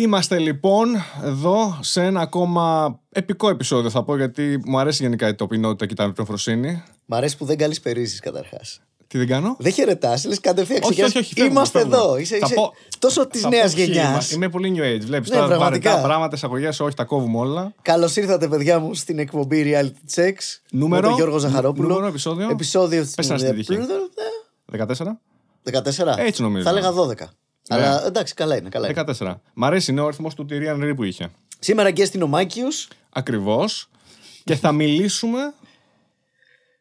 Είμαστε λοιπόν εδώ σε ένα ακόμα επικό επεισόδιο, θα πω, γιατί μου αρέσει γενικά η ταπεινότητα και η ταπεινοφροσύνη. Μ' αρέσει που δεν καλησπερίζεις καταρχάς. Τι δεν κάνω? Δεν χαιρετάς, λες κατευθείαν. Είμαστε εδώ. Είσαι πω, τόσο της νέας γενιάς. Είμαι πολύ new age. Βλέπεις τώρα βαρετά πράγματα, εισαγωγές, όχι, τα κόβουμε όλα. Καλώς ήρθατε, παιδιά μου, στην εκπομπή Reality Checks. Νούμερο. Με τον Γιώργο Ζαχαρόπουλο. Νούμερο, επεισόδιο. Πες στη τύχη. 14. Έτσι νομίζω. Θα έλεγα 12. Αλλά εντάξει, καλά είναι. 14. Μ' αρέσει, είναι ο αριθμός του Τυριάν Ρίπου είχε. Σήμερα και στην Ομάκιους. Ακριβώς. Και θα μιλήσουμε.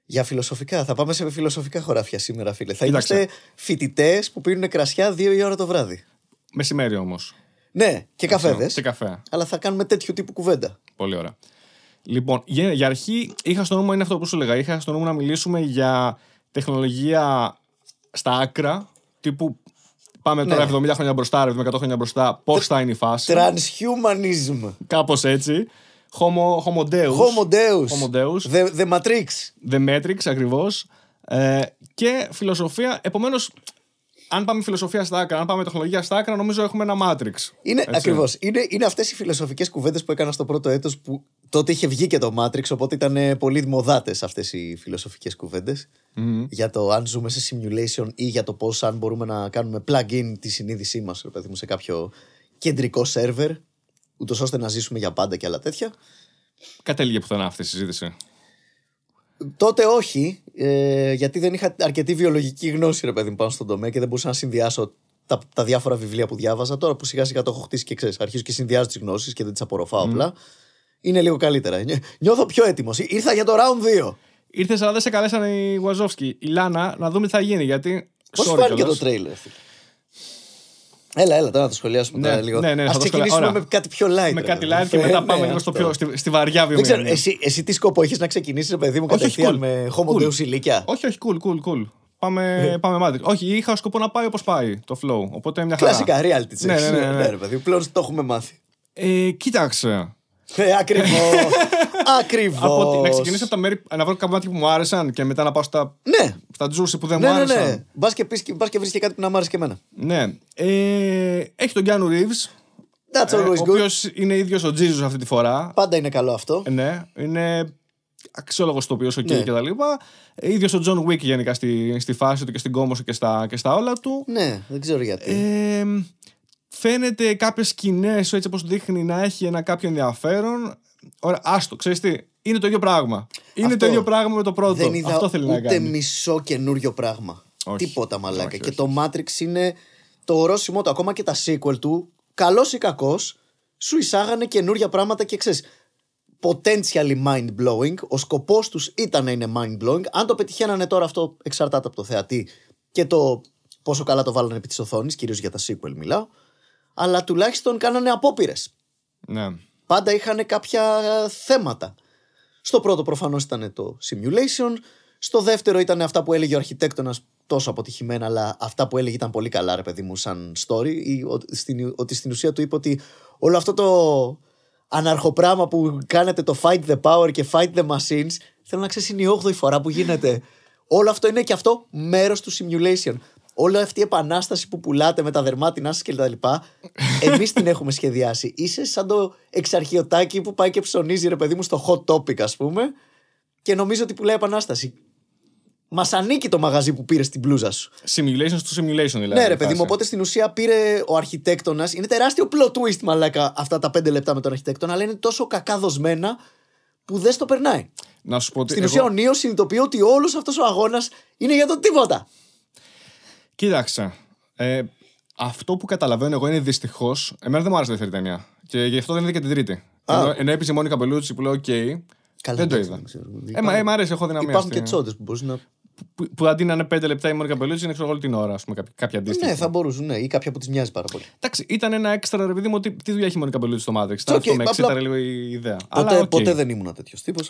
Για φιλοσοφικά. Θα πάμε σε φιλοσοφικά χωράφια σήμερα, φίλε. Θα είμαστε φοιτητές που πίνουν κρασιά 2 η ώρα το βράδυ. Μεσημέρι όμως. Ναι, και καφέδες. Και καφέ. Αλλά θα κάνουμε τέτοιου τύπου κουβέντα. Πολύ ωραία. Λοιπόν, για αρχή, είχα στο νου μου, είναι αυτό που σου λέγα. Είχα στο νου μου να μιλήσουμε για τεχνολογία στα άκρα, τύπου. Πάμε τώρα 70 χρόνια μπροστά, 100 χρόνια μπροστά. Πώς θα είναι η φάση? Transhumanism. Κάπως έτσι. Homo Deus. The Matrix. The Matrix, ακριβώς. Και φιλοσοφία. Επομένως, αν πάμε φιλοσοφία στα άκρα, αν πάμε τεχνολογία στα άκρα, νομίζω έχουμε ένα Matrix. Ακριβώς. Είναι αυτές οι φιλοσοφικές κουβέντες που έκανα στο πρώτο έτος, που τότε είχε βγει και το Matrix, οπότε ήταν πολύ δημοδάτες αυτές οι φιλοσοφικές κουβέντες. Mm-hmm. Για το αν ζούμε σε simulation ή για το πώς, αν μπορούμε να κάνουμε plug-in τη συνείδησή μας, ρε παιδί μου, σε κάποιο κεντρικό σερβερ, ούτως ώστε να ζήσουμε για πάντα και άλλα τέτοια. Κατέληγε πουθενά αυτή η συζήτηση. Τότε όχι, γιατί δεν είχα αρκετή βιολογική γνώση, ρε παιδί μου, πάνω στον τομέα και δεν μπορούσα να συνδυάσω τα διάφορα βιβλία που διάβαζα. Τώρα που σιγά σιγά το έχω χτίσει και ξέρεις, αρχίζω και συνδυάζω τις γνώσεις και δεν τις απορροφάω απλά. Είναι λίγο καλύτερα. Νιώθω πιο έτοιμος. Ήρθα για το round 2. Ήρθες, αλλά δεν σε καλέσαν οι Γουαζόφσκι, η Λάνα, να δούμε τι θα γίνει. Γιατί. Πώς φάνηκε το τρέιλερ? Έλα, τώρα να το σχολιάσουμε τώρα λίγο. Ας ξεκινήσουμε με κάτι πιο light. Με κάτι light και μετά πάμε λίγο στη βαριά βιομηχανία. Δεν ξέρω, εσύ τι σκοπό έχεις να ξεκινήσεις, παιδί μου, κατευθείαν με Homo Deus ηλικία? Όχι, cool. Πάμε μάτρικ. Όχι, είχα σκοπό να πάει όπως πάει το flow. Οπότε μια χαρά. Κλασικά, reality checks. Ναι, παιδί, πλέον το έχουμε μάθει. Κοίταξε. Ακριβώς. Να ξεκινήσω από τα μέρη, να βρω κάποια που μου άρεσαν και μετά να πάω στα τζούσι που δεν μου άρεσαν. Ναι. Μπας και βρεις και κάτι που να μου άρεσε και εμένα. Ναι. Έχει τον Κιάνου Ριβς. Ο οποίος είναι ίδιος ο Τζίζους αυτή τη φορά. Πάντα είναι καλό αυτό. Ναι. Είναι αξιόλογος τοπίος, οκ, και τα λοιπά. Ίδιος ο Τζον Γουίκ γενικά στη φάση του και στην κόμωση και στα όλα του. Ναι, δεν ξέρω γιατί. Φαίνεται κάποιες σκηνές, έτσι όπως δείχνει, να έχει ένα κάποιο ενδιαφέρον. Ωραία, άστο, ξέρεις τι, είναι το ίδιο πράγμα. Το ίδιο πράγμα με το πρώτο. Δεν είδα αυτό ούτε μισό καινούριο πράγμα. Όχι. Τίποτα, μαλάκα. Όχι. Το Matrix είναι το ορόσημο του. Ακόμα και τα sequel του, καλός ή κακός, σου εισάγανε καινούρια πράγματα και ξέρεις, potentially mind-blowing. Ο σκοπός τους ήταν να είναι mind-blowing. Αν το πετυχαίνανε τώρα, αυτό εξαρτάται από το θεατή και το πόσο καλά το βάλανε επί της οθόνης, κυρίως για τα sequel μιλάω. Αλλά τουλάχιστον κάνανε απόπειρες. Ναι. Πάντα είχαν κάποια θέματα. Στο πρώτο προφανώς ήταν το simulation. Στο δεύτερο ήταν αυτά που έλεγε ο αρχιτέκτονας, τόσο αποτυχημένα, αλλά αυτά που έλεγε ήταν πολύ καλά, ρε παιδί μου, σαν story. Ότι στην ουσία του είπε ότι όλο αυτό το αναρχοπράμα που κάνετε, το fight the power και fight the machines, θέλω να ξέρεις, είναι η 8η φορά που γίνεται. Όλο αυτό είναι και αυτό μέρος του simulation. Όλη αυτή η επανάσταση που πουλάτε με τα δερμάτινά σας και τα λοιπά, εμείς την έχουμε σχεδιάσει. Είσαι σαν το εξαρχιωτάκι που πάει και ψωνίζει, ρε παιδί μου, στο hot topic, ας πούμε, και νομίζω ότι πουλάει επανάσταση. Μας ανήκει το μαγαζί που πήρες την μπλούζα σου. Simulation στο simulation, δηλαδή. Ναι, ρε παιδί μου, οπότε στην ουσία πήρε ο αρχιτέκτονας. Είναι τεράστιο plot twist, μαλάκα, αυτά τα 5 λεπτά με τον αρχιτέκτονα, αλλά είναι τόσο κακά δοσμένα που δεν στο περνάει. Να σου πω ότι στην ουσία ο Νίος συνειδητοποιεί ότι όλος αυτός ο αγώνας είναι για τον τίποτα. Κοίταξε, αυτό που καταλαβαίνω εγώ είναι, δυστυχώς, εμένα δεν μου άρεσε η δεύτερη ταινία. Και γι' αυτό δεν είδα και την τρίτη. Ενώ έπεισε η Μόνικα Μπελούτσι που λέω οκ. Δεν το είδα. Μ' αρέσει, έχω δυναμία. Υπάρχουν και τσόντες που μπορείς να. Που αντί να είναι 5 λεπτά η Μόνικα Μπελούτσι, είναι όλη την ώρα, ας πούμε, κάποια αντίστοιχη. Ναι, θα μπορούσαν, ή κάποια που τη μοιάζει πάρα πολύ. Εντάξει, ήταν ένα έξτρα, ρε παιδί μου, ότι τι δουλειά έχει η Μόνικα Μπελούτσι στο Matrix. Αυτό με εξέταρε λίγο η ιδέα. Ποτέ δεν ήμουν τέτοιο τύπο.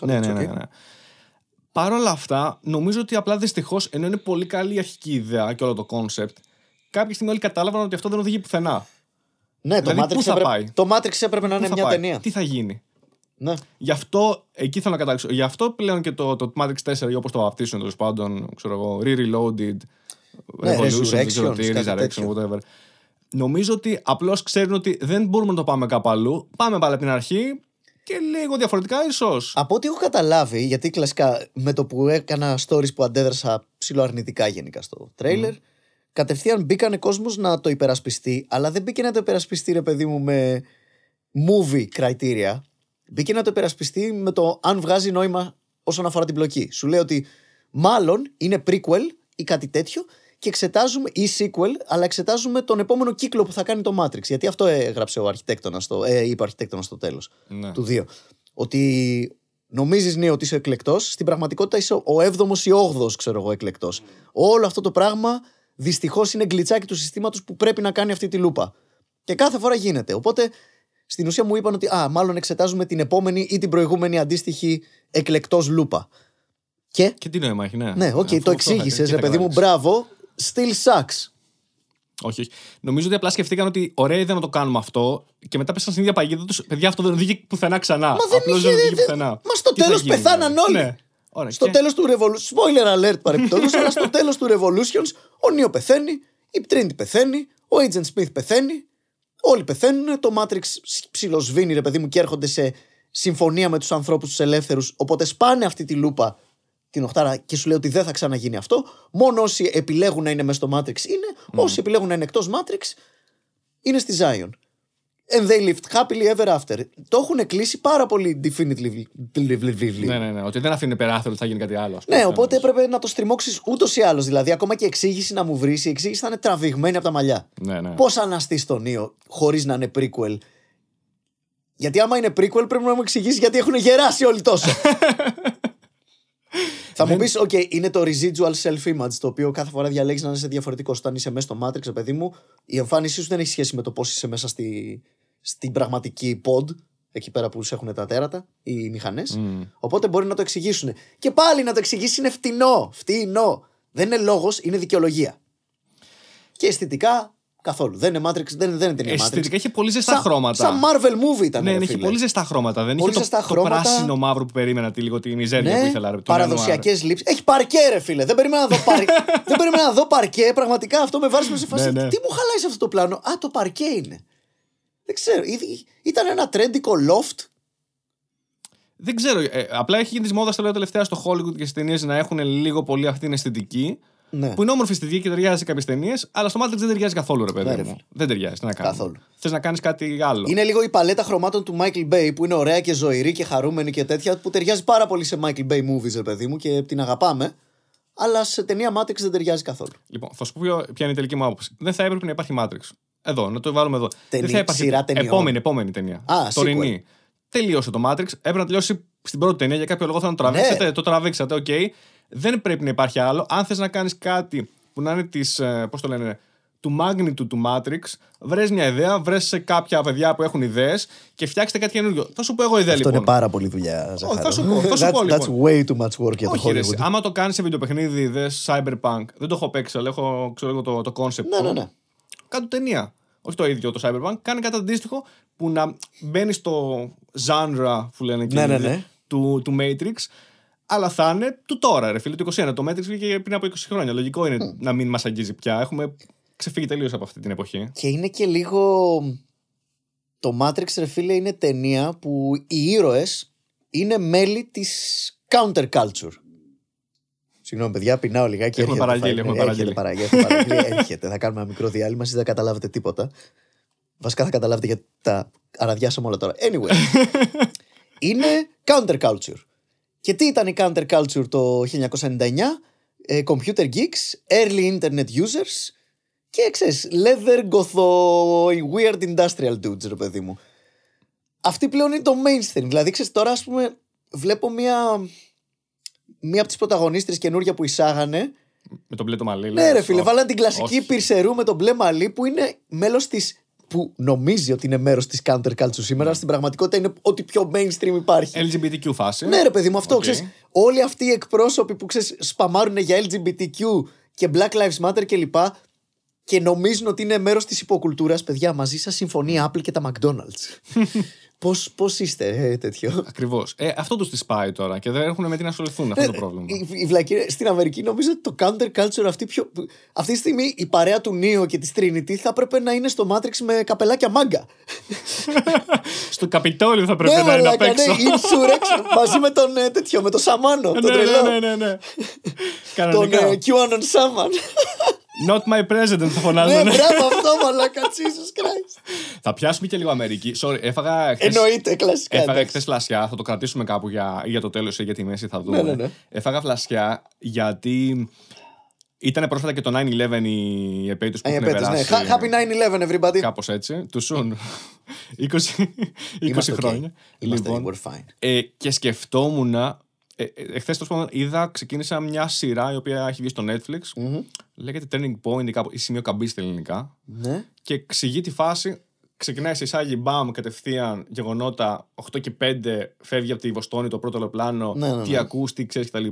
Παρ' όλα αυτά, νομίζω ότι απλά δυστυχώς, ενώ είναι πολύ καλή η αρχική ιδέα και όλο το κόνσεπτ, κάποια στιγμή όλοι κατάλαβαν ότι αυτό δεν οδηγεί πουθενά. Ναι, δηλαδή, το Matrix έπρεπε να είναι μια ταινία. Τι θα γίνει. Ναι. Γι' αυτό, εκεί θέλω να καταλήξω. Γι' αυτό πλέον και το Matrix 4, ή όπως το βαπτίσουν τέλος πάντων, ξέρω εγώ, Reloaded, Resurrection, whatever. Νομίζω ότι απλώς ξέρουν ότι δεν μπορούμε να το πάμε κάπου αλλού. Πάμε πάλι από την αρχή και λίγο διαφορετικά, ίσως. Από ό,τι έχω καταλάβει, γιατί κλασικά με το που έκανα stories που αντέδρασα ψιλοαρνητικά γενικά στο τρέιλερ, κατευθείαν μπήκανε κόσμος να το υπερασπιστεί, αλλά δεν μπήκε να το υπερασπιστεί, ρε παιδί μου, με movie criteria. Μπήκε να το υπερασπιστεί με το αν βγάζει νόημα όσον αφορά την πλοκή. Σου λέει ότι μάλλον είναι prequel ή κάτι τέτοιο. Και εξετάζουμε, ή sequel, αλλά εξετάζουμε τον επόμενο κύκλο που θα κάνει το Matrix. Γιατί αυτό έγραψε ο αρχιτέκτονας, είπε ο αρχιτέκτονας στο τέλος του 2. Ότι νομίζεις, ναι, ότι είσαι εκλεκτός, στην πραγματικότητα είσαι ο 7ος ή 8ος, ξέρω εγώ, εκλεκτός. Όλο αυτό το πράγμα δυστυχώς είναι γκλιτσάκι του συστήματος που πρέπει να κάνει αυτή τη λούπα. Και κάθε φορά γίνεται. Οπότε στην ουσία μου είπαν ότι μάλλον εξετάζουμε την επόμενη ή την προηγούμενη αντίστοιχη εκλεκτός λούπα. Και τι νόημα έχει, ναι. Ναι, okay, το εξήγησες, ρε παιδί μου, μπράβο. Still sucks. Όχι, όχι. Νομίζω ότι απλά σκεφτήκαν ότι ωραία ιδέα να το κάνουμε αυτό και μετά πέσαν στην ίδια παγίδα τους. Παιδιά, αυτό δεν οδηγεί πουθενά ξανά. Μα δεν οδηγεί πουθενά. Μα στο τέλος πεθάναν όλοι. Ναι. Ωραία, στο τέλος του Revolution. Spoiler alert παρεπιπτόντως, αλλά στο τέλος του Revolutions ο Νίο πεθαίνει, η Trinity πεθαίνει, ο Agent Smith πεθαίνει. Όλοι πεθαίνουν. Το Matrix ψιλοσβήνει, ρε παιδί μου, και έρχονται σε συμφωνία με τους ανθρώπους τους ελεύθερους. Οπότε σπάνε αυτή τη λούπα. Την οχτάρα και σου λέει ότι δεν θα ξαναγίνει αυτό. Μόνο όσοι επιλέγουν να είναι μέσα στο Matrix είναι, όσοι επιλέγουν να είναι εκτός Matrix είναι στη Zion. And they lived happily ever after. Το έχουν κλείσει πάρα πολύ definitively. Ναι, ότι δεν αφήνει περάθυρο ότι θα γίνει κάτι άλλο. Ναι, οπότε έπρεπε να το στριμώξεις ούτως ή άλλως. Δηλαδή, ακόμα και εξήγηση να μου βρεις, η εξήγηση θα είναι τραβηγμένη από τα μαλλιά. Ναι. Πώς αναστείς τον Νίο χωρίς να είναι prequel. Γιατί άμα είναι prequel, πρέπει να μου εξηγήσεις γιατί έχουν γεράσει όλοι τόσο. Θα μου πεις, OK, είναι το residual self-image, το οποίο κάθε φορά διαλέγεις να είσαι διαφορετικός. Όταν είσαι μέσα στο Matrix, παιδί μου, η εμφάνισή σου δεν έχει σχέση με το πώς είσαι μέσα στην πραγματική pod, εκεί πέρα που σου έχουν τα τέρατα, οι μηχανές. Οπότε μπορεί να το εξηγήσουν. Και πάλι να το εξηγήσεις είναι φτηνό. Δεν είναι λόγος, είναι δικαιολογία. Και αισθητικά καθόλου. Δεν είναι Matrix, δεν είναι Matrix. Αισθητικά είχε πολύ ζεστά χρώματα. Σαν Marvel movie ήταν. Ναι, είχε πολύ ζεστά χρώματα. Δεν είχε το πράσινο μαύρο που περίμενα, τη λίγο τη μιζέρια που ήθελα. Παραδοσιακές λήψεις. Έχει παρκέ, ρε φίλε. Δεν περίμενα να δω παρκέ. Πραγματικά αυτό με βάζει σε φάση. Τι μου χαλάει σε αυτό το πλάνο. Α, το παρκέ είναι. Δεν ξέρω. Ήταν ένα τρέντικο loft. Δεν ξέρω. Απλά έχει γίνει τη μόδα τελευταία στο Hollywood και στις ταινίες να έχουν λίγο πολύ αυτή την αισθητική. Ναι. Που είναι όμορφη αισθητική και ταιριάζει σε κάποιες ταινίες, αλλά στο Matrix δεν ταιριάζει καθόλου, ρε παιδί μου. Δεν ταιριάζει, τι να κάνεις. Θες να κάνεις κάτι άλλο. Είναι λίγο η παλέτα χρωμάτων του Michael Bay που είναι ωραία και ζωηρή και χαρούμενη και τέτοια, που ταιριάζει πάρα πολύ σε Michael Bay movies, ρε παιδί μου, και την αγαπάμε. Αλλά σε ταινία Matrix δεν ταιριάζει καθόλου. Λοιπόν, θα σου πω ποια είναι η τελική μου άποψη. Δεν θα έπρεπε να υπάρχει Matrix. Εδώ, να το βάλουμε εδώ. Δεν θα υπάρχει. Επόμενη ταινία. Τωρινή. Τελείωσε το Matrix. Έπρεπε να τελειώσει στην πρώτη ταινία για κάποιο λόγο, θα το τραβήξατε, οκ. Δεν πρέπει να υπάρχει άλλο. Αν θες να κάνεις κάτι που να είναι του magnitude του Matrix, βρες μια ιδέα, βρες σε κάποια παιδιά που έχουν ιδέες και φτιάξτε κάτι καινούργιο. Θα σου πω εγώ ιδέα. Αυτό λοιπόν. Είναι πάρα πολύ δουλειά, Ζαχαρό. Θα σου πω λοιπόν. That's way too much work για το Hollywood. Άμα το κάνεις σε βιντεοπαιχνίδι, δες Cyberpunk. Δεν το έχω παίξει, αλλά έχω το concept. Ναι. Κάτω ταινία. Όχι το ίδιο το Cyberpunk. Κάνει κάτι αντίστοιχο που να μπαίνει στο genre που λένε και του Matrix. Αλλά θα είναι του τώρα, ρε φίλε, του 21. Το Matrix βγήκε πριν από 20 χρόνια. Λογικό είναι να μην μας αγγίζει πια. Έχουμε ξεφύγει τελείως από αυτή την εποχή. Και είναι και λίγο. Το Matrix, ρε φίλε, είναι ταινία που οι ήρωες είναι μέλη της counterculture. Συγγνώμη, παιδιά, πεινάω λιγάκι. Έχουμε παραγγείλει. Έρχεται. Θα κάνουμε ένα μικρό διάλειμμα. Εσείς δεν καταλάβετε τίποτα. Βασικά θα καταλάβετε γιατί τα αραδιάσαμε όλα τώρα. Anyway. Είναι counterculture. Και τι ήταν η counterculture το 1999, computer geeks, early internet users και ξέρεις, leather gothoo, weird industrial dudes, ρε παιδί μου. Αυτή πλέον είναι το mainstream, δηλαδή ξέρεις τώρα ας πούμε βλέπω μία από τις πρωταγωνίστρες καινούρια που εισάγανε. Με το μπλε το μαλλί. Ναι ρε φίλε, βάλανε την κλασική πυρσερού με το μπλε μαλλί που είναι μέλος της... που νομίζει ότι είναι μέρος της counterculture σήμερα, στην πραγματικότητα είναι ό,τι πιο mainstream υπάρχει. LGBTQ φάση. Ναι ρε παιδί μου, αυτό ξέρεις. Όλοι αυτοί οι εκπρόσωποι που ξέρεις σπαμάρουν για LGBTQ και Black Lives Matter κλπ. Και νομίζουν ότι είναι μέρος της υποκουλτούρας. Παιδιά, μαζί σας συμφωνεί Apple και τα McDonald's. Πώς είστε τέτοιο. Ακριβώς. Αυτό τους τη πάει τώρα και δεν έχουν με τι να ασχοληθούν αυτό το πρόβλημα. Η βλακία στην Αμερική νομίζω ότι το counterculture αυτή τη στιγμή η παρέα του Νίο και της Trinity θα έπρεπε να είναι στο Matrix με καπελάκια μάγκα. Στο Καπιτόλιο θα πρέπει να είναι απ' έξω. Μαζί με τον τέτοιο, με τον Σαμάνο. Ναι. Τον QAnon Σάμαν. Not my president θα φωνάζουν. Ναι, μπράβο αυτό, μαλάκα, Jesus Christ. Θα πιάσουμε και λίγο Αμερική. Sorry, έφαγα χθες. Εννοείται, κλασικά. Έφαγα χθες φλασιά, θα το κρατήσουμε κάπου για το τέλος ή για τη μέση, θα δούμε. Ναι. Έφαγα φλασιά γιατί ήταν πρόσφατα και το 9/11 η επέτειος που έχουν περάσει. Ναι. Happy 9/11 everybody. Κάπως έτσι, too soon. 20 χρόνια. Okay. Λοιπόν, we're fine. Και σκεφτόμουν εχθές το σπίτι είδα, ξεκίνησα μια σειρά η οποία έχει βγει στο Netflix. Mm-hmm. Λέγεται Turning Point ή Σημείο Καμπή στα ελληνικά. Ναι. Και εξηγεί τη φάση. Ξεκινάει σε εισάγει μπαμ κατευθείαν γεγονότα. 8 και 5 φεύγει από τη Βοστόνη το πρώτο αεροπλάνο. Ναι. Τι ακούς, τι ξέρεις κτλ.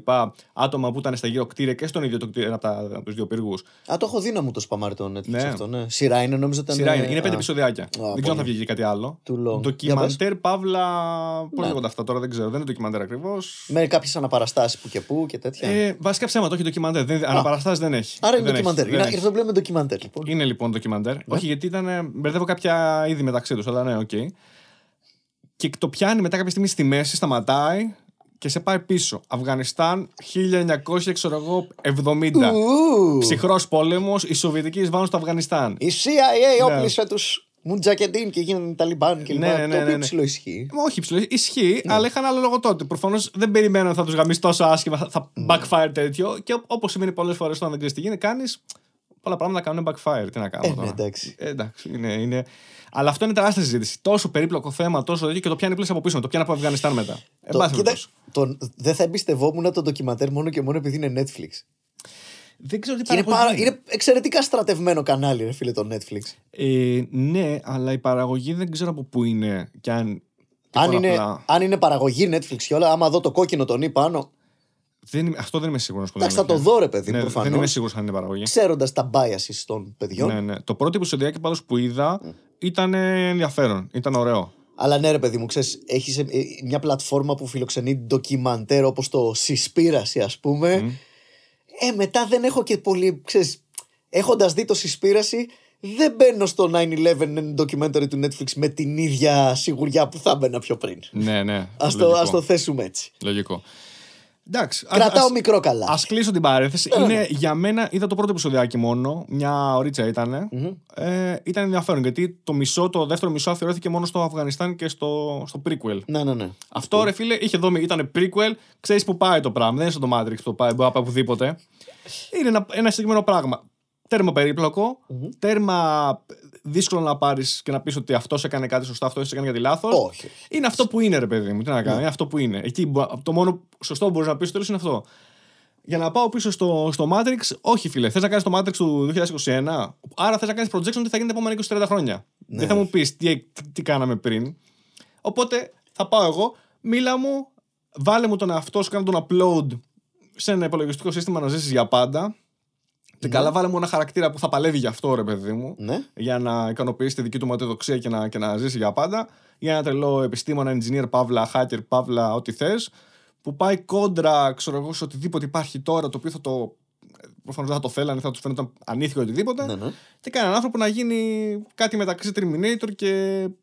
Άτομα που ήταν στα γύρω κτίρια και στον ίδιο το κτίριο από τους δύο πύργους. Α, το έχω δει να μου το σπαμάρει το Netflix αυτό. Ναι. Σειρά είναι, νόμιζα ότι ήταν. Είναι 5 επεισοδιάκια. Δεν ξέρω αν θα βγει κάτι άλλο. Ντοκιμαντέρ, παύλα. Πώς λέγονται αυτά τώρα, δεν ξέρω. Δεν είναι ντοκιμαντέρ ακριβώς. Με κάποιες αναπαραστάσεις που και πού και τέτοια. Βασικά ψέματα, όχι ντοκιμαντέρ. Αναπαραστάσεις δεν έχει. Άρα είναι ντοκιμαντέρ. Αυτό βλέπουμε ντοκιμαντέρ λοιπόν. Είναι λοιπόν ντοκιμαντέρ. Όχι γιατί ήταν. Μπερδεύω κάποια ήδη μεταξύ τους, αλλά ναι, οκ. Okay. Και το πιάνει μετά κάποια στιγμή στη μέση, σταματάει και σε πάει πίσω. Αφγανιστάν 1970. Ψυχρός πόλεμος, οι Σοβιετικοί εισβάλλουν στο Αφγανιστάν. Η CIA όπλησε τους Μουτζακεντίν και γίνανε Ταλιμπάν και λοιπά. Ναι. Το οποίο ψηλό ισχύει. Όχι ψηλό ισχύει, αλλά είχαν άλλο λόγο τότε. Προφανώς δεν περιμένουν θα τους γαμίσει τόσο άσχημα, θα backfire τέτοιο. Και όπως σημαίνει πολλές φορές όταν δεν ξέρεις τι γίνει, κάνεις. Πολλά πράγματα κάνουν backfire. Τι να κάνω τώρα. Εντάξει. Εντάξει. Αλλά αυτό είναι τεράστια συζήτηση. Τόσο περίπλοκο θέμα, τόσο τέτοιο και το πιάνει πλέον από πίσω. Το πιάνει από Αφγανιστάν μετά. Δεν θα εμπιστευόμουν το ντοκιμαντέρ μόνο και μόνο επειδή είναι Netflix. Δεν ξέρω τι παραγωγή. Είναι εξαιρετικά στρατευμένο κανάλι, ρε φίλε, το Netflix. Ναι, αλλά η παραγωγή δεν ξέρω από πού είναι. Και αν είναι παραγωγή Netflix και όλα, άμα δω το κόκκινο τον ή πάνω. Αυτό δεν είμαι σίγουρος. Εντάξει, θα το δω, ρε παιδί, προφανώς. Δεν είμαι σίγουρος αν είναι παραγωγή. Ξέροντας τα biases των παιδιών. Ναι. Το πρώτο επεισοδιάκι πάντως που είδα ήταν ενδιαφέρον. Ήταν ωραίο. Αλλά ναι, ρε παιδί μου, ξέρεις, έχεις μια πλατφόρμα που φιλοξενεί ντοκιμαντέρ όπως το Συσπήραση, ας πούμε. Μετά δεν έχω και πολύ. Ξέρεις, έχοντας δει το Συσπήραση, δεν μπαίνω στο 9/11 documentary του Netflix με την ίδια σιγουριά που θα μπαίνα πιο πριν. Ναι. Ας το θέσουμε έτσι. Λογικό. Εντάξει, κρατάω μικρό καλά. Ας κλείσω την παρένθεση. Είναι, για μένα, είδα το πρώτο επεισοδιάκι μόνο. Μια ωρίτσα ήταν. Ήταν ενδιαφέρον γιατί το δεύτερο μισό αφιερώθηκε μόνο στο Αφγανιστάν και στο prequel. Ναι. Αυτό ρε φίλε είχε δομή. Ήταν prequel, ξέρεις που πάει το πράγμα. Δεν είναι στο Matrix που πάει οπουδήποτε. Είναι ένα συγκεκριμένο πράγμα. Τέρμα περίπλοκο, τέρμα δύσκολο να πάρεις και να πεις ότι αυτός έκανε κάτι σωστά, αυτός έκανε κάτι λάθος. Όχι. Είναι αυτό που είναι, ρε παιδί μου. Τι να κάνω, είναι αυτό που είναι. Εκεί, το μόνο σωστό που μπορείς να πεις στο τέλος είναι αυτό. Για να πάω πίσω στο Matrix, όχι φίλε. Θες να κάνεις το Matrix του 2021, άρα θες να κάνεις projection ότι θα γίνει τα επόμενα 20-30 χρόνια. Ναι. Δεν θα μου πεις τι κάναμε πριν. Οπότε θα πάω εγώ, μίλα μου, βάλε μου τον εαυτό σου, κάνε τον upload σε ένα υπολογιστικό σύστημα να ζήσεις για πάντα. Καλά, βάλε μου ένα χαρακτήρα που θα παλεύει γι' αυτό, ρε παιδί μου. Ναι. Για να ικανοποιήσει τη δική του ματαιοδοξία και να ζήσει για πάντα. Για ένα τρελό επιστήμονα, engineer, παύλα, hacker, παύλα, ό,τι θες. Που πάει κόντρα, ξέρω εγώ, σε οτιδήποτε υπάρχει τώρα, το οποίο θα το. Προφανώς δεν θα το θέλανε, θα του φαίνονταν ανήθικο οτιδήποτε. Ναι. Και κάνει έναν άνθρωπο να γίνει κάτι μεταξύ Terminator και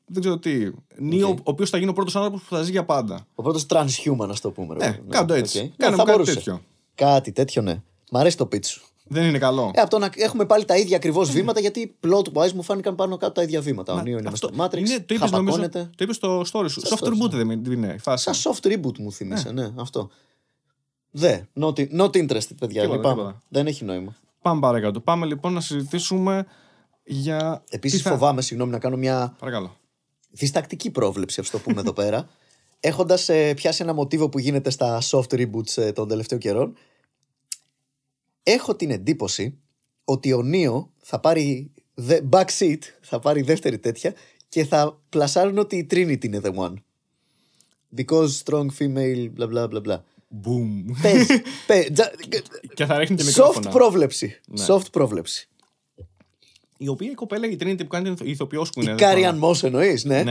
δεν ξέρω τι. Νίο, ο οποίος θα γίνει ο πρώτος άνθρωπος που θα ζει για πάντα. Ο πρώτος transhuman, ας το πούμε. Ναι, κάτω έτσι. Κάνε κάτι τέτοιο. Κάτι τέτοιο, ναι. Μ' αρέσει το πίτσου. Δεν είναι καλό. Από το να έχουμε πάλι τα ίδια ακριβώς βήματα, γιατί plot-wise μου φάνηκαν πάνω κάτω τα ίδια βήματα. Ο Νίο είναι μες στο Matrix, χαπακώνεται. Το είπες στο story σου. Soft reboot δεν είναι η φάση. Σαν soft reboot μου θύμισε, ναι, αυτό. Not interested, παιδιά. Δεν έχει νόημα. Πάμε παρακάτω. Πάμε λοιπόν να συζητήσουμε για. Επίσης φοβάμαι, συγγνώμη, να κάνω μια διστακτική πρόβλεψη, ας το πούμε εδώ πέρα. Έχοντας πιάσει ένα μοτίβο που γίνεται στα soft reboots των τελευταίων καιρών. Έχω την εντύπωση ότι ο Νίο θα πάρει backseat, θα πάρει δεύτερη τέτοια και θα πλασάρουν ότι η Trinity είναι the one. Because strong female, bla bla bla bla. Boom. Και θα ρίχνει και μικρόφωνα. Soft πρόβλεψη. Η οποία η κοπέλα, η Trinity που κάνει ηθοποιός που είναι. Η Carrie Ann Moss εννοείς, ναι.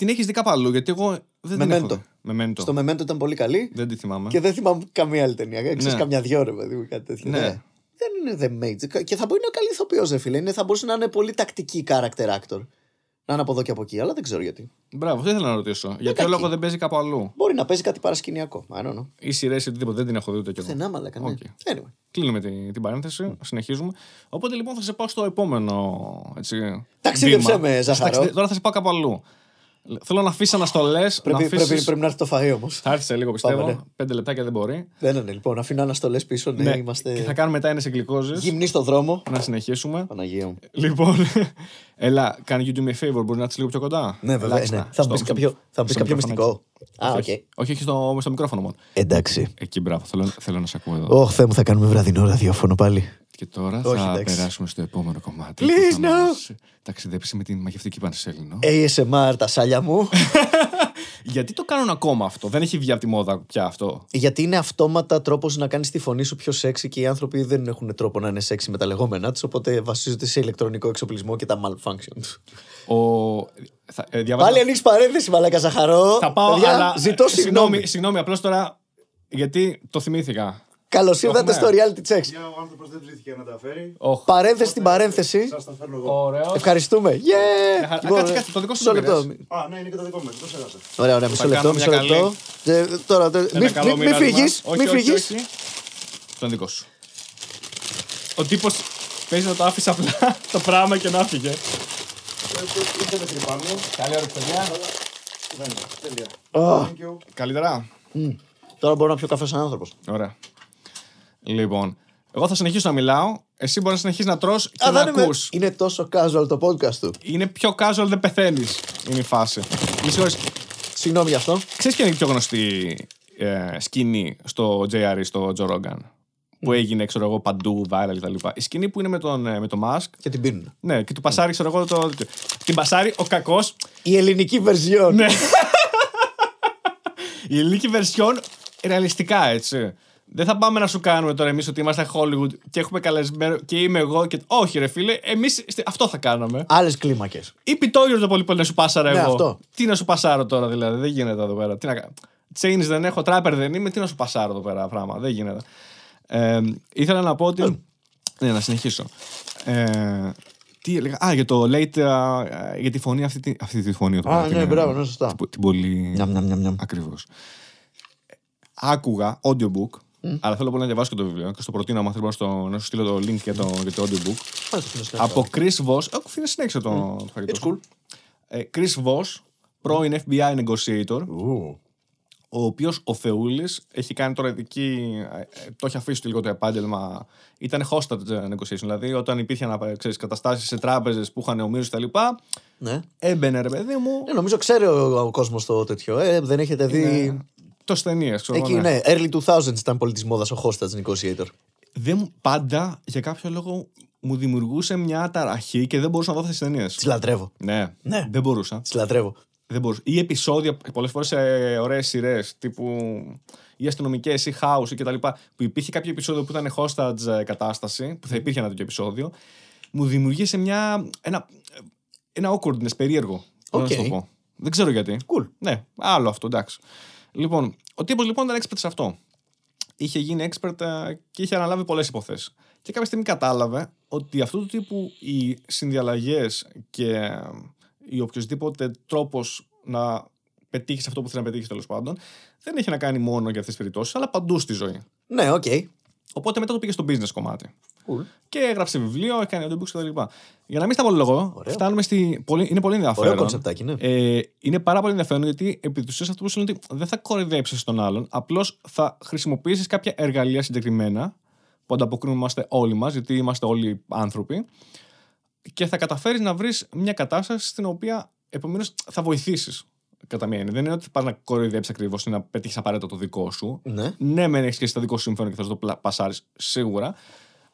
Την έχεις δει κάπου αλλού, γιατί εγώ δεν την έχω δει. Μεμέντο. Στο Μεμέντο ήταν πολύ καλή. Δεν τη θυμάμαι. Και δεν θυμάμαι καμία άλλη ταινία. Ξέρεις, καμιά δυο ρε παιδί μου, κάτι τέτοιο. Ναι. Δεν είναι The Matrix. Και θα μπορεί να είναι καλή ηθοποιός, ρε φίλε. Θα μπορούσε να είναι πολύ τακτική character actor. Να είναι από εδώ και από εκεί, αλλά δεν ξέρω γιατί. Μπράβο, ήθελα να ρωτήσω. Για ποιο λόγο δεν παίζει κάπου αλλού. Μπορεί να παίζει κάτι παρασκηνιακό. Ή σειρές ή οτιδήποτε. Δεν την έχω δει ούτε κι εγώ. Δεν άμαλα κανένα. Κλείνουμε την παρένθεση. Συνεχίζουμε. Οπότε λοιπόν θα σε πάω στο επόμενο. Ταξίδεψε με, Ζαχαρό. Τώρα θα σε πάω κάπου αλλού. Θέλω να αφήσει αναστολές. Πρέπει να έρθει το φαΐ όμως. Θα έρθει σε λίγο, πιστεύω. Πάμε, ναι. 5 λεπτάκια δεν μπορεί. Δεν είναι λοιπόν. Αφήνω αναστολές πίσω. Ναι, ναι. Είμαστε... Και θα κάνουμε μετά ένας εγκλυκόζες. Γυμνή στο δρόμο. Να συνεχίσουμε. Παναγία μου. Λοιπόν, έλα, can you do me a favor, μπορεί να έρθει λίγο πιο κοντά. Ναι, βέβαια. Ναι. Θα μου πει κάποιο μυστικό. Όχι, έχει στο μικρόφωνο μόνο. Εντάξει. Εκεί, μπράβο. Θέλω να σε ακούω εδώ. Ωχ, Θεέ μου, θα κάνουμε βραδινό ραδιόφωνο πάλι. Και τώρα θα περάσουμε στο επόμενο κομμάτι. Please, no! Ταξιδέψει με την μαγευτική Πανσέλινο. ASMR, τα σάλια μου. Γιατί το κάνουν ακόμα αυτό, δεν έχει βγει από τη μόδα πια αυτό. Γιατί είναι αυτόματα τρόπος να κάνεις τη φωνή σου πιο σεξι και οι άνθρωποι δεν έχουν τρόπο να είναι σεξι με τα λεγόμενά τους, οπότε βασίζονται σε ηλεκτρονικό εξοπλισμό και τα malfunctions. Πάλι ανοίξει παρένθεση, μαλάκα Ζαχαρό. Θα πάω, παιδιά, αλλά... Ζητώ συγγνώμη. Συγγνώμη, απλώς τώρα γιατί το θυμήθηκα. Καλώς ήρθατε στο Reality Checks. Ο άνθρωπος δεν ψήθηκε να τα φέρει. Παρένθεση στην παρένθεση. Σας τα φέρνω εγώ. Ευχαριστούμε. Κάτσε, το δικό σου λεπτό. Α, ναι, είναι και το δικό μου. Ωραία, ωραία, μισό λεπτό. Τώρα, μη φύγεις. Τον δικό σου. Ο τύπος παίζει να το άφησε απλά το πράγμα και να φύγε. Καλή ώρα, παιδιά. Καλύτερα. Τώρα μπορώ να πιω καφέ σαν άνθρωπος. Ωραία. Λοιπόν, εγώ θα συνεχίσω να μιλάω. Εσύ μπορεί να συνεχίσει να τρως και να ακούς. Είναι τόσο casual το podcast του. Είναι πιο casual, δεν πεθαίνεις. Είναι η φάση. Συγγνώμη γι' αυτό. Ξέρεις ποια είναι η πιο γνωστή σκηνή στο JR, στο Joe Rogan. Που έγινε, ξέρω εγώ, παντού, viral κτλ. Η σκηνή που είναι με το Musk. Και την πίνουν. Ναι, και του πασάρει, ξέρω εγώ. Την πασάρει ο κακός. Η ελληνική version. Ναι. Η ελληνική version ρεαλιστικά, έτσι. Δεν θα πάμε να σου κάνουμε τώρα εμείς ότι είμαστε Hollywood και έχουμε καλεσμένο και είμαι εγώ και. Όχι, ρε φίλε, εμείς αυτό θα κάναμε. Άλλες κλίμακες. Ή πιτόγιος το πολύ πολύ να σου πάσαρα εγώ. Αυτό. Τι να σου πασάρω τώρα δηλαδή, δεν γίνεται εδώ πέρα. Τι να κάνω. Chains δεν έχω, τράπερ δεν είμαι, τι να σου πασάρω εδώ πέρα πράγμα. Δεν γίνεται. Ήθελα να πω ότι. Ναι, να συνεχίσω. Τι έλεγα. Α, για το late. Για τη φωνή αυτή τη φωνή. Α, ναι, μπράβο, ναι, σωστά. Την πολύ. Ακριβώς. Άκουγα audiobook. Αλλά θέλω πολύ να διαβάσω και το βιβλίο και στο προτείνω άμα θέλω να σου στείλω το link για το audiobook. Από Chris Voss. Ακούω, συνέχισε το φαγητό. Chris Voss, πρώην FBI negotiator, ο οποίος ο Θεούλης έχει κάνει τώρα ειδική. Το έχει αφήσει λίγο το επάγγελμα. Ήταν hostage negotiation, δηλαδή όταν υπήρχαν καταστάσεις σε τράπεζες που είχαν ο Μύρος κτλ. Έμπαινε ρε παιδί μου. Νομίζω ξέρει ο κόσμος το τέτοιο. Δεν έχετε δει. Ταινίες, ξέρω, εκεί, ναι, early 2000s ήταν πολύ της μόδας ο hostage negotiator. Πάντα για κάποιο λόγο μου δημιουργούσε μια ταραχή και δεν μπορούσα να δω αυτές τις ταινίες. Τις λατρεύω. Ναι. Δεν μπορούσα. Τις λατρεύω. Δεν μπορούσα. Ή επεισόδια πολλές φορές σε ωραίες σειρές τύπου ή αστυνομικές ή house κτλ. Που υπήρχε κάποιο επεισόδιο που ήταν hostage κατάσταση, που θα υπήρχε ένα τέτοιο επεισόδιο, μου δημιουργήσε ένα awkwardness περίεργο. Okay. Να το πω. Δεν ξέρω γιατί. Cool. Ναι, άλλο αυτό, εντάξει. Λοιπόν, ο τύπος λοιπόν ήταν expert σε αυτό. Είχε γίνει expert και είχε αναλάβει πολλές υποθέσεις. Και κάποια στιγμή κατάλαβε ότι αυτού του τύπου οι συνδιαλλαγές και ο οποιοσδήποτε τρόπος να πετύχεις αυτό που θέλει να πετύχεις, τέλος πάντων, δεν έχει να κάνει μόνο για αυτές τις περιπτώσεις, αλλά παντού στη ζωή. Ναι, οκ. Okay. Οπότε μετά το πήγε στο business κομμάτι. Cool. Και έγραψε βιβλίο, έκανε audiobooks κτλ. Για να μην σταυρολογώ, φτάνουμε στη. Είναι πολύ ενδιαφέρον. Ωραίο κονσεπτάκι, ναι. Είναι πάρα πολύ ενδιαφέρον γιατί επί της ουσίας αυτό που σημαίνει ότι δεν θα κοροϊδέψεις τον άλλον, απλώς θα χρησιμοποιήσεις κάποια εργαλεία συγκεκριμένα που ανταποκρίνομαστε όλοι μας, γιατί είμαστε όλοι άνθρωποι, και θα καταφέρεις να βρεις μια κατάσταση στην οποία επομένως θα βοηθήσεις. Κατά μία έννοια. Δεν είναι ότι πας να κοροϊδέψεις ακριβώς ή να πετύχεις απαραίτητα το δικό σου. Ναι, μεν έχεις και εσύ το δικό σου συμφέρον και θα σου το πασάρεις σίγουρα.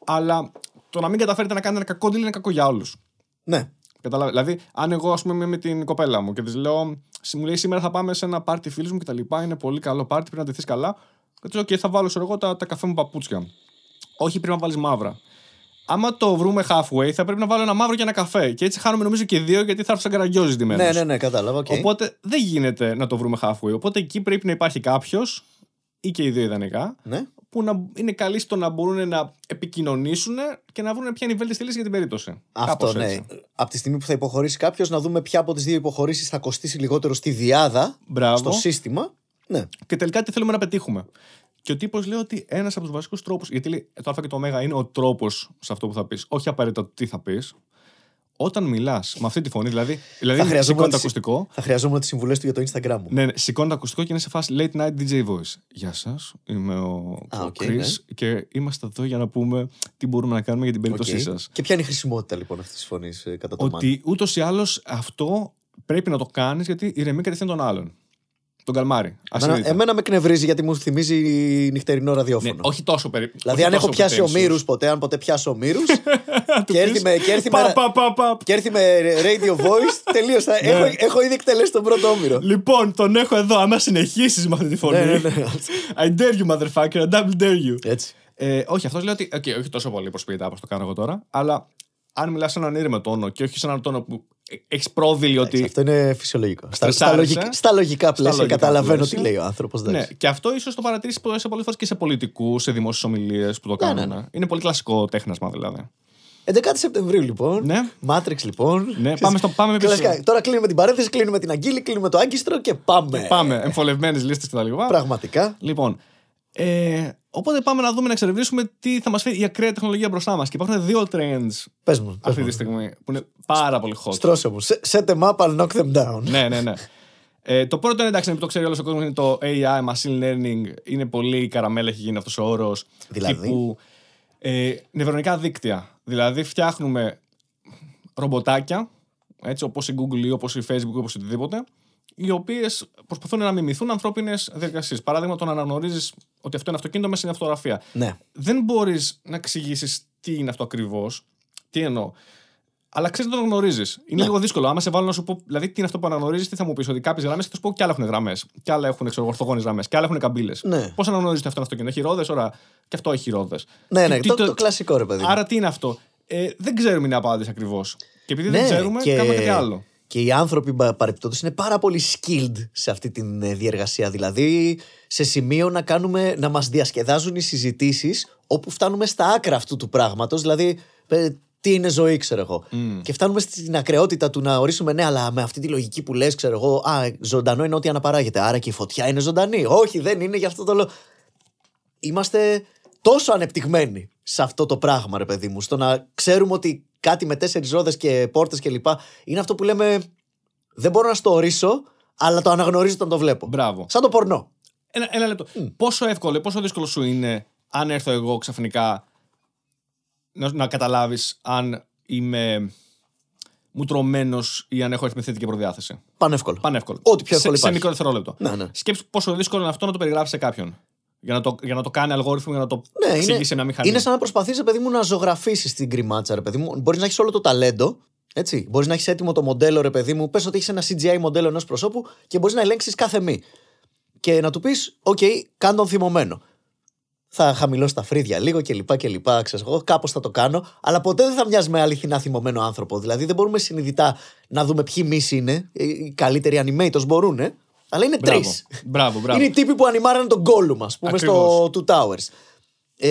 Αλλά το να μην καταφέρετε να κάνετε ένα κακό deal είναι κακό για όλους. Ναι. Κατάλαβε. Δηλαδή, αν εγώ ας πούμε είμαι με την κοπέλα μου και της λέω, μου λέει σήμερα θα πάμε σε ένα πάρτι φίλους μου κτλ. Είναι πολύ καλό πάρτι, πρέπει να ντυθείς καλά. Και της λέω, okay, θα βάλω εγώ τα καφέ μου παπούτσια. Όχι, πρέπει να βάλεις μαύρα. άμα το βρούμε halfway, θα πρέπει να βάλω ένα μαύρο και ένα καφέ. Και έτσι χάνουμε νομίζω και δύο, γιατί θα έρθω σαν καραγκιόζης ντυμένος. Ναι, ναι, ναι, κατάλαβα. Okay. Οπότε δεν γίνεται να το βρούμε halfway. Οπότε εκεί πρέπει να υπάρχει κάποιος, ή και οι δύο ιδανικά, ναι, που να είναι καλοί στο να μπορούν να επικοινωνήσουν και να βρουν ποια είναι η βέλτιστη λύση για την περίπτωση. Αυτό, ναι. Από τη στιγμή που θα υποχωρήσει κάποιος, να δούμε ποια από τις δύο υποχωρήσεις θα κοστίσει λιγότερο στη διάδα, μπράβο, στο σύστημα. Ναι. Και τελικά τι θέλουμε να πετύχουμε. Και ο τύπος λέει ότι ένας από τους βασικούς τρόπους, γιατί λέει, το α και το ω είναι ο τρόπος σε αυτό που θα πεις, όχι απαραίτητα τι θα πεις. Όταν μιλάς με αυτή τη φωνή, δηλαδή σηκώνει το ακουστικό. Θα χρειαζόμουν τις συμβουλές του για το Instagram μου. Ναι, ναι, σηκώνει το ακουστικό και είναι σε φάση late night DJ voice. Γεια σας, είμαι ο Chris, ναι, και είμαστε εδώ για να πούμε τι μπορούμε να κάνουμε για την περίπτωσή σας. Και ποια είναι η χρησιμότητα λοιπόν αυτής της φωνής κατά το μάτι. Ότι ούτως ή άλλως αυτό πρέπει να το κάνεις, γιατί ηρεμεί κατευθείαν τον άλλον. Τον καλμάρι. Εμένα με κνευρίζει γιατί μου θυμίζει νυχτερινό ραδιόφωνο. Ναι, όχι τόσο περίπου. Δηλαδή, αν έχω πιάσει ο Μύρους ποτέ, αν ποτέ πιάσω ο Μύρους. Και έρθει με radio voice, τελείωσα. Έχω ήδη εκτελέσει τον πρώτο όμηρο. Λοιπόν, τον έχω εδώ. Άμα συνεχίσεις με αυτή τη φωνή. I dare you, motherfucker. I double dare you. Έτσι. Όχι, αυτό λέω ότι. Όχι τόσο πολύ προσποιητά όπως το κάνω εγώ τώρα, αλλά αν μιλάς σε έναν ήρεμο τόνο και όχι σε έναν τόνο που έχεις πρόδειλη ότι. Αυτό είναι φυσιολογικό. Στα λογικά πλαίσια καταλαβαίνω τι λέει ο άνθρωπος. Ναι, και αυτό ίσως το παρατηρήσεις πολλές φορές και σε πολιτικούς, σε δημόσιες ομιλίες που το κάνουν. Ναι, ναι, ναι. Είναι πολύ κλασικό τέχνασμα δηλαδή. 11 Σεπτεμβρίου λοιπόν. Ναι. Matrix λοιπόν. Ναι, πάμε πίσω. Τώρα κλείνουμε την παρένθεση, κλείνουμε την αγκύλη, κλείνουμε το άγκιστρο και πάμε. Πάμε. Εμφολευμένες λίστες κτλ. Πραγματικά. Λοιπόν. Οπότε πάμε να δούμε, να εξερευνήσουμε τι θα μας φέρει η ακραία τεχνολογία μπροστά μας. Και υπάρχουν δύο trends αυτή τη στιγμή που είναι πάρα πολύ hot. Στρώσε μου. Set them up and knock them down. Ναι, ναι, ναι. Το πρώτο είναι, εντάξει, που το ξέρει όλος ο κόσμος, είναι το AI, machine learning. Είναι πολύ καραμέλα, έχει γίνει αυτός ο όρος. Δηλαδή. Τύπου, νευρονικά δίκτυα. Δηλαδή, φτιάχνουμε ρομποτάκια, έτσι, όπως η Google ή όπως η Facebook ή όπως οτιδήποτε, οι οποίες προσπαθούν να μιμηθούν ανθρώπινες διεργασίες. Παράδειγμα, το να αναγνωρίζεις ότι αυτό είναι αυτοκίνητο μέσα στην αυτογραφία. Ναι. Δεν μπορείς να εξηγήσεις τι είναι αυτό ακριβώς, τι εννοώ. Αλλά ξέρεις να το γνωρίζεις. Είναι, ναι, λίγο δύσκολο. Άμα σε βάλω να σου πω, δηλαδή, τι είναι αυτό που αναγνωρίζεις, τι θα μου πεις, ότι κάποιες γραμμές, θα σου πω κι άλλα έχουν γραμμές. Κι άλλα έχουν ορθογώνες γραμμές, κι άλλα έχουν καμπύλες. Ναι. Πώς αναγνωρίζεις ότι αυτό είναι αυτοκίνητο. Έχει ρόδες, ωραία, και αυτό έχει ρόδες. Ναι, ναι, το κλασικό ρε παιδί. Άρα τι είναι αυτό. Δεν ξέρουμε την απάντηση ακριβώς. Και επειδή δεν ξέρουμε, κάνουμε κάτι άλλο. Και οι άνθρωποι παρεπιπτόντως είναι πάρα πολύ skilled σε αυτή τη διεργασία. Δηλαδή, σε σημείο να μας διασκεδάζουν οι συζητήσεις όπου φτάνουμε στα άκρα αυτού του πράγματος. Δηλαδή, τι είναι ζωή, ξέρω εγώ. Και φτάνουμε στην ακραιότητα του να ορίσουμε, ναι, αλλά με αυτή τη λογική που λες, ξέρω εγώ, α, ζωντανό είναι ό,τι αναπαράγεται. Άρα και η φωτιά είναι ζωντανή. Όχι, δεν είναι, γι' αυτό το λόγο. Είμαστε τόσο ανεπτυγμένοι σε αυτό το πράγμα, ρε παιδί μου, στο να ξέρουμε ότι κάτι με 4 ρόδες και πόρτες κλπ. Είναι αυτό που λέμε. Δεν μπορώ να στο ορίσω, αλλά το αναγνωρίζω όταν το βλέπω. Μπράβο. Σαν το πορνό. Ένα λεπτό. Πόσο εύκολο, πόσο δύσκολο σου είναι, αν έρθω εγώ ξαφνικά να καταλάβεις αν είμαι μουτρωμένος ή αν έχω αριθμητική προδιάθεση. Πανεύκολο. Πανεύκολο. Ό,τι πιο εύκολο. Σε μικρό δευτερόλεπτο. Ναι, ναι. Σκέψου πόσο δύσκολο είναι αυτό να το περιγράψει σε κάποιον. Για να το κάνει αλγόριθμο, για να το εξηγήσει σε μια μηχανή. Είναι σαν να προσπαθείς, παιδί μου, να ζωγραφίσεις την γκριμάτσα, ρε παιδί μου. Μπορείς να έχεις όλο το ταλέντο, έτσι. Μπορείς να έχεις έτοιμο το μοντέλο, ρε παιδί μου. Πες ότι έχεις ένα CGI μοντέλο ενός προσώπου και μπορείς να ελέγξεις κάθε μη. Και να του πεις, OK, κάν τον θυμωμένο. Θα χαμηλώσω τα φρύδια λίγο κλπ. Κάπως θα το κάνω. Αλλά ποτέ δεν θα μοιάζει με αληθινά θυμωμένο άνθρωπο. Δηλαδή δεν μπορούμε συνειδητά να δούμε ποιοι μυς είναι. Οι καλύτεροι animators μπορούν. Αλλά είναι τρεις. Είναι οι τύποι που ανημάραν τον Gollum, ας πούμε, στο Two Towers.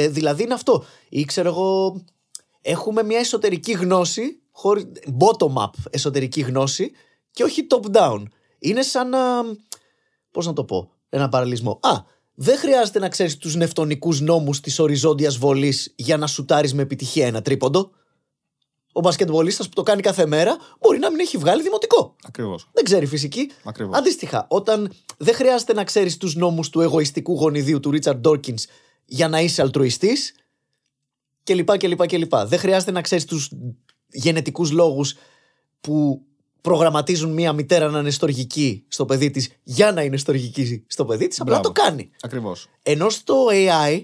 Δηλαδή είναι αυτό. Ή ξέρω εγώ, έχουμε μια εσωτερική γνώση, bottom-up εσωτερική γνώση και όχι top-down. Είναι σαν να. Πώς να το πω, ένα παραλληλισμό. Δεν χρειάζεται να ξέρεις τους νευτονικούς νόμους της οριζόντιας βολής για να σουτάρεις με επιτυχία ένα τρίποντο. Ο μπασκετμπολίστας που το κάνει κάθε μέρα μπορεί να μην έχει βγάλει δημοτικό. Ακριβώς. Δεν ξέρει φυσική. Ακριβώς. Αντίστοιχα, όταν δεν χρειάζεται να ξέρεις τους νόμους του εγωιστικού γονιδίου του Ρίτσαρντ Ντόρκινς για να είσαι αλτρουιστής κλπ. Δεν χρειάζεται να ξέρεις τους γενετικούς λόγους που προγραμματίζουν μία μητέρα να είναι στοργική στο παιδί της για να είναι στοργική στο παιδί της. Απλά το κάνει. Ακριβώς. Ενώ στο AI.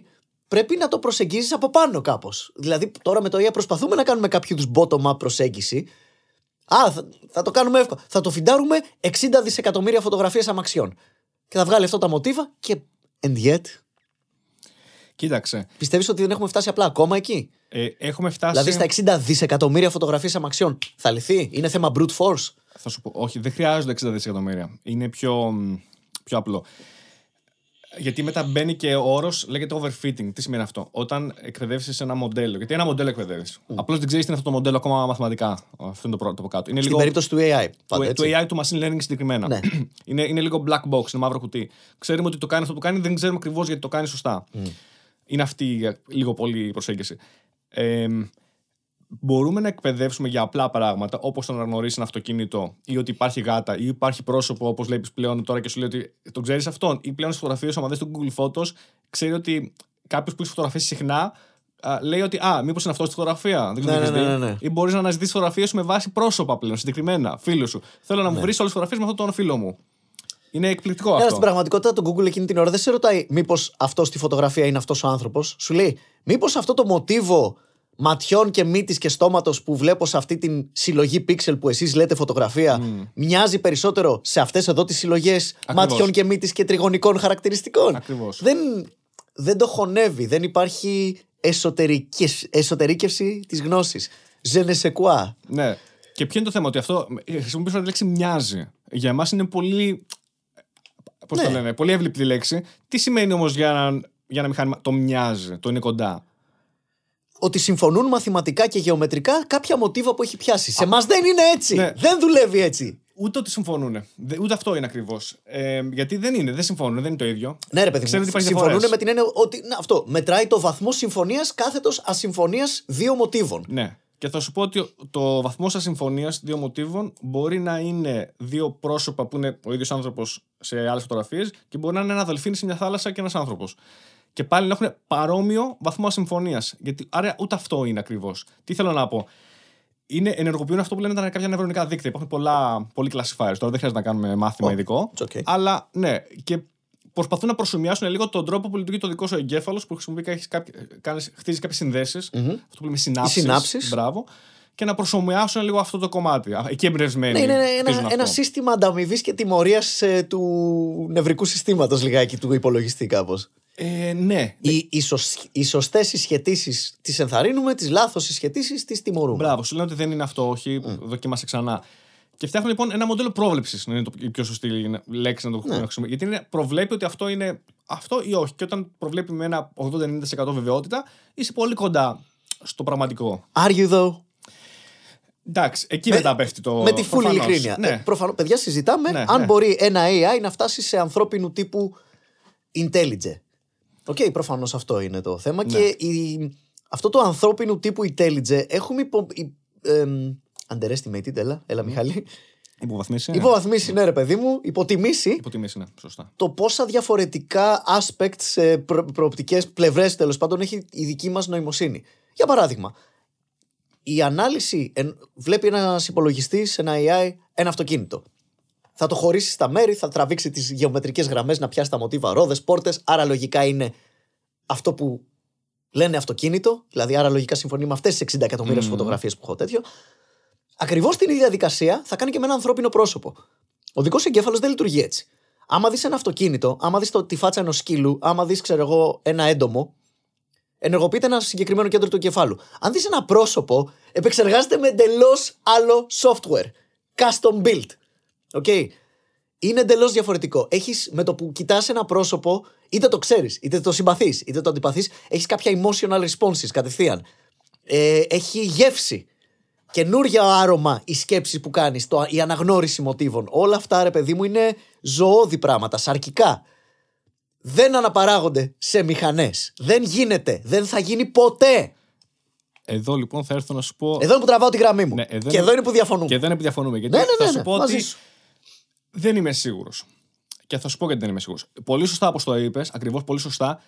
Πρέπει να το προσεγγίζεις από πάνω κάπως. Δηλαδή, τώρα με το AI προσπαθούμε να κάνουμε κάποιο είδους bottom-up προσέγγιση. Θα το κάνουμε εύκολα. Θα το φιντάρουμε 60 δισεκατομμύρια φωτογραφίες αμαξιών. Και θα βγάλει αυτό τα μοτίβα και. And yet. Κοίταξε. Πιστεύεις ότι δεν έχουμε φτάσει απλά ακόμα εκεί? Έχουμε φτάσει. Δηλαδή στα 60 δισεκατομμύρια φωτογραφίες αμαξιών θα λυθεί? Είναι θέμα brute force? Θα σου πω, όχι, δεν χρειάζονται 60 δισεκατομμύρια. Είναι πιο απλό. Γιατί μετά μπαίνει και ο όρος, λέγεται overfitting. Τι σημαίνει αυτό? Όταν εκπαιδεύσεις ένα μοντέλο. Γιατί ένα μοντέλο εκπαιδεύεις. Απλώς δεν ξέρεις τι είναι αυτό το μοντέλο ακόμα μαθηματικά. Αυτό είναι το πρώτο από κάτω. Είναι στην λίγο... περίπτωση του AI. Του AI, του machine learning συγκεκριμένα. Ναι. Είναι λίγο black box, είναι μαύρο κουτί. Ξέρουμε ότι το κάνει αυτό που κάνει, δεν ξέρουμε ακριβώς γιατί το κάνει σωστά. Είναι αυτή λίγο πολύ η προσέγγιση. Μπορούμε να εκπαιδεύσουμε για απλά πράγματα, όπως το να γνωρίσει ένα αυτοκίνητο ή ότι υπάρχει γάτα ή υπάρχει πρόσωπο, όπως βλέπεις πλέον τώρα και σου λέει ότι τον ξέρεις αυτόν. Ή πλέον στις φωτογραφίες, άμα δεις τον Google Photos, ξέρει ότι κάποιος που έχει φωτογραφίες συχνά λέει ότι μήπως είναι αυτό στη φωτογραφία. Δεν ξέρω τι έχει δει. Ή μπορείς να αναζητήσεις φωτογραφίες σου με βάση πρόσωπα πλέον, συγκεκριμένα, φίλους σου. Θέλω να μου βρεις όλες τις φωτογραφίες με αυτόν τον φίλο μου. Είναι εκπληκτικό αυτό. Στην πραγματικότητα, το Google εκείνη την ώρα δεν σε ρωτάει μήπως αυτό στη φωτογραφία είναι αυτός ο άνθρωπος. Σου λέει μήπως αυτό το μοτίβο ματιών και μύτης και στόματος που βλέπω σε αυτή την συλλογή πίξελ που εσείς λέτε φωτογραφία μοιάζει περισσότερο σε αυτές εδώ τις συλλογές ματιών και μύτης και τριγωνικών χαρακτηριστικών. Ακριβώς. Δεν το χωνεύει, δεν υπάρχει εσωτερήκευση της γνώσης. Je ne sais quoi. Ναι. Και ποιο είναι το θέμα? Ότι αυτό, χρησιμοποιήσω τη λέξη μοιάζει. Για εμάς είναι πολύ, πώς το λένε, πολύ εύληπτη λέξη. Τι σημαίνει όμως για ένα μηχάνημα το μοιάζει, το είναι κοντά? Ότι συμφωνούν μαθηματικά και γεωμετρικά κάποια μοτίβα που έχει πιάσει. Σε εμάς δεν είναι έτσι. Ναι. Δεν δουλεύει έτσι. Ούτε ότι συμφωνούν. Ούτε αυτό είναι ακριβώς. Γιατί δεν συμφωνούν, δεν είναι το ίδιο. Ναι, ρε παιδί μου. Συμφωνούν με την έννοια ότι αυτό μετράει το βαθμό συμφωνίας κάθετος ασυμφωνίας δύο μοτίβων. Ναι. Και θα σου πω ότι το βαθμός ασυμφωνίας δύο μοτίβων μπορεί να είναι δύο πρόσωπα που είναι ο ίδιος άνθρωπος σε άλλες φωτογραφίες και μπορεί να είναι ένα δελφίνι σε μια θάλασσα και ένας άνθρωπος. Και πάλι να έχουν παρόμοιο βαθμό ασυμφωνίας. Γιατί άρα ούτε αυτό είναι ακριβώς. Τι θέλω να πω? Ενεργοποιούν αυτό που λένε τα κάποια νευρονικά δίκτυα. Υπάρχουν πολλοί classifiers. Τώρα δεν χρειάζεται να κάνουμε μάθημα ειδικό. Okay. Αλλά ναι, και προσπαθούν να προσομοιάσουν λίγο τον τρόπο που λειτουργεί το δικό σου εγκέφαλος, που χτίζει κάποιες συνδέσεις. Αυτό που λέμε συνάψεις. Μπράβο. Και να προσομοιάσουν λίγο αυτό το κομμάτι. Εκεί εμπνευσμένοι. Ναι, είναι ένα σύστημα ανταμοιβής και τιμωρίας του νευρικού συστήματος, λιγάκι του υπολογιστή, κάπως. Ναι. Οι σωστές συσχετήσεις τις ενθαρρύνουμε, τις λάθος συσχετήσεις τις τιμωρούμε. Μπράβο, σου λένε ότι δεν είναι αυτό, όχι, δοκίμασε ξανά. Και φτιάχνουν λοιπόν ένα μοντέλο πρόβλεψης, είναι η πιο σωστή λέξη να το χρησιμοποιήσουμε. Γιατί προβλέπει ότι αυτό είναι αυτό ή όχι. Και όταν προβλέπει με ένα 80-90% βεβαιότητα, είσαι πολύ κοντά στο πραγματικό. Are you though? Εντάξει, εκεί μετά πέφτει το. Με τη full ειλικρίνεια. Ναι. Προφανώς, παιδιά, συζητάμε αν μπορεί ένα AI να φτάσει σε ανθρώπινου τύπου intelligence. Okay, προφανώς αυτό είναι το θέμα. Ναι. Και αυτό το ανθρώπινου τύπου intelligence έχουμε underestimated, έλα Μιχάλη. Υποβαθμίσει, ναι, ρε παιδί μου. Υποτιμήσει, ναι, σωστά. Το πόσα διαφορετικά aspects, προοπτικές, πλευρές τέλος πάντων έχει η δική μας νοημοσύνη. Για παράδειγμα, η ανάλυση βλέπει ένας υπολογιστής, ένα AI, ένα αυτοκίνητο. Θα το χωρίσει στα μέρη, θα τραβήξει τις γεωμετρικές γραμμές, να πιάσει τα μοτίβα, ρόδες, πόρτες. Άρα λογικά είναι αυτό που λένε αυτοκίνητο. Δηλαδή, άρα λογικά συμφωνεί με αυτές τις 60 εκατομμύρια φωτογραφίες που έχω τέτοιο. Ακριβώς την ίδια διαδικασία θα κάνει και με ένα ανθρώπινο πρόσωπο. Ο δικός εγκέφαλος δεν λειτουργεί έτσι. Άμα δεις ένα αυτοκίνητο, άμα δεις τη φάτσα ενός σκύλου, άμα δεις, ξέρω εγώ, ένα έντομο, ενεργοποιείται ένα συγκεκριμένο κέντρο του εγκεφάλου. Αν δεις ένα πρόσωπο, επεξεργάζεται με εντελώς άλλο software. Custom built. Okay. Είναι εντελώς διαφορετικό. Έχεις, με το που κοιτάς ένα πρόσωπο, είτε το ξέρεις, είτε το συμπαθείς, είτε το αντιπαθείς, έχεις κάποια emotional responses κατευθείαν. Έχει γεύση. Καινούργια άρωμα η σκέψη που κάνεις, η αναγνώριση μοτίβων. Όλα αυτά, ρε παιδί μου, είναι ζωώδη πράγματα, σαρκικά. Δεν αναπαράγονται σε μηχανές. Δεν γίνεται. Δεν θα γίνει ποτέ. Εδώ λοιπόν θα έρθω να σου πω. Εδώ είναι που τραβάω τη γραμμή μου. Ναι, και εδώ είναι που διαφωνούμε. Γιατί θα σου πω ότι. Δεν είμαι σίγουρος. Και θα σου πω γιατί δεν είμαι σίγουρος. Πολύ σωστά όπως το είπες, ακριβώς πολύ σωστά.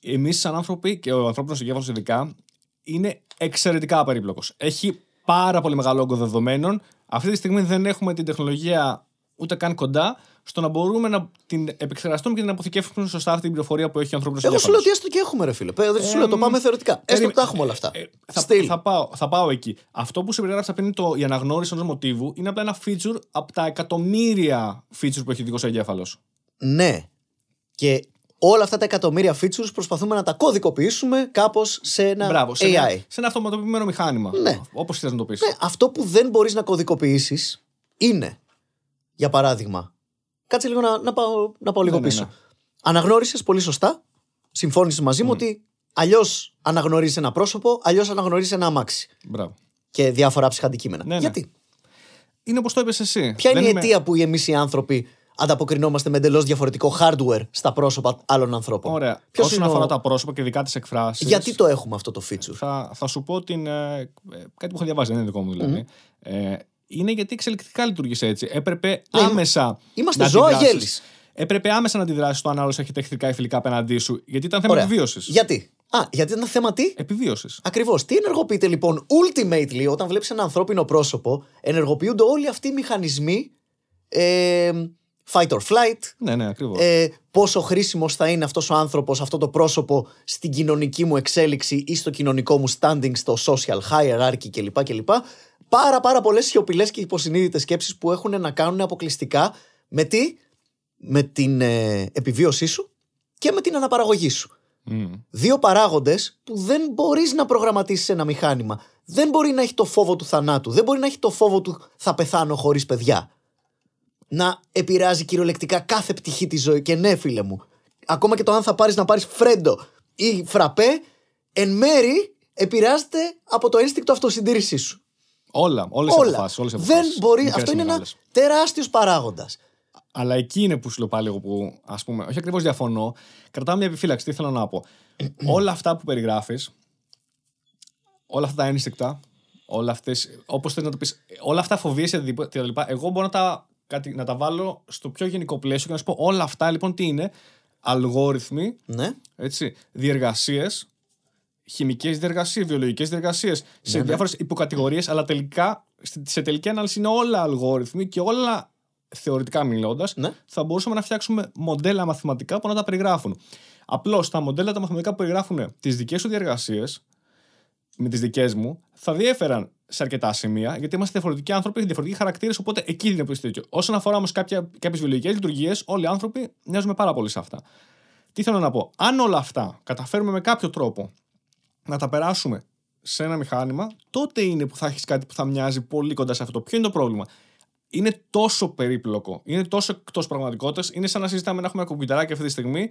Εμείς, σαν άνθρωποι, και ο ανθρώπινος εγκέφαλος ειδικά, είναι εξαιρετικά περίπλοκος. Έχει πάρα πολύ μεγάλο όγκο δεδομένων. Αυτή τη στιγμή δεν έχουμε την τεχνολογία ούτε καν κοντά στο να μπορούμε να την επεξεργαστούμε και να την αποθηκεύσουμε σωστά αυτή την πληροφορία που έχει ο ανθρώπινος εγκέφαλος. Εγώ σου λέω ότι έστω και έχουμε, ρε φίλε. Σου λέω, το πάμε θεωρητικά. Έστω τα έχουμε όλα αυτά. Θα πάω εκεί. Αυτό που σου περιγράψα πριν, η αναγνώριση ενός μοτίβου, είναι απλά ένα feature από τα εκατομμύρια features που έχει ο δικός εγκέφαλος. Ναι. Και όλα αυτά τα εκατομμύρια features προσπαθούμε να τα κωδικοποιήσουμε κάπως σε ένα AI. Σε ένα αυτοματοποιημένο μηχάνημα. Ναι. Όπως θες να το πεις. Ναι, αυτό που δεν μπορείς να κωδικοποιήσεις είναι, για παράδειγμα. Κάτσε λίγο να πάω λίγο πίσω. Ναι. Αναγνώρισες πολύ σωστά, συμφώνησες μαζί μου ότι αλλιώς αναγνωρίζεις ένα πρόσωπο, αλλιώς αναγνωρίζεις ένα αμάξι. Μπράβο. Και διάφορα ψυχα αντικείμενα. Ναι, ναι. Γιατί? Είναι όπως το είπες εσύ. Ποια είναι η αιτία που εμείς οι άνθρωποι ανταποκρινόμαστε με εντελώς διαφορετικό hardware στα πρόσωπα άλλων ανθρώπων? Ωραία. Ποιος όσον αφορά τα πρόσωπα και ειδικά τις εκφράσεις. Γιατί το έχουμε αυτό το feature? Θα σου πω κάτι που έχω διαβάσει, δεν είναι δικό μου δηλαδή. Είναι γιατί εξελικτικά λειτουργήσε έτσι. Έπρεπε άμεσα. Είμαστε ζώα γέλης. Έπρεπε άμεσα να αντιδράσει το αν άλλο έχει τεχνικά ή φιλικά απέναντί σου, γιατί ήταν θέμα επιβίωσης. Γιατί? Γιατί ήταν θέμα τι? Επιβίωσης. Ακριβώς. Τι ενεργοποιείται λοιπόν? Ultimately, όταν βλέπεις ένα ανθρώπινο πρόσωπο, ενεργοποιούνται όλοι αυτοί οι μηχανισμοί. Fight or flight. Ναι, ναι, ακριβώς. Πόσο χρήσιμος θα είναι αυτός ο άνθρωπος, αυτό το πρόσωπο στην κοινωνική μου εξέλιξη ή στο κοινωνικό μου standing, στο social hierarchy κλπ. Πάρα πολλές σιωπηλές και υποσυνείδητες σκέψεις που έχουν να κάνουν αποκλειστικά με τι? Με την επιβίωσή σου και με την αναπαραγωγή σου. Δύο παράγοντες που δεν μπορείς να προγραμματίσεις ένα μηχάνημα. Δεν μπορεί να έχει το φόβο του θανάτου. Δεν μπορεί να έχει το φόβο του θα πεθάνω χωρίς παιδιά. Να επηρεάζει κυριολεκτικά κάθε πτυχή της ζωής. Και ναι, φίλε μου, ακόμα και το αν θα πάρεις να πάρεις φρέντο ή φραπέ, εν μέρη επηρεάζεται από το ένστικτο αυτοσυντήρησή σου. Όλα. Αποφάσεις. Δεν μπορεί. Αυτό είναι μεγάλες. Ένα τεράστιος παράγοντας. Αλλά εκεί είναι που σου λέω πάλι εγώ που, ας πούμε, όχι ακριβώς διαφωνώ, κρατάω μια επιφύλαξη. Τι θέλω να πω? Όλα αυτά που περιγράφεις, όλα αυτά τα ένστικτα, όλα αυτές, όπως θες να το πεις, όλα αυτά φοβίες και τα λοιπά, εγώ μπορώ να τα βάλω στο πιο γενικό πλαίσιο και να σου πω όλα αυτά λοιπόν τι είναι? Αλγόριθμοι, διεργασίες, χημικές διεργασίες, βιολογικές διεργασίες, σε διάφορες υποκατηγορίες, αλλά τελικά, σε τελική ανάλυση είναι όλα αλγόριθμοι και όλα, θεωρητικά μιλώντας, θα μπορούσαμε να φτιάξουμε μοντέλα μαθηματικά που να τα περιγράφουν. Απλώς τα μοντέλα τα μαθηματικά που περιγράφουν τις δικές σου διεργασίες με τις δικές μου θα διέφεραν σε αρκετά σημεία, γιατί είμαστε διαφορετικοί άνθρωποι, διαφορετικοί χαρακτήρες, οπότε εκεί είναι που είστε τέτοιο. Όσον αφορά όμως κάποιες βιολογικές λειτουργίες, όλοι οι άνθρωποι μοιάζουμε πάρα πολύ σε αυτά. Τι θέλω να πω? Αν όλα αυτά καταφέρουμε με κάποιο τρόπο να τα περάσουμε σε ένα μηχάνημα, τότε είναι που θα έχεις κάτι που θα μοιάζει πολύ κοντά σε αυτό. Ποιο είναι το πρόβλημα? Είναι τόσο περίπλοκο, είναι τόσο εκτός πραγματικότητας, είναι σαν να συζητάμε να έχουμε ένα κομπιουτεράκι αυτή τη στιγμή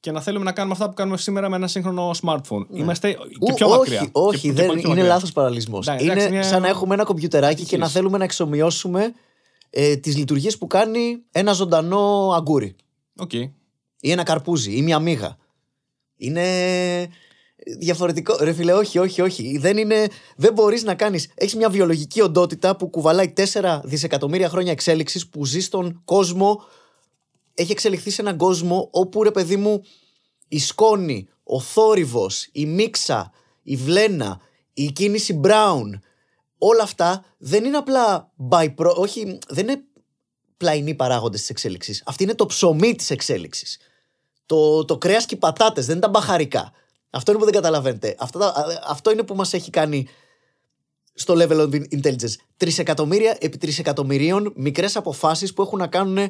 και να θέλουμε να κάνουμε αυτά που κάνουμε σήμερα με ένα σύγχρονο smartphone. Ναι. Είμαστε και πιο μακριά. Όχι, δεν είναι λάθος παραλυσμός. Είναι σαν να έχουμε ένα κομπιουτεράκι και να θέλουμε να εξομοιώσουμε τις λειτουργίες που κάνει ένα ζωντανό αγκούρι. Ή ένα καρπούζι, ή μια μύγα. Είναι διαφορετικό. Ρε φίλε, όχι. Δεν μπορείς να κάνεις. Έχεις μια βιολογική οντότητα που κουβαλάει 4 δισεκατομμύρια χρόνια εξέλιξης, που ζει στον κόσμο. Έχει εξελιχθεί σε έναν κόσμο όπου, ρε παιδί μου, η σκόνη, ο θόρυβος, η μίξα, η βλένα, η κίνηση Brown, όλα αυτά δεν είναι απλά δεν είναι πλαϊνοί παράγοντες της εξέλιξης. Αυτή είναι το ψωμί της εξέλιξης. Το κρέας και οι πατάτες, δεν είναι τα μπαχαρικά. Αυτό είναι που δεν καταλαβαίνετε. Αυτό είναι που μας έχει κάνει στο level of intelligence. 3 εκατομμύρια επί 3 εκατομμυρίων μικρές αποφάσεις που έχουν να κάνουν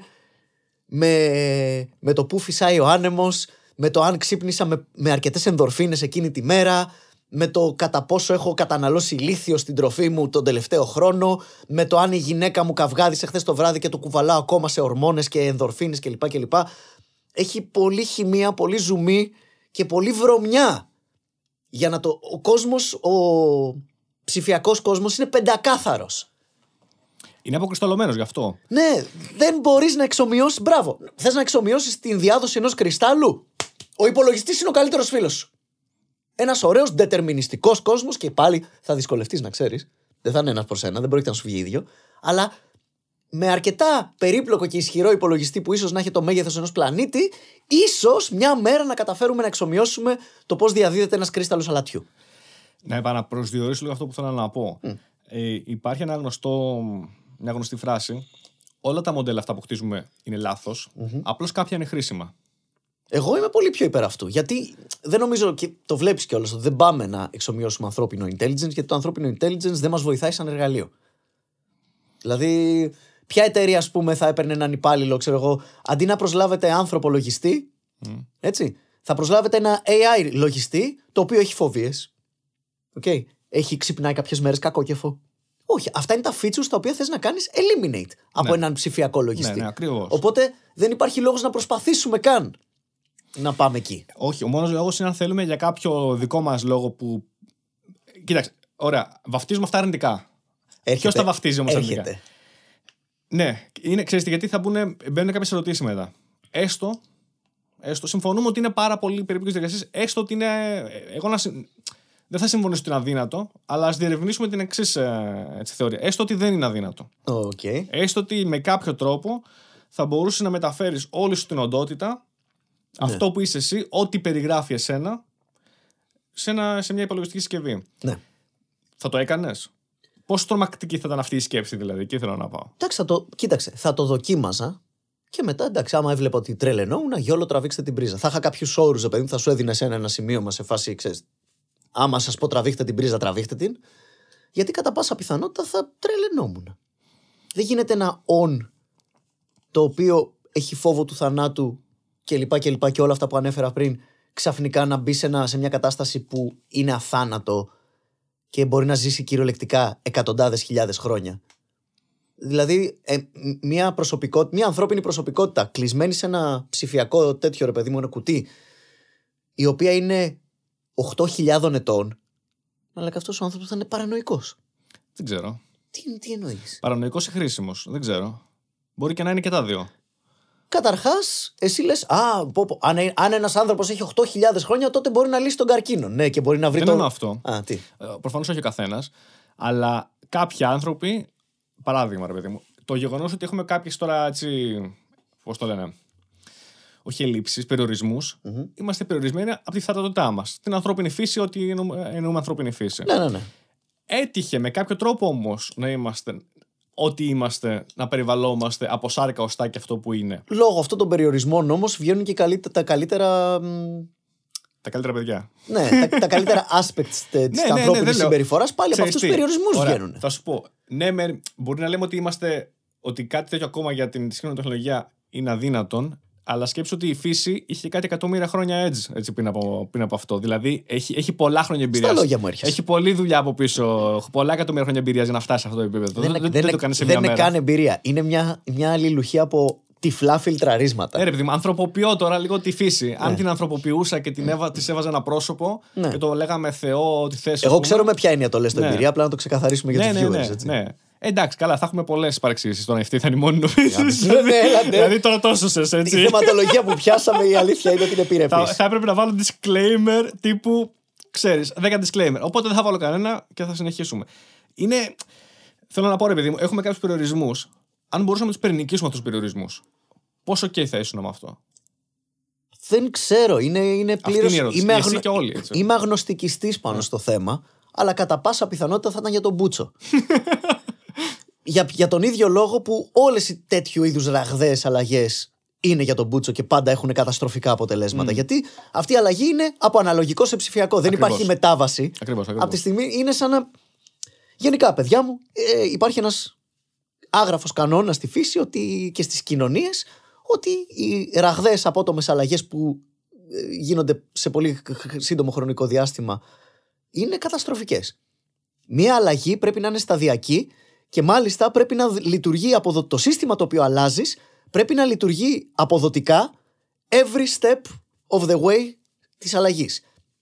με το που φυσάει ο άνεμος, με το αν ξύπνησα με αρκετές ενδορφίνες εκείνη τη μέρα, με το κατά πόσο έχω καταναλώσει λίθιο στην τροφή μου τον τελευταίο χρόνο, με το αν η γυναίκα μου καυγάδισε χθες το βράδυ και το κουβαλάω ακόμα σε ορμόνες και ενδορφίνες κλπ. Έχει πολλή χημεία, πολύ ζουμί και πολύ βρωμιά για να το... Ο κόσμος, ο ψηφιακός κόσμος είναι πεντακάθαρος. Είναι αποκρισταλωμένος γι' αυτό. Ναι, δεν μπορείς να εξομοιώσεις. Μπράβο. Θες να εξομοιώσεις την διάδοση ενός κρυστάλλου? Ο υπολογιστής είναι ο καλύτερος φίλος σου. Ένας ωραίος ντετερμινιστικός κόσμος, και πάλι θα δυσκολευτείς να ξέρεις. Δεν θα είναι ένας προς ένα, δεν πρόκειται να σου βγει ίδιο. Αλλά με αρκετά περίπλοκο και ισχυρό υπολογιστή που ίσως να έχει το μέγεθος ενός πλανήτη, ίσως μια μέρα να καταφέρουμε να εξομοιώσουμε το πώς διαδίδεται ένας κρύσταλλος αλατιού. Να επαναπροσδιορίσω λίγο αυτό που θέλω να πω. Υπάρχει μια γνωστή φράση: όλα τα μοντέλα αυτά που χτίζουμε είναι λάθος, απλώς κάποια είναι χρήσιμα. Εγώ είμαι πολύ πιο υπέρ αυτού. Γιατί δεν νομίζω, και το βλέπεις κιόλας, ότι δεν πάμε να εξομοιώσουμε ανθρώπινο intelligence, γιατί το ανθρώπινο intelligence δεν μας βοηθάει σαν εργαλείο. Δηλαδή, ποια εταιρεία, ας πούμε, θα έπαιρνε έναν υπάλληλο, ξέρω εγώ, αντί να προσλάβετε άνθρωπο λογιστή, Έτσι. Θα προσλάβετε ένα AI λογιστή, το οποίο έχει φοβίες. Okay. Έχει ξυπνάει κάποιες μέρες κακόκεφο. Όχι. Αυτά είναι τα features τα οποία θες να κάνεις eliminate από έναν ψηφιακό λογιστή. Ναι, ακριβώς. Οπότε δεν υπάρχει λόγος να προσπαθήσουμε καν να πάμε εκεί. Όχι. Ο μόνος λόγος είναι αν θέλουμε για κάποιο δικό μας λόγο που. Κοίταξε. Ωραία. Βαφτίζουμε αυτά αρνητικά. Ποιος τα βαφτίζει όμως αρνητικά. Ναι. Ξέρετε γιατί θα μπαίνουν κάποιες ερωτήσεις μετά. Έστω. Συμφωνούμε ότι είναι πάρα πολύ περίπλοκες διαδικασίες. Έστω ότι είναι. Δεν θα συμφωνήσω ότι είναι αδύνατο, αλλά ας διερευνήσουμε την εξής θεωρία. Έστω ότι δεν είναι αδύνατο. Okay. Έστω ότι με κάποιο τρόπο θα μπορούσε να μεταφέρεις όλη σου την οντότητα, αυτό που είσαι εσύ, ό,τι περιγράφει εσένα, σε μια υπολογιστική συσκευή. Ναι. Θα το έκανες. Πόσο τρομακτική θα ήταν αυτή η σκέψη, δηλαδή, εκεί θέλω να πάω. Κοίταξε, θα το δοκίμαζα. Και μετά, εντάξει, άμα έβλεπα ότι τρελαινόμουν, για όλο τραβήξτε την πρίζα. Θα είχα κάποιους όρους, παιδί μου, θα σου έδινε ένα σημείωμα σε φάση, ξέρεις. Άμα σας πω τραβήχτε την πρίζα, τραβήχτε την. Γιατί κατά πάσα πιθανότητα θα τρελαινόμουν. Δεν γίνεται ένα on το οποίο έχει φόβο του θανάτου κλπ. Και όλα αυτά που ανέφερα πριν, ξαφνικά να μπει σε μια κατάσταση που είναι αθάνατο και μπορεί να ζήσει κυριολεκτικά εκατοντάδες χιλιάδες χρόνια. Δηλαδή, μια ανθρώπινη προσωπικότητα κλεισμένη σε ένα ψηφιακό τέτοιο, ρε παιδί μου, ένα κουτί, η οποία είναι 8.000 ετών, αλλά και αυτός ο άνθρωπος θα είναι παρανοϊκός. Δεν ξέρω. Τι εννοείς? Παρανοϊκός ή χρήσιμος? Δεν ξέρω. Μπορεί και να είναι και τα δύο. Καταρχάς, εσύ λες, αν ένας άνθρωπος έχει 8.000 χρόνια, τότε μπορεί να λύσει τον καρκίνο. Ναι, και μπορεί να βρει. Δεν εννοώ αυτό. Προφανώς όχι ο καθένας. Αλλά κάποιοι άνθρωποι. Παράδειγμα, ρε παιδί μου, το γεγονός ότι έχουμε κάποιες τώρα έτσι. Πώς το λένε? Όχι ελλείψεις, περιορισμούς. Είμαστε περιορισμένοι από τη φθατότητά μας. Την ανθρώπινη φύση, ό,τι εννοούμε ανθρώπινη φύση. Ναι. Έτυχε με κάποιο τρόπο όμως να είμαστε ό,τι είμαστε, να περιβαλλόμαστε από σάρκα οστά και αυτό που είναι. Λόγω αυτών των περιορισμών όμως βγαίνουν και τα καλύτερα. Τα καλύτερα παιδιά. Ναι, τα καλύτερα aspects της ανθρώπινης συμπεριφοράς πάλι από αυτούς τους περιορισμούς βγαίνουν. Θα σου πω. Ναι, μπορεί να λέμε ότι κάτι τέτοιο ακόμα για την σύγχρονη τεχνολογία είναι αδύνατον, αλλά σκέψου ότι η φύση είχε κάτι εκατομμύρια χρόνια έτσι πριν από αυτό. Δηλαδή έχει πολλά χρόνια εμπειρίας. Στα λόγια μου έρχεσαι. Έχει πολλή δουλειά από πίσω. Πολλά εκατομμύρια χρόνια εμπειρίας για να φτάσει σε αυτό το επίπεδο. Δεν το κάνει σε μια μέρα. Δεν είναι καν εμπειρία. Είναι μια αλληλουχία από τυφλά φιλτραρίσματα. Ρε παιδί μου, ανθρωποποιώ τώρα λίγο τη φύση. Ναι. Αν την ανθρωποποιούσα και της έβαζα ένα πρόσωπο και το λέγαμε Θεό, ότι θες. Εγώ ξέρω με ποια έννοια το λες το εμπειρία, απλά να το ξεκαθαρίσουμε για τους viewers, έτσι. Ναι. Εντάξει, καλά, θα έχουμε πολλές παρεξηγήσεις. Τώρα αυτή θα είναι η μόνη νομίζω. Δηλαδή τώρα το έσωσες, έτσι. Η θεματολογία που πιάσαμε, η αλήθεια είναι ότι είναι επιρρεπής. Θα έπρεπε να βάλω disclaimer τύπου, ξέρεις, 10 disclaimer. Οπότε δεν θα βάλω κανένα και θα συνεχίσουμε. Θέλω να πω, ρε παιδί μου, έχουμε κάποιους περιορισμούς. Αν μπορούσαμε να τους περνικήσουμε αυτούς τους περιορισμούς, πόσο OK θα ήσουν με αυτό? Δεν ξέρω. Είναι πλήρως. Είμαι αγνωστικιστής πάνω στο θέμα, αλλά κατά πάσα πιθανότητα θα ήταν για τον Μπούτσο. για τον ίδιο λόγο που όλες οι τέτοιου είδους ραγδαίες αλλαγές είναι για τον Μπούτσο και πάντα έχουν καταστροφικά αποτελέσματα. Γιατί αυτή η αλλαγή είναι από αναλογικό σε ψηφιακό. Ακριβώς. Δεν υπάρχει μετάβαση. Ακριβώς. Από τη στιγμή είναι σαν να. Γενικά, παιδιά μου, υπάρχει ένας άγραφος κανόνα στη φύση και στις κοινωνίες ότι οι ραγδαίες απότομες αλλαγές που γίνονται σε πολύ σύντομο χρονικό διάστημα είναι καταστροφικές. Μία αλλαγή πρέπει να είναι σταδιακή και μάλιστα πρέπει να λειτουργεί το σύστημα το οποίο αλλάζεις πρέπει να λειτουργεί αποδοτικά every step of the way της αλλαγής.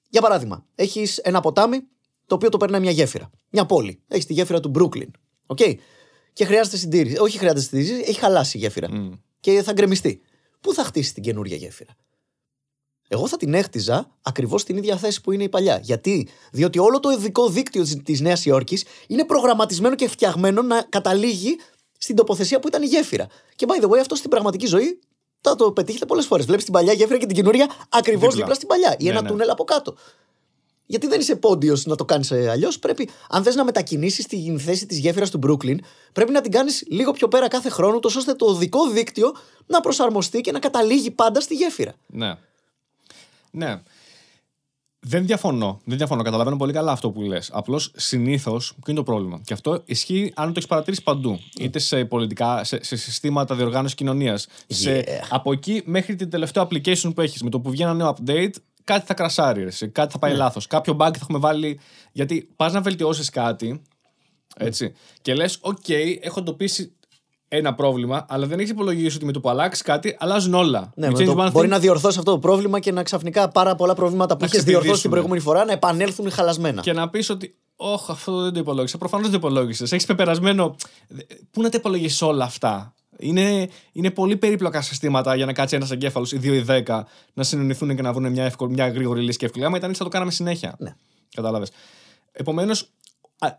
Για παράδειγμα, έχεις ένα ποτάμι το οποίο το περνάει μια γέφυρα, μια πόλη. Έχεις τη γέφυρα του Brooklyn, okay? Και χρειάζεται συντήρηση. Όχι χρειάζεται συντήρηση, έχει χαλάσει η γέφυρα. Και θα γκρεμιστεί. Πού θα χτίσει την καινούργια γέφυρα? Εγώ θα την έχτιζα ακριβώς στην ίδια θέση που είναι η παλιά. Γιατί? Διότι όλο το οδικό δίκτυο της Νέας Υόρκης είναι προγραμματισμένο και φτιαγμένο να καταλήγει στην τοποθεσία που ήταν η γέφυρα. Και by the way, αυτό στην πραγματική ζωή θα το πετύχετε πολλές φορές. Βλέπεις την παλιά γέφυρα και την καινούργια ακριβώς δίπλα στην παλιά. Ή ένα τούνελ από κάτω. Γιατί δεν είσαι πόντιος να το κάνεις αλλιώς? Πρέπει, αν θες να μετακινήσεις την θέση της γέφυρας του Brooklyn, πρέπει να την κάνεις λίγο πιο πέρα κάθε χρόνο, τόσο ώστε το οδικό δίκτυο να προσαρμοστεί και να καταλήγει πάντα στη γέφυρα. Ναι. Δεν διαφωνώ. Καταλαβαίνω πολύ καλά αυτό που λες. Απλώς συνήθως, ποιο είναι το πρόβλημα. Και αυτό ισχύει αν το έχεις παρατηρήσει παντού. Είτε σε πολιτικά, σε συστήματα διοργάνωσης κοινωνίας. Από εκεί μέχρι την τελευταία application που έχεις. Με το που βγαίνει ένα νέο update, κάτι θα κρασάρει. Κάτι θα πάει λάθος. Κάποιο bug θα έχουμε βάλει. Γιατί πας να βελτιώσεις κάτι. Έτσι, και λες, OK, έχω εντοπίσει ένα πρόβλημα, αλλά δεν έχεις υπολογίσει ότι με το που αλλάξει κάτι, αλλάζουν όλα. Ναι, μπορεί να διορθώσει αυτό το πρόβλημα και να ξαφνικά πάρα πολλά προβλήματα που έχεις διορθώσει την προηγούμενη φορά να επανέλθουν χαλασμένα. Και να πεις ότι, όχι, αυτό δεν το υπολόγισα. Προφανώς δεν το υπολόγισες. Έχεις πεπερασμένο. Πού να τα υπολογίσεις όλα αυτά. Είναι πολύ περίπλοκα συστήματα για να κάτσει ένας εγκέφαλος ή 2 ή 10 να συνεννοηθούν και να βρουν μια γρήγορη λύση και εύκολα. Άμα ήταν έτσι, θα το κάναμε συνέχεια. Ναι. Κατάλαβες. Επομένως.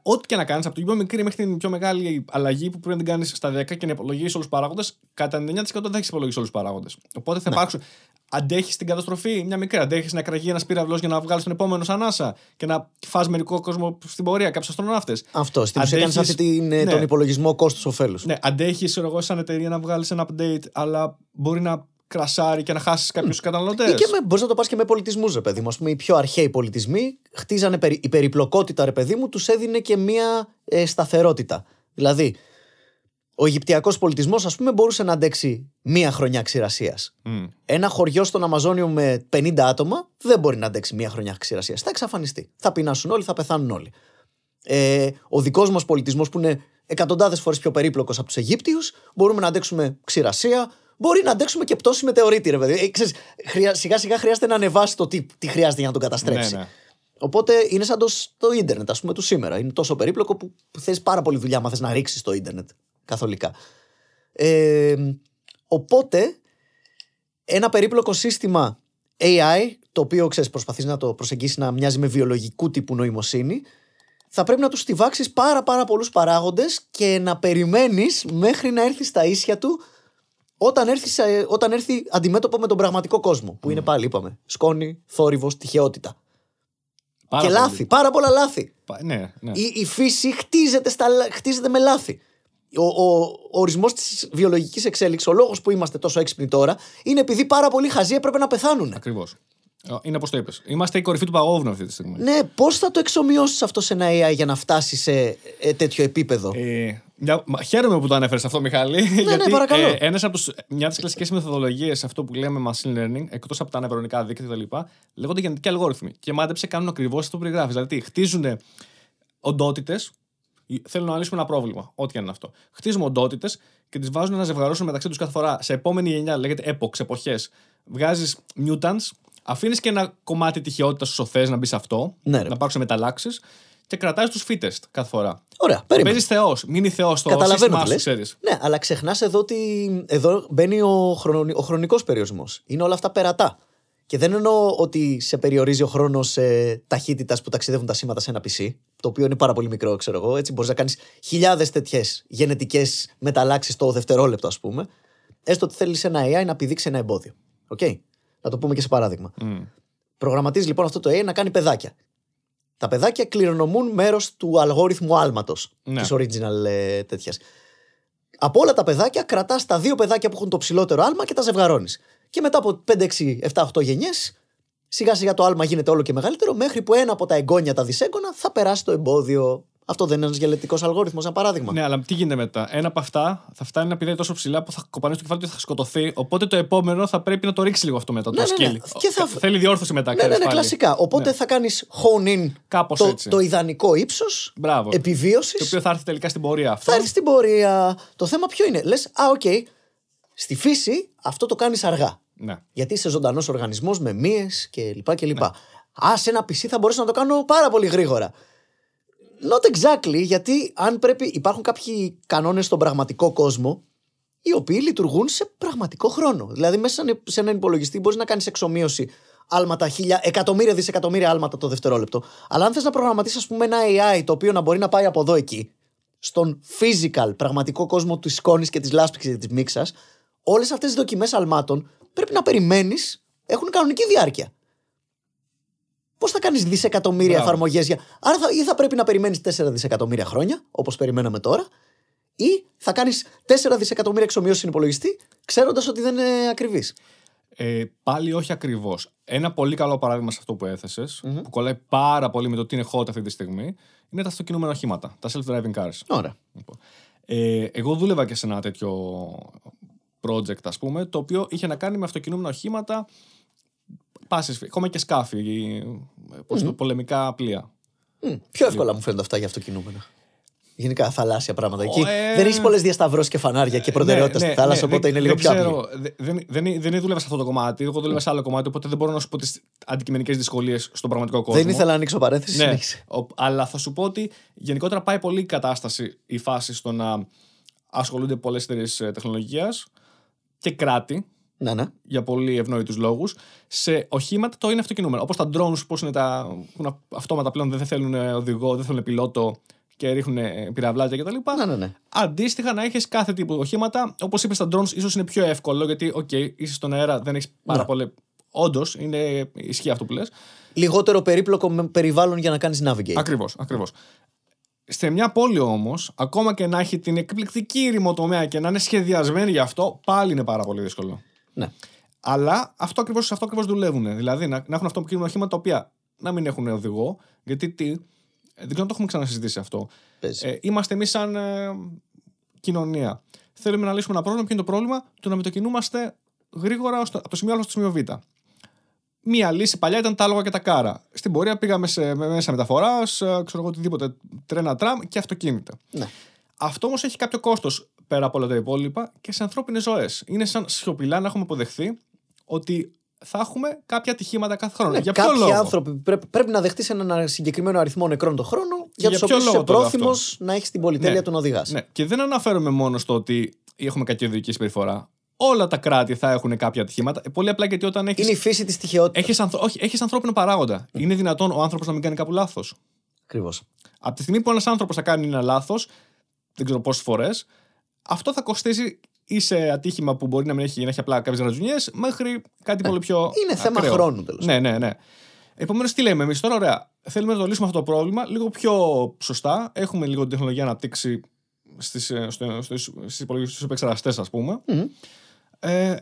Ό,τι και να κάνεις, από την πιο μικρή μέχρι την πιο μεγάλη αλλαγή που πρέπει να την κάνεις στα 10 και να υπολογίσεις όλους τους παράγοντες, κατά 99% δεν έχεις υπολογίσει όλους τους παράγοντες. Οπότε θα υπάρξουν. Αντέχεις την καταστροφή, μια μικρή. Αντέχεις να κραγεί ένας πύραυλος για να βγάλεις τον επόμενο σαν άσα και να φας μερικό κόσμο στην πορεία, κάποιους αστροναύτες. Αυτό. Στην ουσία κάνεις τον υπολογισμό κόστους-οφέλους. Ναι, αντέχεις εγώ σαν εταιρεία να βγάλεις ένα update, αλλά μπορεί να κρασάρει και να χάσεις κάποιους καταναλωτές. Μπορείς να το πας και με πολιτισμούς, ρε παιδί μου. Ας πούμε, οι πιο αρχαίοι πολιτισμοί χτίζανε η περιπλοκότητα, ρε παιδί μου, τους έδινε και μία σταθερότητα. Δηλαδή, ο Αιγυπτιακός πολιτισμός, ας πούμε, μπορούσε να αντέξει μία χρονιά ξηρασίας. Ένα χωριό στον Αμαζόνιο με 50 άτομα δεν μπορεί να αντέξει μία χρονιά ξηρασίας. Θα εξαφανιστεί. Θα πεινάσουν όλοι, θα πεθάνουν όλοι. Ο δικός μας πολιτισμός, που είναι εκατοντάδες φορές πιο περίπλοκος από τους Αιγύπτιους, μπορούμε να αντέξουμε ξηρασία. Μπορεί να αντέξουμε και πτώση μετεωρίτη, ρε παιδί. Σιγά σιγά χρειάζεται να ανεβάσει το τι χρειάζεται για να τον καταστρέψει. Ναι. Οπότε είναι σαν το ίντερνετ, ας πούμε, του σήμερα. Είναι τόσο περίπλοκο που θες πάρα πολύ δουλειά, μα θες να ρίξεις το ίντερνετ καθολικά. Οπότε, ένα περίπλοκο σύστημα AI, το οποίο ξέρεις, προσπαθείς να το προσεγγίσεις να μοιάζει με βιολογικού τύπου νοημοσύνη, θα πρέπει να του στιβάξεις πάρα πολλούς παράγοντες και να περιμένεις μέχρι να έρθει στα ίσια του. Όταν έρθει αντιμέτωπο με τον πραγματικό κόσμο, που είναι πάλι, είπαμε, σκόνη, θόρυβος, τυχαιότητα. Και πολύ. Λάθη, πάρα πολλά λάθη. Ναι. Η φύση χτίζεται με λάθη. Ο ορισμός της βιολογικής εξέλιξης, ο λόγος που είμαστε τόσο έξυπνοι τώρα, είναι επειδή πάρα πολλοί χαζοί έπρεπε να πεθάνουν. Ακριβώς. Είναι όπως το είπες. Είμαστε η κορυφή του παγόβουνου αυτή τη στιγμή. Ναι, πώς θα το εξομοιώσεις αυτό σε ένα AI για να φτάσει σε τέτοιο επίπεδο. Χαίρομαι που το ανέφερες αυτό, Μιχάλη. Ναι, παρακαλώ. Μια από τις κλασικές μεθοδολογίες σε αυτό που λέμε machine learning, εκτός από τα νευρονικά δίκτυα κτλ., λέγονται γενετικοί αλγόριθμοι. Και μάντεψε, κάνουν ακριβώς αυτό που περιγράφεις. Δηλαδή, χτίζουν οντότητες. Θέλουν να λύσουν ένα πρόβλημα, ό,τι αν είναι αυτό. Χτίζουμε οντότητες και τις βάζουν να ζευγαρώσουν μεταξύ τους κάθε φορά. Σε επόμενη γενιά, λέγεται epochs, εποχές. Βγάζεις mutants. Αφήνεις και ένα κομμάτι τυχαιότητας στους σοφές να μπει σε αυτό, να υπάρξουν μεταλλάξεις και κρατάς τους fittest κάθε φορά. Ωραία, περίμενε. Παίζεις θεός, μείνει θεός στο σύστημά σου, ξέρεις. Ναι, αλλά ξεχνάς εδώ ότι εδώ μπαίνει ο χρονικός περιορισμός. Είναι όλα αυτά περατά. Και δεν εννοώ ότι σε περιορίζει ο χρόνος ταχύτητας που ταξιδεύουν τα σήματα σε ένα PC, το οποίο είναι πάρα πολύ μικρό, ξέρω εγώ. Έτσι, μπορείς να κάνεις χιλιάδες τέτοιες γενετικές μεταλλάξεις το δευτερόλεπτο, ας πούμε. Έστω ότι θέλεις ένα AI να επιδείξει ένα εμπόδιο. Okay? Να το πούμε και σε παράδειγμα. Προγραμματίζει λοιπόν αυτό το AI να κάνει παιδάκια. Τα παιδάκια κληρονομούν μέρος του αλγόριθμου άλματος, της original τέτοιας. Από όλα τα παιδάκια κρατάς τα 2 παιδάκια που έχουν το ψηλότερο άλμα και τα ζευγαρώνεις. Και μετά από 5, 6, 7, 8 γενιές, σιγά σιγά το άλμα γίνεται όλο και μεγαλύτερο, μέχρι που ένα από τα εγγόνια, τα δυσέγγωνα, θα περάσει το εμπόδιο. Αυτό δεν είναι ένας γενετικός αλγόριθμος, ένα παράδειγμα. Ναι, αλλά τι γίνεται μετά. Ένα από αυτά θα φτάνει να πηδάει τόσο ψηλά που θα κοπανίσει το κεφάλι του και θα σκοτωθεί. Οπότε το επόμενο θα πρέπει να το ρίξει λίγο αυτό μετά. Το σκύλι. Ναι. Θέλει διόρθωση μετά. Ναι, κλασικά. Οπότε θα κάνεις hone in το ιδανικό ύψος επιβίωσης. Το οποίο θα έρθει τελικά στην πορεία αυτό. Θα έρθει στην πορεία. Το θέμα ποιο είναι. Λες, στη φύση αυτό το κάνεις αργά. Ναι. Γιατί είσαι ζωντανός οργανισμός με μύες κλπ. Ναι. Σε ένα PC θα μπορούσα να το κάνω πάρα πολύ γρήγορα. Not exactly, γιατί υπάρχουν κάποιοι κανόνες στον πραγματικό κόσμο, οι οποίοι λειτουργούν σε πραγματικό χρόνο. Δηλαδή, μέσα σε έναν υπολογιστή μπορείς να κάνεις εξομοίωση άλματα, εκατομμύρια δισεκατομμύρια άλματα το δευτερόλεπτο. Αλλά αν θες να προγραμματίσεις, ας πούμε, ένα AI το οποίο να μπορεί να πάει από εδώ εκεί, στον physical πραγματικό κόσμο της σκόνης και της λάσπης και της μίξας, όλες αυτές τις δοκιμές αλμάτων πρέπει να περιμένεις, έχουν κανονική διάρκεια. Πώς θα κάνεις δισεκατομμύρια εφαρμογές για. Άρα ή θα πρέπει να περιμένεις 4 δισεκατομμύρια χρόνια, όπως περιμέναμε τώρα, ή θα κάνεις 4 δισεκατομμύρια εξομοιώσεις στην υπολογιστή, ξέροντας ότι δεν είναι ακριβής. Πάλι όχι ακριβώς. Ένα πολύ καλό παράδειγμα σε αυτό που έθεσες, που κολλάει πάρα πολύ με το τι είναι hot αυτή τη στιγμή, είναι τα αυτοκινούμενα οχήματα, τα self-driving cars. Ωραία. Λοιπόν. Εγώ δούλευα και σε ένα τέτοιο project, ας πούμε, το οποίο είχε να κάνει με αυτοκινούμενα οχήματα, ακόμα και σκάφη, πολεμικά πλοία. Πιο εύκολα μου φαίνονται αυτά για αυτοκινούμενα. Γενικά θαλάσσια πράγματα εκεί. Δεν έχει πολλές διασταυρώσεις και φανάρια και προτεραιότητα στη θάλασσα, οπότε είναι λίγο πιο απλό. Δεν δούλευα σε αυτό το κομμάτι. Εγώ δούλευα σε άλλο κομμάτι, οπότε δεν μπορώ να σου πω τις αντικειμενικές δυσκολίες στον πραγματικό κόσμο. Δεν ήθελα να ανοίξω παρένθεση. Ναι. Αλλά θα σου πω ότι γενικότερα πάει πολύ η κατάσταση, η φάση στο να ασχολούνται πολλές εταιρείες τεχνολογίας και κράτη. Ναι. Για πολύ ευνόητους λόγους. Σε οχήματα το είναι αυτοκινούμενο. Όπως τα drones, πώς είναι τα αυτόματα πλέον, δεν θέλουν οδηγό, δεν θέλουν πιλότο. Και ρίχνουν πυραυλάκια κτλ. Ναι. Αντίστοιχα, να έχεις κάθε τύπου οχήματα. Όπως είπες, τα drones ίσως είναι πιο εύκολο, γιατί είσαι στον αέρα, δεν έχεις πάρα πολλές. Όντως, ισχύει αυτό που λες. Λιγότερο περίπλοκο με περιβάλλον για να κάνεις navigate. Ακριβώς. Σε μια πόλη όμως, ακόμα και να έχει την εκπληκτική ρημοτομέα και να είναι σχεδιασμένη γι' αυτό, πάλι είναι πάρα πολύ δύσκολο. Ναι. Αλλά αυτό ακριβώς δουλεύουν. Δηλαδή, να έχουν αυτοκίνητα οχήματα τα οποία να μην έχουν οδηγό, γιατί δεν ξέρω αν το έχουμε ξανασυζητήσει αυτό. Είμαστε εμείς σαν κοινωνία. Θέλουμε να λύσουμε ένα πρόβλημα. Ποιο είναι το πρόβλημα? Το να μετακινούμαστε γρήγορα από το σημείο Α στο σημείο Β. Μία λύση παλιά ήταν τα άλογα και τα κάρα. Στην πορεία πήγαμε σε μέσα μεταφοράς, οτιδήποτε, τρένα, τραμ και αυτοκίνητα. Ναι. Αυτό όμως έχει κάποιο κόστος πέρα από όλα τα υπόλοιπα και σε ανθρώπινες ζωές. Είναι σαν σιωπηλά να έχουμε αποδεχθεί ότι θα έχουμε κάποια ατυχήματα κάθε χρόνο. Για ποιο λόγο? Κάποιοι άνθρωποι πρέπει να δεχτείς έναν συγκεκριμένο αριθμό νεκρών το χρόνο, για τους οποίους είσαι πρόθυμος να έχεις την πολυτέλεια του να οδηγάς. Ναι. Και δεν αναφέρομαι μόνο στο ότι έχουμε κακή οδηγική συμπεριφορά. Όλα τα κράτη θα έχουν κάποια ατυχήματα. Πολύ απλά γιατί όταν έχεις. Είναι η φύση της τυχαιότητας. Έχεις ανθρώπινο παράγοντα. Είναι δυνατόν ο άνθρωπος να μην κάνει κάποιο λάθος? Ακριβώς. Από τη στιγμή που ένας άνθρωπος θα κάνει ένα λάθος, δεν ξέρω πόσες φορές, αυτό θα κοστίσει. Είσαι ατύχημα που μπορεί να έχει απλά κάποιες ρατζουνιές, μέχρι κάτι πολύ πιο. Είναι θέμα χρόνου, τέλος πάντων. Ναι. Επομένως, τι λέμε εμείς τώρα? Ωραία. Θέλουμε να το λύσουμε αυτό το πρόβλημα λίγο πιο σωστά. Έχουμε λίγο την τεχνολογία αναπτύξει στους υπεξεραστές, ας πούμε.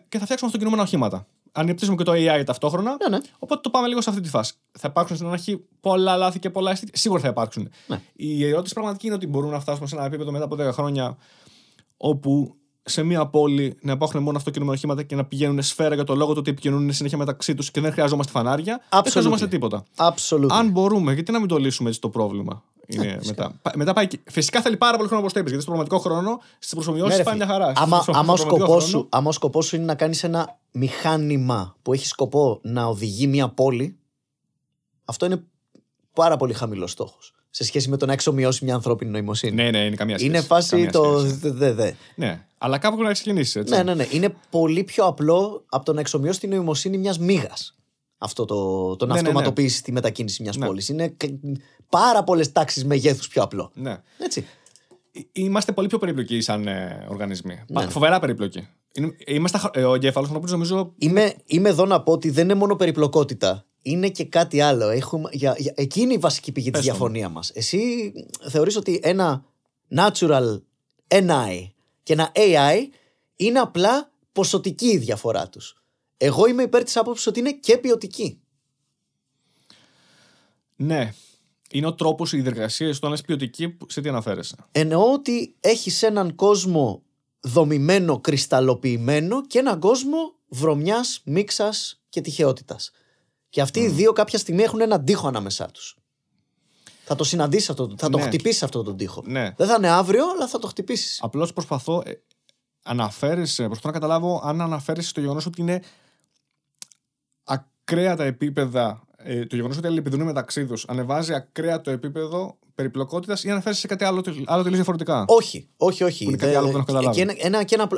Και θα φτιάξουμε αυτοκινούμενα οχήματα. Ανεπτύσσουμε και το AI ταυτόχρονα. Ναι. Οπότε το πάμε λίγο σε αυτή τη φάση. Θα υπάρξουν στην αρχή πολλά λάθη και πολλά αισθήματα. Σίγουρα θα υπάρξουν. Ναι. Η ερώτηση πραγματική είναι ότι μπορούμε να φτάσουμε σε ένα επίπεδο μετά από 10 χρόνια όπου. Σε μία πόλη να υπάρχουν μόνο αυτοκινούμενα οχήματα και να πηγαίνουν σφαίρα για το λόγο του ότι επικοινωνούν συνέχεια μεταξύ τους και δεν χρειαζόμαστε φανάρια. Absolutely. Δεν χρειαζόμαστε τίποτα. Absolutely. Αν μπορούμε, γιατί να μην το λύσουμε έτσι το πρόβλημα? Είναι μετά πάει. Φυσικά θέλει πάρα πολύ χρόνο όπως το είπες, γιατί στον πραγματικό χρόνο στις προσωμιώσεις πάει μια χαρά. Αν ο σκοπός σου είναι να κάνεις ένα μηχάνημα που έχει σκοπό να οδηγεί μια πόλη, αυτό είναι πάρα πολύ χαμηλός στόχος. Σε σχέση με το να εξομοιώσει μια ανθρώπινη νοημοσύνη. Ναι, είναι καμία σχέση. Είναι φάση το. Ναι, αλλά κάπου να ξεκινήσει, έτσι. Ναι. Είναι πολύ πιο απλό από το να εξομοιώσει την νοημοσύνη μια μύγα. Αυτό το να αυτοματοποιήσει τη μετακίνηση μια πόλη. Είναι πάρα πολλές τάξεις μεγέθους πιο απλό. Ναι. Έτσι. Είμαστε πολύ πιο περιπλοκοί σαν οργανισμοί. Ναι. Φοβερά περιπλοκοί. Ο εγκέφαλος, νομίζω. Είμαι εδώ να πω ότι δεν είναι μόνο περιπλοκότητα. Είναι και κάτι άλλο. Εκείνη είναι η βασική πηγή της διαφωνία μας. Εσύ θεωρείς ότι ένα natural NI και ένα AI είναι απλά ποσοτική η διαφορά τους. Εγώ είμαι υπέρ της άποψης ότι είναι και ποιοτική. Ναι. Είναι ο τρόπος, οι διεργασίες του, αν είναι ποιοτική, σε τι αναφέρεσαι? Εννοώ ότι έχεις έναν κόσμο δομημένο, κρυσταλλοποιημένο και έναν κόσμο βρωμιάς, μίξας και τυχαιότητας. Και αυτοί οι δύο κάποια στιγμή έχουν έναν τοίχο ανάμεσά τους. Θα το συναντήσεις αυτό, θα το χτυπήσεις αυτόν τον τοίχο. Ναι. Δεν θα είναι αύριο, αλλά θα το χτυπήσεις. Απλώς προσπαθώ να καταλάβω αν αναφέρεσαι στο γεγονός ότι είναι ακραία τα επίπεδα. Το γεγονός ότι αλληλεπιδρούν μεταξύ τους ανεβάζει ακραία το επίπεδο περιπλοκότητας, ή αναφέρεσαι σε κάτι άλλο τελείως διαφορετικά? Όχι.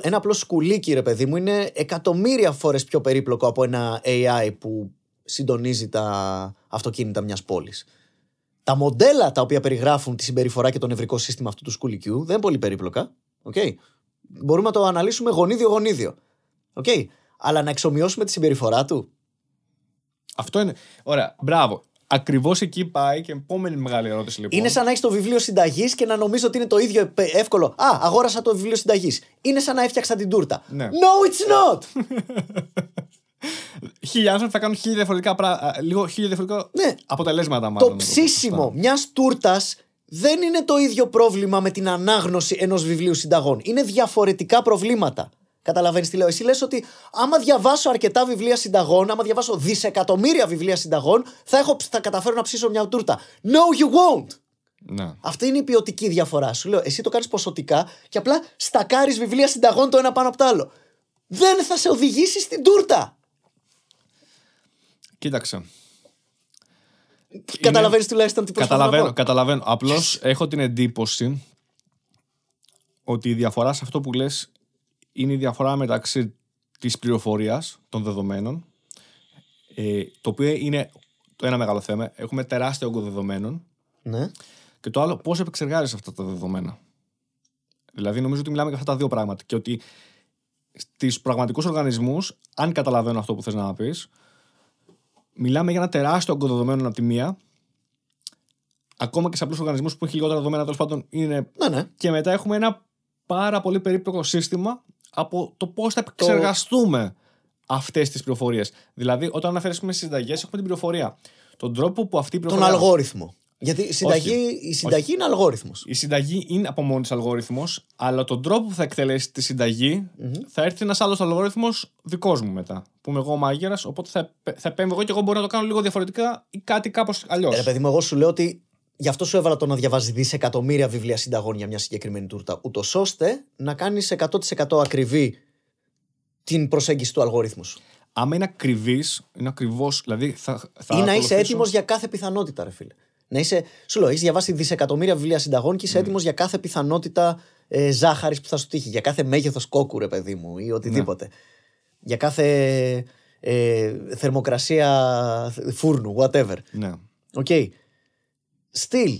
Ένα απλό σκουλίκι, ρε παιδί μου, είναι εκατομμύρια φορές πιο περίπλοκο από ένα AI που συντονίζει τα αυτοκίνητα μιας πόλης. Τα μοντέλα τα οποία περιγράφουν τη συμπεριφορά και το νευρικό σύστημα αυτού του σκουλικιού δεν είναι πολύ περίπλοκα. Okay. Μπορούμε να το αναλύσουμε γονίδιο-γονίδιο. Okay. Αλλά να εξομοιώσουμε τη συμπεριφορά του. Αυτό είναι. Ωραία, μπράβο. Ακριβώς εκεί πάει και επόμενη μεγάλη ερώτηση, λοιπόν. Είναι σαν να έχεις το βιβλίο συνταγής και να νομίζω ότι είναι το ίδιο εύκολο. Α, αγόρασα το βιβλίο συνταγής. Είναι σαν να έφτιαξα την τούρτα. Ναι. No, it's not! χίλιοι άνθρωποι θα κάνουν χίλια διαφορετικά πράγματα. Λίγο χίλια διαφορετικά ναι. αποτελέσματα, μάλλον. Το ψήσιμο μιας τούρτας δεν είναι το ίδιο πρόβλημα με την ανάγνωση ενός βιβλίου συνταγών. Είναι διαφορετικά προβλήματα. Καταλαβαίνεις τι λέω. Εσύ λες ότι άμα διαβάσω αρκετά βιβλία συνταγών, άμα διαβάσω δισεκατομμύρια βιβλία συνταγών, θα καταφέρω να ψήσω μια τούρτα. No, you won't! Ναι. Αυτή είναι η ποιοτική διαφορά. Σου λέω, εσύ το κάνεις ποσοτικά και απλά στακάρεις βιβλία συνταγών το ένα πάνω από το άλλο. Δεν θα σε οδηγήσει στην τούρτα. Κοίταξε. Καταλαβαίνεις τουλάχιστον τι προσπαθώ. Καταλαβαίνω. Απλώς έχω την εντύπωση ότι η διαφορά σε αυτό που λες είναι η διαφορά μεταξύ της πληροφορίας, των δεδομένων, το οποίο είναι το ένα μεγάλο θέμα. Έχουμε τεράστιο όγκο δεδομένων. Ναι. Και το άλλο, πώς επεξεργάζεσαι αυτά τα δεδομένα. Δηλαδή, νομίζω ότι μιλάμε για αυτά τα δύο πράγματα. Και ότι στις πραγματικούς οργανισμούς, αν καταλαβαίνω αυτό που θες να πεις, μιλάμε για ένα τεράστιο όγκο δεδομένων από τη μία, ακόμα και σε απλούς οργανισμούς που έχει λιγότερα δεδομένα, τέλος πάντων είναι. Ναι, ναι. Και μετά έχουμε ένα πάρα πολύ περίπλοκο σύστημα από το πώς θα επεξεργαστούμε αυτές τις πληροφορίες. Δηλαδή, όταν αναφέρεσαι στις συνταγές, έχουμε την πληροφορία. Τον τρόπο που αυτή η πληροφορία. Τον αλγόριθμο. Γιατί η συνταγή είναι αλγόριθμος. Η συνταγή είναι από μόνη της αλγόριθμος, αλλά τον τρόπο που θα εκτελέσει τη συνταγή θα έρθει ένας άλλος αλγόριθμος δικός μου μετά. Που είμαι εγώ μάγειρας, οπότε θα επέμβω εγώ και εγώ μπορώ να το κάνω λίγο διαφορετικά ή κάτι κάπως αλλιώς. Ρε παιδί μου, εγώ σου λέω ότι γι' αυτό σου έβαλα το να διαβάζει δισεκατομμύρια βιβλία συνταγών για μια συγκεκριμένη τούρτα, ούτως ώστε να κάνεις 100% ακριβή την προσέγγιση του αλγόριθμου σου. Άμα είναι ακριβής, είναι ακριβώς. Δηλαδή θα ή να είσαι έτοιμος για κάθε πιθανότητα, ρε φίλε. Να είσαι, σου λέω, έχεις διαβάσει δισεκατομμύρια βιβλία συνταγών και είσαι έτοιμος για κάθε πιθανότητα ζάχαρης που θα σου τύχει, για κάθε μέγεθος κόκκου, ρε παιδί μου, ή οτιδήποτε. Ναι. Για κάθε θερμοκρασία φούρνου, whatever. Ναι. Οκ. Still,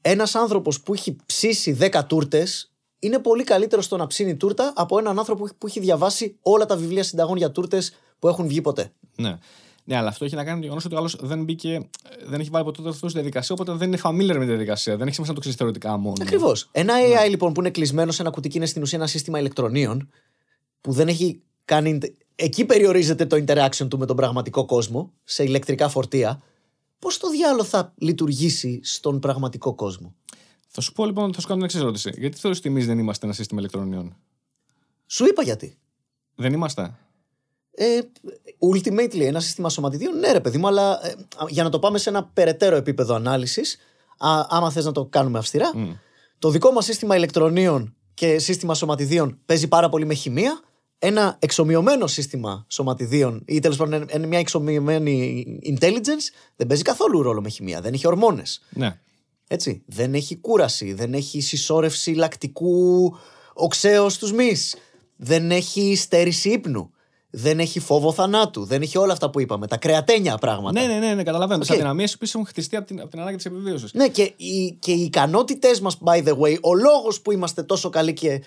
ένας άνθρωπος που έχει ψήσει 10 τούρτες είναι πολύ καλύτερος στο να ψήνει τούρτα από έναν άνθρωπο που έχει διαβάσει όλα τα βιβλία συνταγών για τούρτες που έχουν βγει ποτέ. Ναι. Ναι, αλλά αυτό έχει να κάνει με το γεγονός ότι ο άλλος δεν έχει βάλει ποτέ το στη διαδικασία, οπότε δεν είναι familiar με τη διαδικασία. Δεν έχει σημασία να το ξέρει θεωρητικά μόνο. Ακριβώς. Ένα AI λοιπόν που είναι κλεισμένο σε ένα κουτί και είναι στην ουσία ένα σύστημα ηλεκτρονίων, που δεν έχει κάνει. Εκεί περιορίζεται το interaction του με τον πραγματικό κόσμο, σε ηλεκτρικά φορτία. Πώς το διάλογο θα λειτουργήσει στον πραγματικό κόσμο. Θα σου πω λοιπόν, θα σου κάνω την εξής ερώτηση. Γιατί θεωρείς ότι εμείς δεν είμαστε ένα σύστημα ηλεκτρονίων? Σου είπα γιατί. Δεν είμαστε. Ultimately ένα σύστημα σωματιδίων, ναι ρε παιδί μου, αλλά για να το πάμε σε ένα περαιτέρω επίπεδο ανάλυσης, άμα θες να το κάνουμε αυστηρά, το δικό μας σύστημα ηλεκτρονίων και σύστημα σωματιδίων παίζει πάρα πολύ με χημεία. Ένα εξομοιωμένο σύστημα σωματιδίων ή τέλος πάντων μια εξομοιωμένη intelligence δεν παίζει καθόλου ρόλο με χημεία, δεν έχει ορμόνες. Ναι. Έτσι, δεν έχει κούραση, δεν έχει συσσόρευση λακτικού οξέως στους μυς, δεν έχει στέρηση ύπνου. Δεν έχει φόβο θανάτου, δεν έχει όλα αυτά που είπαμε, τα κρεατένια πράγματα. Ναι, καταλαβαίνω. Okay. Τις αδυναμίες που έχουν χτιστεί από την ανάγκη της επιβίωσης. Ναι, και οι ικανότητές μας, by the way, ο λόγος που είμαστε τόσο καλοί και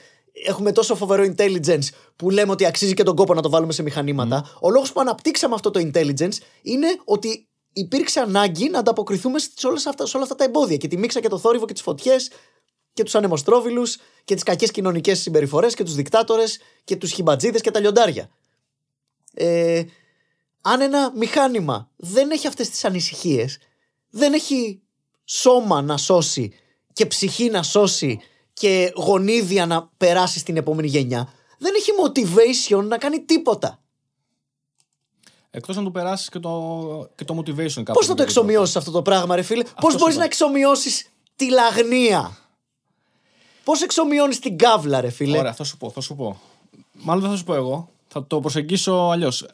έχουμε τόσο φοβερό intelligence που λέμε ότι αξίζει και τον κόπο να το βάλουμε σε μηχανήματα, ο λόγος που αναπτύξαμε αυτό το intelligence είναι ότι υπήρξε ανάγκη να ανταποκριθούμε σε όλα αυτά τα εμπόδια. Και τη μίξα και το θόρυβο και τις φωτιές και τους ανεμοστρόβιλους και τις κακές κοινωνικές συμπεριφορές και τους δικτάτορες και τους χιμπατζίδες και τα λιοντάρια. Αν ένα μηχάνημα δεν έχει αυτές τις ανησυχίες, δεν έχει σώμα να σώσει και ψυχή να σώσει και γονίδια να περάσει στην επόμενη γενιά, δεν έχει motivation να κάνει τίποτα. Εκτός να του περάσεις και το motivation. Πώς θα το εξομοιώσεις αυτό το πράγμα, ρε φίλε? Πώς μπορείς να εξομοιώσεις τη λαγνία? Πώς εξομοιώνεις την κάβλα, ρε φίλε? Ωραία, θα σου πω. Μάλλον δεν θα σου πω εγώ. Θα το προσεγγίσω αλλιώς.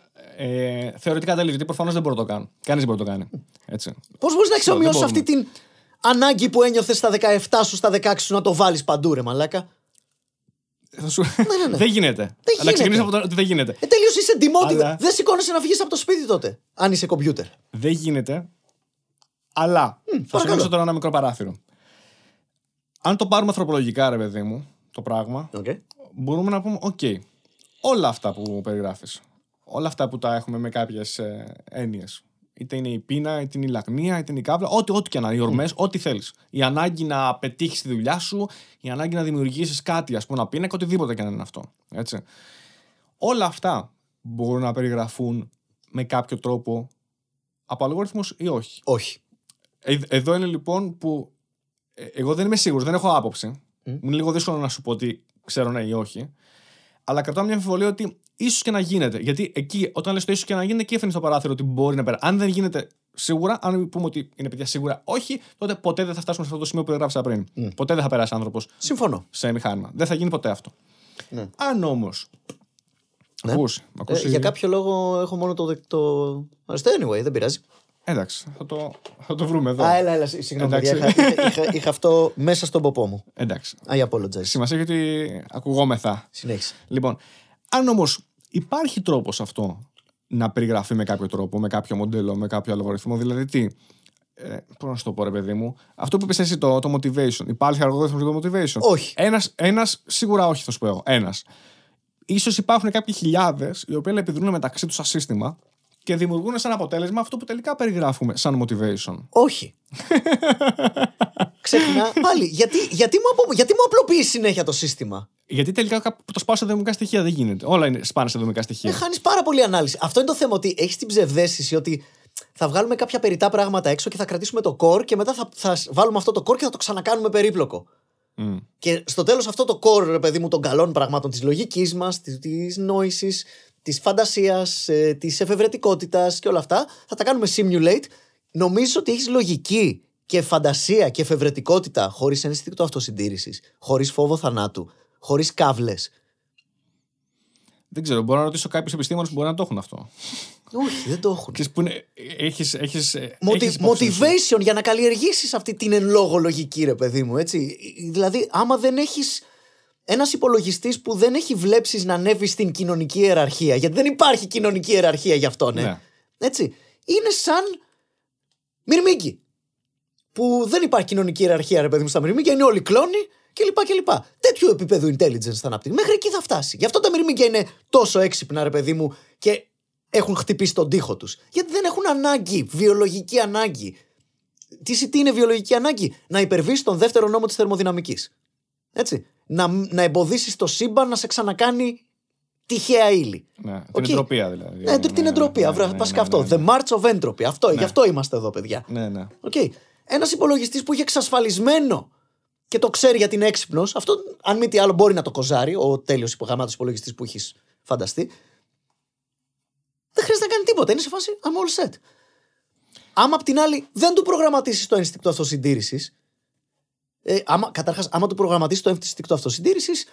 Θεωρητικά τέλειω, γιατί προφανώς δεν μπορώ να το κάνω. Κανείς δεν μπορεί να το κάνει. Πώς μπορείς να εξομοιώσεις αυτή την ανάγκη που ένιωθες στα 17 σου, στα 16 σου να το βάλεις παντού, ρε μαλάκα? Ναι. Δεν γίνεται. Αλλά ξεκινήσω από το ότι δεν γίνεται. Τελείως είσαι demotivated. Αλλά δεν σηκώνεσαι να βγεις από το σπίτι τότε, αν είσαι κομπιούτερ. Δεν γίνεται. Αλλά θα σου δείξω τώρα ένα μικρό παράθυρο. Αν το πάρουμε ανθρωπολογικά, ρε παιδί μου, το πράγμα, μπορούμε να πούμε, OK. Όλα αυτά που περιγράφεις, όλα αυτά που τα έχουμε με κάποιες έννοιες, είτε είναι η πείνα, είτε είναι η λαγνία, είτε είναι η κάβλα, ό,τι και να είναι, οι ορμές, ό,τι θέλεις. Η ανάγκη να πετύχεις τη δουλειά σου, η ανάγκη να δημιουργήσεις κάτι, ας πούμε, να πίνει, οτιδήποτε και να είναι αυτό. Έτσι. Όλα αυτά μπορούν να περιγραφούν με κάποιο τρόπο από αλγόριθμους ή όχι. Όχι. Εδώ είναι λοιπόν που εγώ δεν είμαι σίγουρος, δεν έχω άποψη. Είναι λίγο δύσκολο να σου πω ότι ξέρω ναι ή όχι. Αλλά κρατάω μια αμφιβολία ότι ίσως και να γίνεται. Γιατί εκεί, όταν λες το ίσως και να γίνεται, εκεί έφυγε το παράθυρο ότι μπορεί να περάσει. Αν δεν γίνεται σίγουρα, αν πούμε ότι είναι παιδιά σίγουρα όχι, τότε ποτέ δεν θα φτάσουμε σε αυτό το σημείο που έγραψα πριν. Ποτέ δεν θα περάσει άνθρωπος. Συμφωνώ. Σε μηχάνημα. Δεν θα γίνει ποτέ αυτό. Ναι. Αν όμως. Ναι. Ακούσει... για κάποιο λόγο έχω μόνο το. Anyway, δεν πειράζει. Εντάξει, θα το βρούμε εδώ. Α, έλα, συγγνώμη. είχα αυτό μέσα στον ποπό μου. Εντάξει. I apologize. Σημασία έχει ότι ακουγόμεθα. Συνέχισε. Λοιπόν, αν όμως υπάρχει τρόπος αυτό να περιγραφεί με κάποιο τρόπο, με κάποιο μοντέλο, με κάποιο αλγοριθμό, δηλαδή τι. Πώς να σου το πω, ρε παιδί μου, αυτό που είπες εσύ το motivation. Υπάρχει αλγοριθμός για το motivation? Όχι. Ένας σίγουρα όχι, θα σου πω εγώ. Ένας. Ίσως υπάρχουν κάποιοι χιλιάδες οι οποίοι επιδρούν μεταξύ τους σαν σύστημα. Και δημιουργούν σαν αποτέλεσμα αυτό που τελικά περιγράφουμε σαν motivation. Όχι. Ξεχνά. Πάλι. Γιατί μου απλοποιεί συνέχεια το σύστημα? Γιατί τελικά το σπάω σε δομικά στοιχεία. Δεν γίνεται. Όλα είναι σπάνε σε δομικά στοιχεία. Χάνεις πάρα πολύ ανάλυση. Αυτό είναι το θέμα. Ότι έχεις την ψευδαίσθηση ότι θα βγάλουμε κάποια περιττά πράγματα έξω και θα κρατήσουμε το core και μετά θα βάλουμε αυτό το core και θα το ξανακάνουμε περίπλοκο. Και στο τέλος αυτό το core, ρε παιδί μου, των καλών πραγμάτων, της λογικής μας, της νόησης, της φαντασίας, της εφευρετικότητας και όλα αυτά, θα τα κάνουμε simulate. Νομίζω ότι έχεις λογική και φαντασία και εφευρετικότητα χωρίς ενστικτό αυτοσυντήρησης, χωρίς φόβο θανάτου, χωρίς καύλες. Δεν ξέρω, μπορώ να ρωτήσω κάποιους επιστήμονες που μπορεί να το έχουν αυτό. Όχι, δεν το έχουν. Έχεις motivation για να καλλιεργήσεις αυτή την εν λόγω λογική, ρε παιδί μου, έτσι. Δηλαδή, άμα δεν έχεις ένας υπολογιστής που δεν έχει βλέψεις να ανέβει στην κοινωνική ιεραρχία, γιατί δεν υπάρχει κοινωνική ιεραρχία για αυτόν, ναι. Έτσι. Είναι σαν μυρμήγκι. Που δεν υπάρχει κοινωνική ιεραρχία, ρε παιδί μου, στα μυρμήγκια, είναι όλοι κλόνοι κλπ. Τέτοιου επίπεδου intelligence θα αναπτύξει. Μέχρι εκεί θα φτάσει. Γι' αυτό τα μυρμήγκια είναι τόσο έξυπνα, ρε παιδί μου, και έχουν χτυπήσει τον τοίχο τους. Γιατί δεν έχουν ανάγκη, βιολογική ανάγκη. Τι είναι βιολογική ανάγκη? Να υπερβείς τον δεύτερο νόμο της θερμοδυναμικής. Έτσι. Να εμποδίσεις το σύμπαν να σε ξανακάνει τυχαία ύλη. Ναι, okay. Την εντροπία δηλαδή. Ναι, την εντροπία. Βασικά αυτό. The march of entropy. Αυτό, ναι. Γι' αυτό είμαστε εδώ, παιδιά. Ναι, ναι. Okay. Ένας υπολογιστής που έχει εξασφαλισμένο και το ξέρει γιατί είναι έξυπνος, αυτό αν μη τι άλλο μπορεί να το κοζάρει, ο τέλειος υπογαμάτος υπολογιστής που έχεις φανταστεί. Δεν χρειάζεται να κάνει τίποτα. Είναι σε φάση I'm all set. Άμα απ' την άλλη δεν του προγραμματίσεις το ένστικτο αυτοσυντήρησης. Άμα του προγραμματίσεις το ένστικτο αυτοσυντήρησης,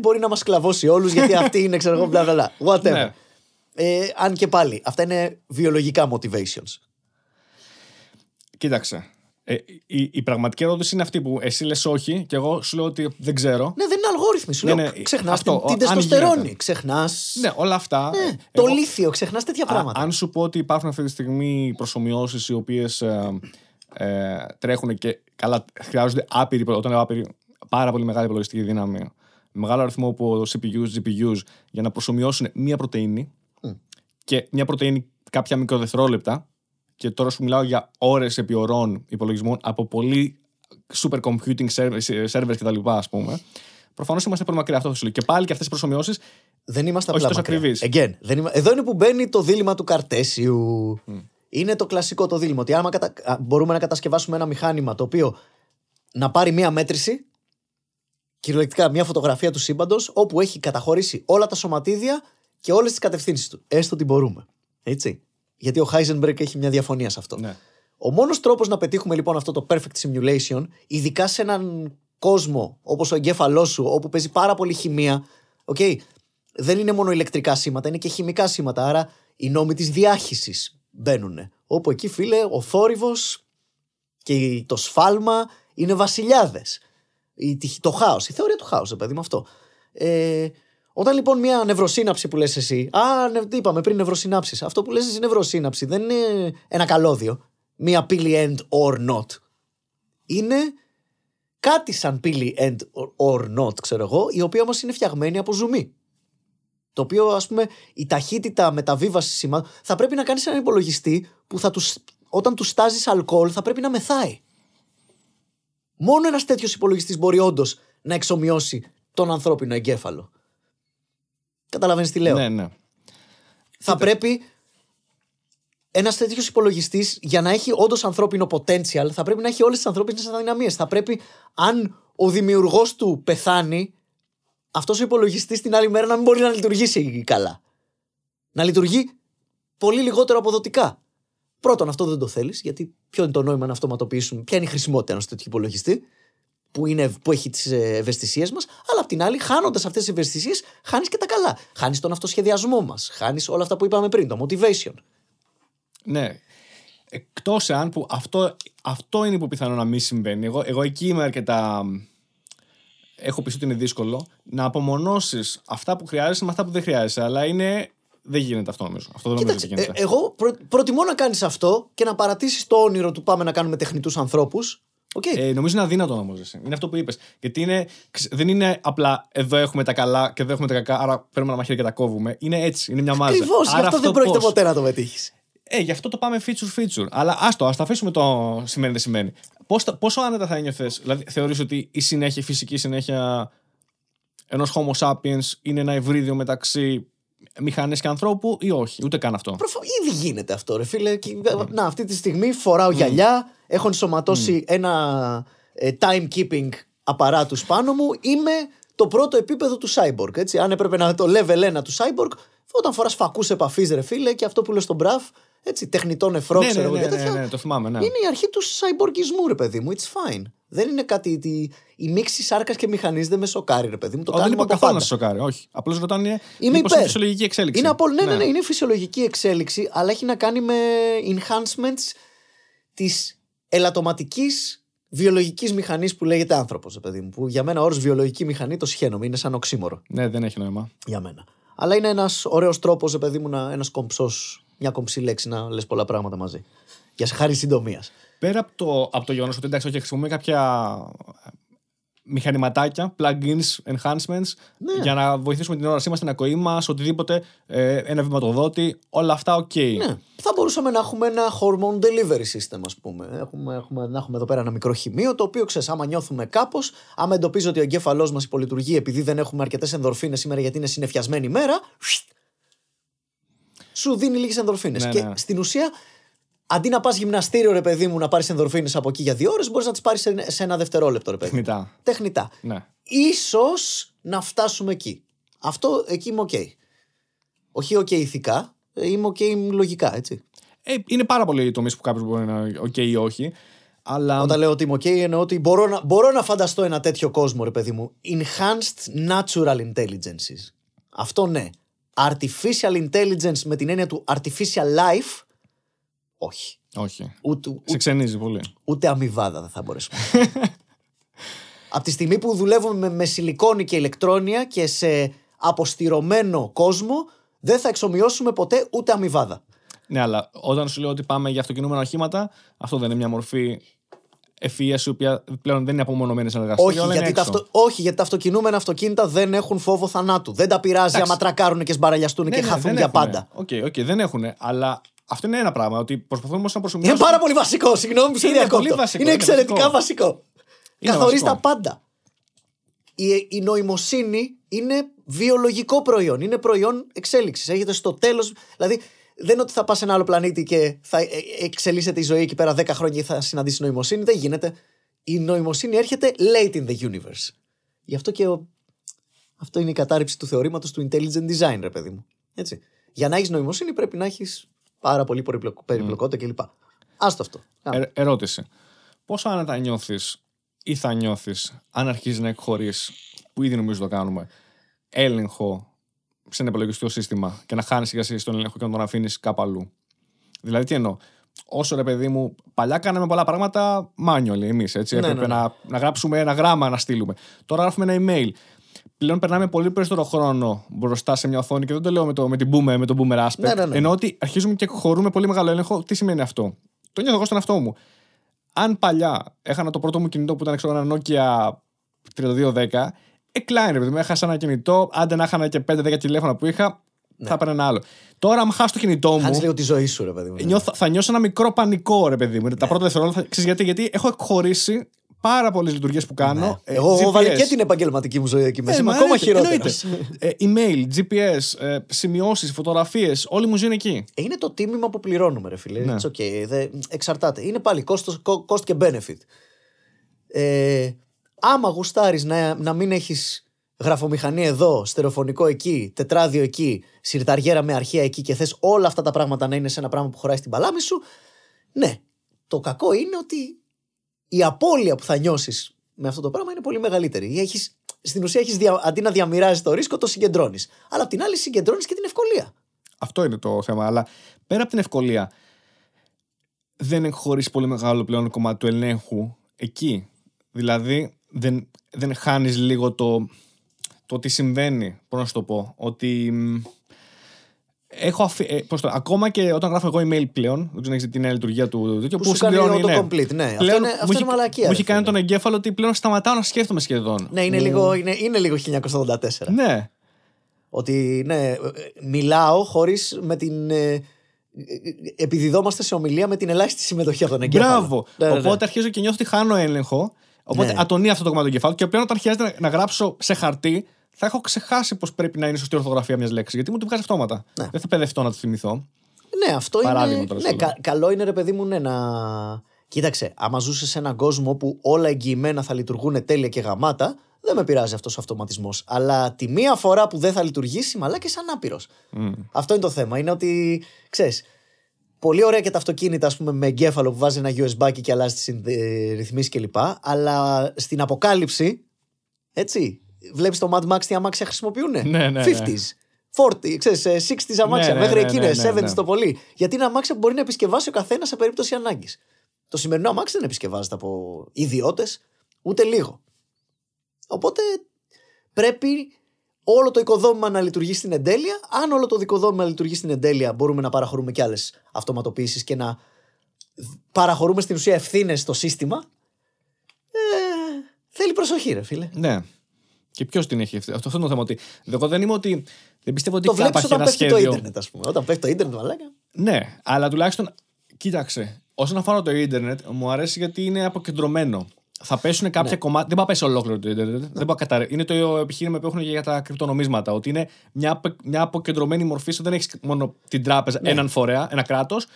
μπορεί να μας σκλαβώσει όλους γιατί αυτή είναι, ξέρω εγώ, μπλα. Whatever. Αν και πάλι, αυτά είναι βιολογικά motivations. Κοίταξε. Η πραγματική ερώτηση είναι αυτή που εσύ λες όχι και εγώ σου λέω ότι δεν ξέρω. Ναι, δεν είναι αλγόριθμοι. Σου λέω ξεχνάς την τεστοστερόνη, ξεχνάς. Ναι, όλα αυτά. Ναι, το λίθιο, ξεχνάς τέτοια πράγματα. Αν σου πω ότι υπάρχουν αυτή τη στιγμή προσομοιώσεις οι οποίες τρέχουν και καλά χρειάζονται άπειρη, όταν λέω άπειρη, πάρα πολύ μεγάλη υπολογιστική δύναμη, μεγάλο αριθμό από CPUs, GPUs για να προσομοιώσουν μία πρωτεΐνη και μία πρωτεΐνη κάποια μικροδευτερόλεπτα. Και τώρα σου μιλάω για ώρες επί ωρών υπολογισμών από πολύ super computing servers κτλ. Ας πούμε. Προφανώς είμαστε πολύ μακριά, αυτό θα σου λέω. Και πάλι και αυτές οι προσομοιώσεις δεν είμαστε απλά μακριά. Εδώ είναι που μπαίνει το δίλημμα του Καρτέσιου. Είναι το κλασικό το δίλημμα. Ότι άμα μπορούμε να κατασκευάσουμε ένα μηχάνημα το οποίο να πάρει μία μέτρηση, κυριολεκτικά μία φωτογραφία του σύμπαντος, όπου έχει καταχωρήσει όλα τα σωματίδια και όλες τις κατευθύνσεις του. Έστω ότι μπορούμε. Έτσι. Γιατί ο Χάιζενμπεργκ έχει μια διαφωνία σε αυτό. Ναι. Ο μόνος τρόπος να πετύχουμε λοιπόν αυτό το perfect simulation, ειδικά σε έναν κόσμο όπως ο εγκέφαλός σου, όπου παίζει πάρα πολύ χημεία, okay, δεν είναι μόνο ηλεκτρικά σήματα, είναι και χημικά σήματα. Άρα οι νόμοι της διάχυσης μπαίνουν. Όπου εκεί, φίλε, ο θόρυβος και το σφάλμα είναι βασιλιάδες. Το χάος, η θεωρία του χάους, παιδί μου, αυτό. Όταν λοιπόν μια νευροσύναψη που λες εσύ. Είπαμε πριν νευροσυνάψεις. Αυτό που λες εσύ νευροσύναψη δεν είναι ένα καλώδιο. Μια πύλη end or not. Είναι κάτι σαν πύλη end or not, ξέρω εγώ, η οποία όμως είναι φτιαγμένη από ζουμί. Το οποίο, ας πούμε, η ταχύτητα μεταβίβαση σημάτων. Θα πρέπει να κάνεις έναν υπολογιστή που όταν του στάζεις αλκοόλ θα πρέπει να μεθάει. Μόνο ένας τέτοιος υπολογιστής μπορεί όντως να εξομοιώσει τον ανθρώπινο εγκέφαλο. Καταλαβαίνεις τι λέω. Ναι, ναι. θα πρέπει ένας τέτοιος υπολογιστής, για να έχει όντως ανθρώπινο potential, θα πρέπει να έχει όλες τις ανθρώπινες αδυναμίες. Θα πρέπει, αν ο δημιουργός του πεθάνει, αυτός ο υπολογιστής την άλλη μέρα να μην μπορεί να λειτουργήσει καλά. Να λειτουργεί πολύ λιγότερο αποδοτικά. Πρώτον, αυτό δεν το θέλεις, γιατί ποιο είναι το νόημα να αυτοματοποιήσουμε, ποια είναι η χρησιμότητα ενός τέτοιου υπολογιστή που έχει τις ευαισθησίες μας, αλλά απ' την άλλη, χάνοντας αυτές τις ευαισθησίες, χάνεις και τα καλά. Χάνεις τον αυτοσχεδιασμό μας, χάνεις όλα αυτά που είπαμε πριν, το motivation. Ναι. Εκτός εάν που αυτό είναι που πιθανό να μην συμβαίνει. Εγώ εκεί είμαι αρκετά. Έχω πει ότι είναι δύσκολο να απομονώσεις αυτά που χρειάζεσαι με αυτά που δεν χρειάζεσαι, αλλά είναι. Δεν γίνεται αυτό, νομίζω. Αυτό δεν νομίζω ότι γίνεται. Εγώ προτιμώ να κάνεις αυτό και να παρατήσεις το όνειρο του πάμε να κάνουμε τεχνητούς ανθρώπους. Okay. Νομίζω είναι αδύνατο όμως. Είναι αυτό που είπες. Γιατί δεν είναι απλά εδώ έχουμε τα καλά και εδώ έχουμε τα κακά, άρα παίρνουμε ένα μαχαίρι και τα κόβουμε. Είναι έτσι, είναι μια μάζα. Ακριβώς, αυτό δεν πρόκειται ποτέ να το πετύχεις. Γι' αυτό το πάμε feature-feature. Αλλά ας το αφήσουμε το σημαίνει δεν σημαίνει. Πόσο άνετα θα ένιωθες, δηλαδή θεωρείς ότι η φυσική συνέχεια ενός Homo sapiens είναι ένα υβρίδιο μεταξύ μηχανές και ανθρώπου ή όχι, ούτε καν αυτό. Ήδη γίνεται αυτό, ρε φίλε. Να, αυτή τη στιγμή φοράω γυαλιά, έχω ενσωματώσει ένα timekeeping απαράτους πάνω μου. Είμαι το πρώτο επίπεδο του cyborg. Έτσι. Αν έπρεπε να το level 1 του cyborg, όταν φοράς φακούς επαφής, ρε φίλε, και αυτό που λέω στον Μπραφ, έτσι, τεχνητό νεφρό, ναι, το θυμάμαι, ναι. Είναι η αρχή του σαϊμποργκισμού, ρε παιδί μου. It's fine. Δεν είναι κάτι. Η μίξη σάρκας και μηχανής δεν με σοκάρει, ρε παιδί μου. Δεν είπα καθόλου να σε σοκάρει, όχι. Απλώς ρωτάω αν είναι φυσιολογική εξέλιξη. Ναι, είναι φυσιολογική εξέλιξη, αλλά έχει να κάνει με enhancements της ελαττωματικής βιολογικής μηχανής που λέγεται άνθρωπος, ρε παιδί μου. Που για μένα όρος βιολογική μηχανή το σχαίνομαι, είναι σαν οξύμορο. Ναι, δεν έχει νόημα. Για μένα. Αλλά είναι ένας ωραίος τρόπος, ρε παιδί μου, ένας κομψός. Μια κομψή λέξη να λες πολλά πράγματα μαζί. Για χάρη συντομίας. Πέρα από το γεγονός ότι εντάξει, χρησιμοποιούμε κάποια μηχανηματάκια, plugins, enhancements, ναι, για να βοηθήσουμε την όρασή μας, την ακοή μας, οτιδήποτε, ένα βηματοδότη, όλα αυτά, ok. Ναι. Θα μπορούσαμε να έχουμε ένα hormone delivery system, ας πούμε. Να έχουμε εδώ πέρα ένα μικρό χημείο, το οποίο ξέρεις, άμα νιώθουμε κάπως, άμα εντοπίζει ότι ο εγκέφαλός μας υπολειτουργεί επειδή δεν έχουμε αρκετές ενδορφίνες σήμερα γιατί είναι συννεφιασμένη ημέρα. Σου δίνει λίγες ενδορφίνες. Ναι, και ναι, στην ουσία, αντί να πας γυμναστήριο, ρε παιδί μου, να πάρεις ενδορφίνες από εκεί για 2 ώρες, μπορείς να τις πάρεις σε 1 δευτερόλεπτο, ρε παιδί. Τεχνητά. Ναι. Ίσως να φτάσουμε εκεί. Αυτό εκεί είμαι οκ. Okay. Όχι οκ ηθικά, είμαι οκ λογικά, έτσι. Είναι πάρα πολλοί οι τομείς που κάποιος μπορεί να είναι οκ ή όχι. Αλλά... Όταν λέω ότι είμαι οκ, εννοώ ότι μπορώ να φανταστώ ένα τέτοιο κόσμο, ρε παιδί μου. Enhanced natural intelligences. Αυτό ναι. Artificial intelligence με την έννοια του artificial life, όχι. Όχι. Σε ξενίζει πολύ. Ούτε αμοιβάδα δεν θα μπορέσουμε. Από τη στιγμή που δουλεύουμε με σιλικόνη και ηλεκτρόνια και σε αποστηρωμένο κόσμο, δεν θα εξομοιώσουμε ποτέ ούτε αμοιβάδα. Ναι, αλλά όταν σου λέω ότι πάμε για αυτοκινούμενα οχήματα, αυτό δεν είναι μια μορφή ευφυΐας η οποία πλέον δεν είναι απομονωμένη συνεργασία? Όχι, γιατί τα αυτοκινούμενα αυτοκίνητα δεν έχουν φόβο θανάτου. Δεν τα πειράζει άμα τρακάρουν και σμπαραλιαστούν και χαθούν για πάντα. Οκ, δεν έχουν. Αλλά αυτό είναι ένα πράγμα. Ότι προσπαθούμε όμως να προσωμιώσουμε. Είναι πάρα πολύ βασικό. Συγγνώμη που σε διακόπτω. Είναι εξαιρετικά βασικό. Καθορίζει τα πάντα. Η νοημοσύνη είναι βιολογικό προϊόν. Είναι προϊόν εξέλιξης. Έχετε στο τέλος. Δηλαδή, δεν είναι ότι θα πας σε ένα άλλο πλανήτη και θα εξελίσσεται η ζωή εκεί πέρα 10 χρόνια και θα συναντήσει νοημοσύνη. Δεν γίνεται. Η νοημοσύνη έρχεται late in the universe. Γι' αυτό και αυτό είναι η κατάρριψη του θεωρήματος του intelligent design, ρε παιδί μου. Έτσι. Για να έχεις νοημοσύνη πρέπει να έχεις πάρα πολύ περιπλοκότητα κλπ. Άστο αυτό. Ερώτηση. Πόσο άνετα νιώθεις ή θα νιώθεις αν αρχίζεις να εκχωρείς, που ήδη νομίζω το κάνουμε, έλεγχο σε ένα υπολογιστικό σύστημα και να χάνεις σιγά σιγά τον έλεγχο και να τον αφήνεις κάπου αλλού? Δηλαδή, τι εννοώ. Όσο, ρε παιδί μου, παλιά κάναμε πολλά πράγματα manual εμείς. Έτσι. Έπρεπε να γράψουμε ένα γράμμα, να στείλουμε. Τώρα γράφουμε ένα email. Πλέον περνάμε πολύ περισσότερο χρόνο μπροστά σε μια οθόνη και δεν το λέω με τον boomer aspect. Εννοώ ότι αρχίζουμε και χωρούμε πολύ μεγάλο έλεγχο. Τι σημαίνει αυτό? Το νιώθω εγώ στον εαυτό μου. Αν παλιά έχανα το πρώτο μου κινητό που ήταν ένα Nokia 3210. Εκλάινε, επειδή μου έχασα ένα κινητό, άντε να είχα και 5-10 τηλέφωνα που είχα, ναι, θα έπαιρνα ένα άλλο. Τώρα, αν χάσω το κινητό μου. Χάνεις λίγο τη ζωή σου, ρε παιδί μου. Θα νιώσω ένα μικρό πανικό, ρε παιδί μου. Ναι. Τα πρώτα δευτερόλεπτα. Ξέρεις γιατί έχω εκχωρήσει πάρα πολλές λειτουργίες που κάνω. Ναι. Εγώ βάλε και την επαγγελματική μου ζωή εκεί μέσα. Είμαι ακόμα χειρότερος. Email, GPS, σημειώσεις, φωτογραφίες, όλη μου ζωή είναι εκεί. Είναι το τίμημα που πληρώνουμε, ρε φίλε. Ναι. Okay, εξαρτάται. Είναι πάλι cost και benefit. Άμα γουστάρεις να μην έχεις γραφομηχανή εδώ, στερεοφωνικό εκεί, τετράδιο εκεί, συρταριέρα με αρχεία εκεί και θες όλα αυτά τα πράγματα να είναι σε ένα πράγμα που χωράει στην παλάμη σου. Ναι. Το κακό είναι ότι η απώλεια που θα νιώσεις με αυτό το πράγμα είναι πολύ μεγαλύτερη. Στην ουσία αντί να διαμοιράζεις το ρίσκο, το συγκεντρώνεις. Αλλά απ' την άλλη συγκεντρώνεις και την ευκολία. Αυτό είναι το θέμα. Αλλά πέρα από την ευκολία, δεν εγχωρείς πολύ μεγάλο πλέον κομμάτι του ελέγχου εκεί. Δηλαδή δεν χάνεις λίγο το τι συμβαίνει. Πώς να σου το πω. Ότι έχω ακόμα και όταν γράφω εγώ email πλέον, δεν ξέρω τι είναι η λειτουργία του τέτοιου. Που σου κάνει το complete, ναι. Αυτό είναι μαλακία. Μου έχει κάνει τον εγκέφαλο ότι πλέον σταματάω να σκέφτομαι σχεδόν. Ναι, είναι λίγο 1984. Ναι. Ότι ναι, μιλάω χωρίς με την. Επιδιδόμαστε σε ομιλία με την ελάχιστη συμμετοχή από τον εγκέφαλο. Μπράβο. Οπότε αρχίζω και νιώθω ότι χάνω έλεγχο. Οπότε ατονεί αυτό το κομμάτι του εγκεφάλου. Και πλέον όταν χρειάζεται να γράψω σε χαρτί, θα έχω ξεχάσει πώς πρέπει να είναι η σωστή ορθογραφία μιας λέξης. Γιατί μου την βγάζει αυτόματα. Ναι. Δεν θα παιδευτώ να το θυμηθώ. Ναι, αυτό παράδειγμα, είναι. Ναι, καλό είναι, ρε παιδί μου, ναι, να. Κοίταξε, άμα ζούσε σε έναν κόσμο όπου όλα εγγυημένα θα λειτουργούν τέλεια και γαμάτα, δεν με πειράζει αυτός ο αυτοματισμός. Αλλά τη μία φορά που δεν θα λειτουργήσει, μαλάκα είσαι ανάπηρος. Αυτό είναι το θέμα. Είναι ότι, ξέρεις, πολύ ωραία και τα αυτοκίνητα, ας πούμε, με εγκέφαλο που βάζει ένα USB και αλλάζει τις ρυθμίσεις κλπ. Αλλά στην αποκάλυψη, έτσι. Βλέπεις το Mad Max τι αμάξια χρησιμοποιούνε. Ναι, ναι, 50s, ναι. 40s, ξέρεις, 60s αμάξια, ναι, μέχρι εκείνες, 70s το πολύ. Γιατί είναι αμάξια που μπορεί να επισκευάσει ο καθένας σε περίπτωση ανάγκης. Το σημερινό αμάξι δεν επισκευάζεται από ιδιώτες, ούτε λίγο. Οπότε πρέπει όλο το οικοδόμημα να λειτουργεί στην εντέλεια. Αν όλο το οικοδόμημα λειτουργεί στην εντέλεια, μπορούμε να παραχωρούμε κι άλλες αυτοματοποίησεις και να παραχωρούμε στην ουσία ευθύνες στο σύστημα. Θέλει προσοχή, ρε φίλε. Ναι. Και ποιος την έχει αυτό είναι το θέμα. Ότι εγώ δεν είμαι ότι. Δεν πιστεύω ότι θα υπάρχει ένα σχέδιο. Το ίντερνετ, ας πούμε. Όταν πέφτει το ίντερνετ, μαλάκα. Ναι, αλλά τουλάχιστον. Κοίταξε. Όσον αφορά το ίντερνετ, μου αρέσει γιατί είναι αποκεντρωμένο. Θα πέσουν κάποια κομμάτια. Δεν θα πέσει ολόκληρο το ίντερνετ. Ναι. Είναι το επιχείρημα που έχουν για τα κρυπτονομίσματα. Ότι είναι μια αποκεντρωμένη μορφή. Δεν έχει μόνο την τράπεζα, έναν φορέα, ένα κράτος.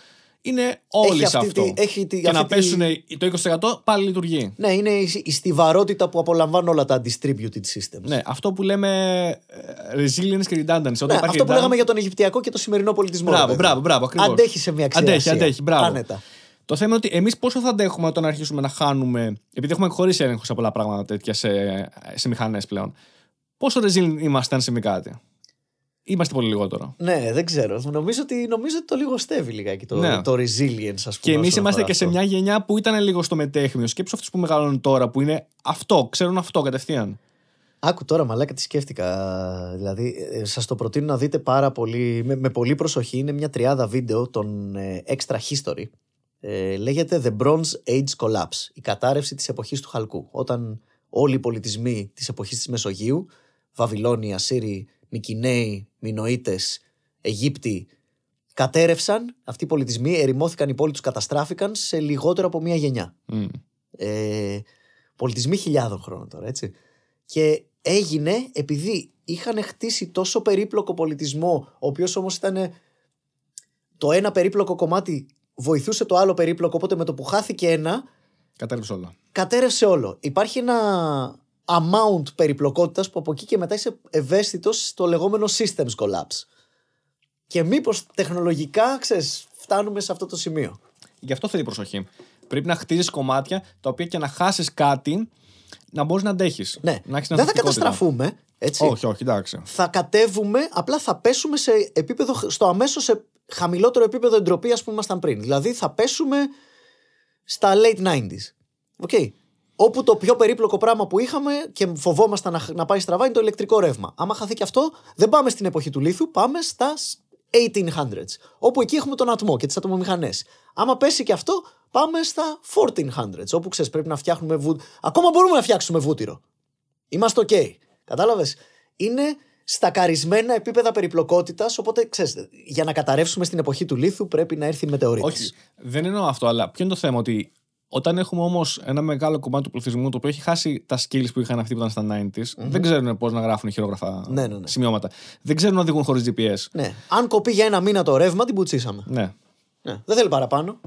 Είναι όλοι σε αυτό. Και να πέσουν το 20% πάλι λειτουργεί. Ναι, είναι η στιβαρότητα που απολαμβάνουν όλα τα distributed systems. Ναι, αυτό που λέμε resilience και redundancy. Ναι, αυτό που λέγαμε για τον Αιγυπτιακό και το σημερινό πολιτισμό. Μπράβο, ακριβώς. Αντέχει σε μια αξία. Αντέχει, μπράβο. Άνετα. Το θέμα είναι ότι εμείς πόσο θα αντέχουμε όταν αρχίσουμε να χάνουμε. Επειδή έχουμε χωρίσει έλεγχο σε πολλά πράγματα τέτοια σε μηχανές πλέον. Πόσο resilient είμαστε αν συμβεί κάτι. Είμαστε πολύ λιγότερο. Ναι, δεν ξέρω. Νομίζω ότι το λιγοστεύει λιγάκι το resilience, ας πούμε. Και εμείς είμαστε και σε μια γενιά που ήταν λίγο στο μετέχμιο. Σκέψου αυτούς που μεγαλώνουν τώρα, που είναι αυτό, ξέρουν αυτό κατευθείαν. Άκου τώρα, μαλάκα, τη σκέφτηκα. Δηλαδή, σας το προτείνω να δείτε πάρα πολύ, με πολύ προσοχή. Είναι μια 30 βίντεο των Extra History. Λέγεται The Bronze Age Collapse. Η κατάρρευση της εποχής του χαλκού. Όταν όλοι οι πολιτισμοί της εποχής της Μεσογείου, Βαβυλώνοι, Ασσύριοι, Μικηναίοι, Μινοίτες, Αιγύπτιοι, κατέρευσαν. Αυτοί οι πολιτισμοί ερημώθηκαν, οι πόλοι τους καταστράφηκαν σε λιγότερο από μία γενιά. Πολιτισμοί χιλιάδων χρόνων τώρα, έτσι. Και έγινε επειδή είχαν χτίσει τόσο περίπλοκο πολιτισμό, ο οποίος όμως ήταν. Το ένα περίπλοκο κομμάτι βοηθούσε το άλλο περίπλοκο, οπότε με το που χάθηκε ένα. Κατέρευσε όλο. Υπάρχει ένα amount περιπλοκότητας που από εκεί και μετά είσαι ευαίσθητος στο λεγόμενο systems collapse. Και μήπως τεχνολογικά, ξέρεις, φτάνουμε σε αυτό το σημείο. Γι' αυτό θέλει προσοχή. Πρέπει να χτίζεις κομμάτια τα οποία και να χάσεις κάτι να μπορείς να αντέχεις. Ναι. Να δεν θα καταστραφούμε, έτσι. Όχι, εντάξει. Θα κατέβουμε, απλά θα πέσουμε σε επίπεδο, στο αμέσως σε χαμηλότερο επίπεδο εντροπίας που ήμασταν πριν. Δηλαδή θα πέσουμε στα late 90s. Οκ. Όπου το πιο περίπλοκο πράγμα που είχαμε και φοβόμασταν να πάει στραβά είναι το ηλεκτρικό ρεύμα. Άμα χαθεί και αυτό, δεν πάμε στην εποχή του λίθου, πάμε στα 1800s. Όπου εκεί έχουμε τον ατμό και τις ατομομηχανές. Άμα πέσει και αυτό, πάμε στα 1400s. Όπου ξέρεις, πρέπει να φτιάχνουμε βούτυρο. Ακόμα μπορούμε να φτιάξουμε βούτυρο. Είμαστε OK. Κατάλαβες. Είναι στακαρισμένα επίπεδα περιπλοκότητας. Οπότε ξέρεις, για να καταρρεύσουμε στην εποχή του λίθου, πρέπει να έρθει μετεωρίτης. Όχι. Δεν εννοώ αυτό, αλλά ποιο είναι το θέμα ότι. Όταν έχουμε όμως ένα μεγάλο κομμάτι του πληθυσμού το οποίο έχει χάσει τα skills που είχαν αυτοί που ήταν στα 90s, δεν ξέρουν πώς να γράφουν χειρόγραφα σημειώματα. Δεν ξέρουν να οδηγούν χωρίς GPS. Ναι. Αν κοπεί για ένα μήνα το ρεύμα, την πουτσίσαμε. Ναι. Ναι. Δεν θέλει παραπάνω.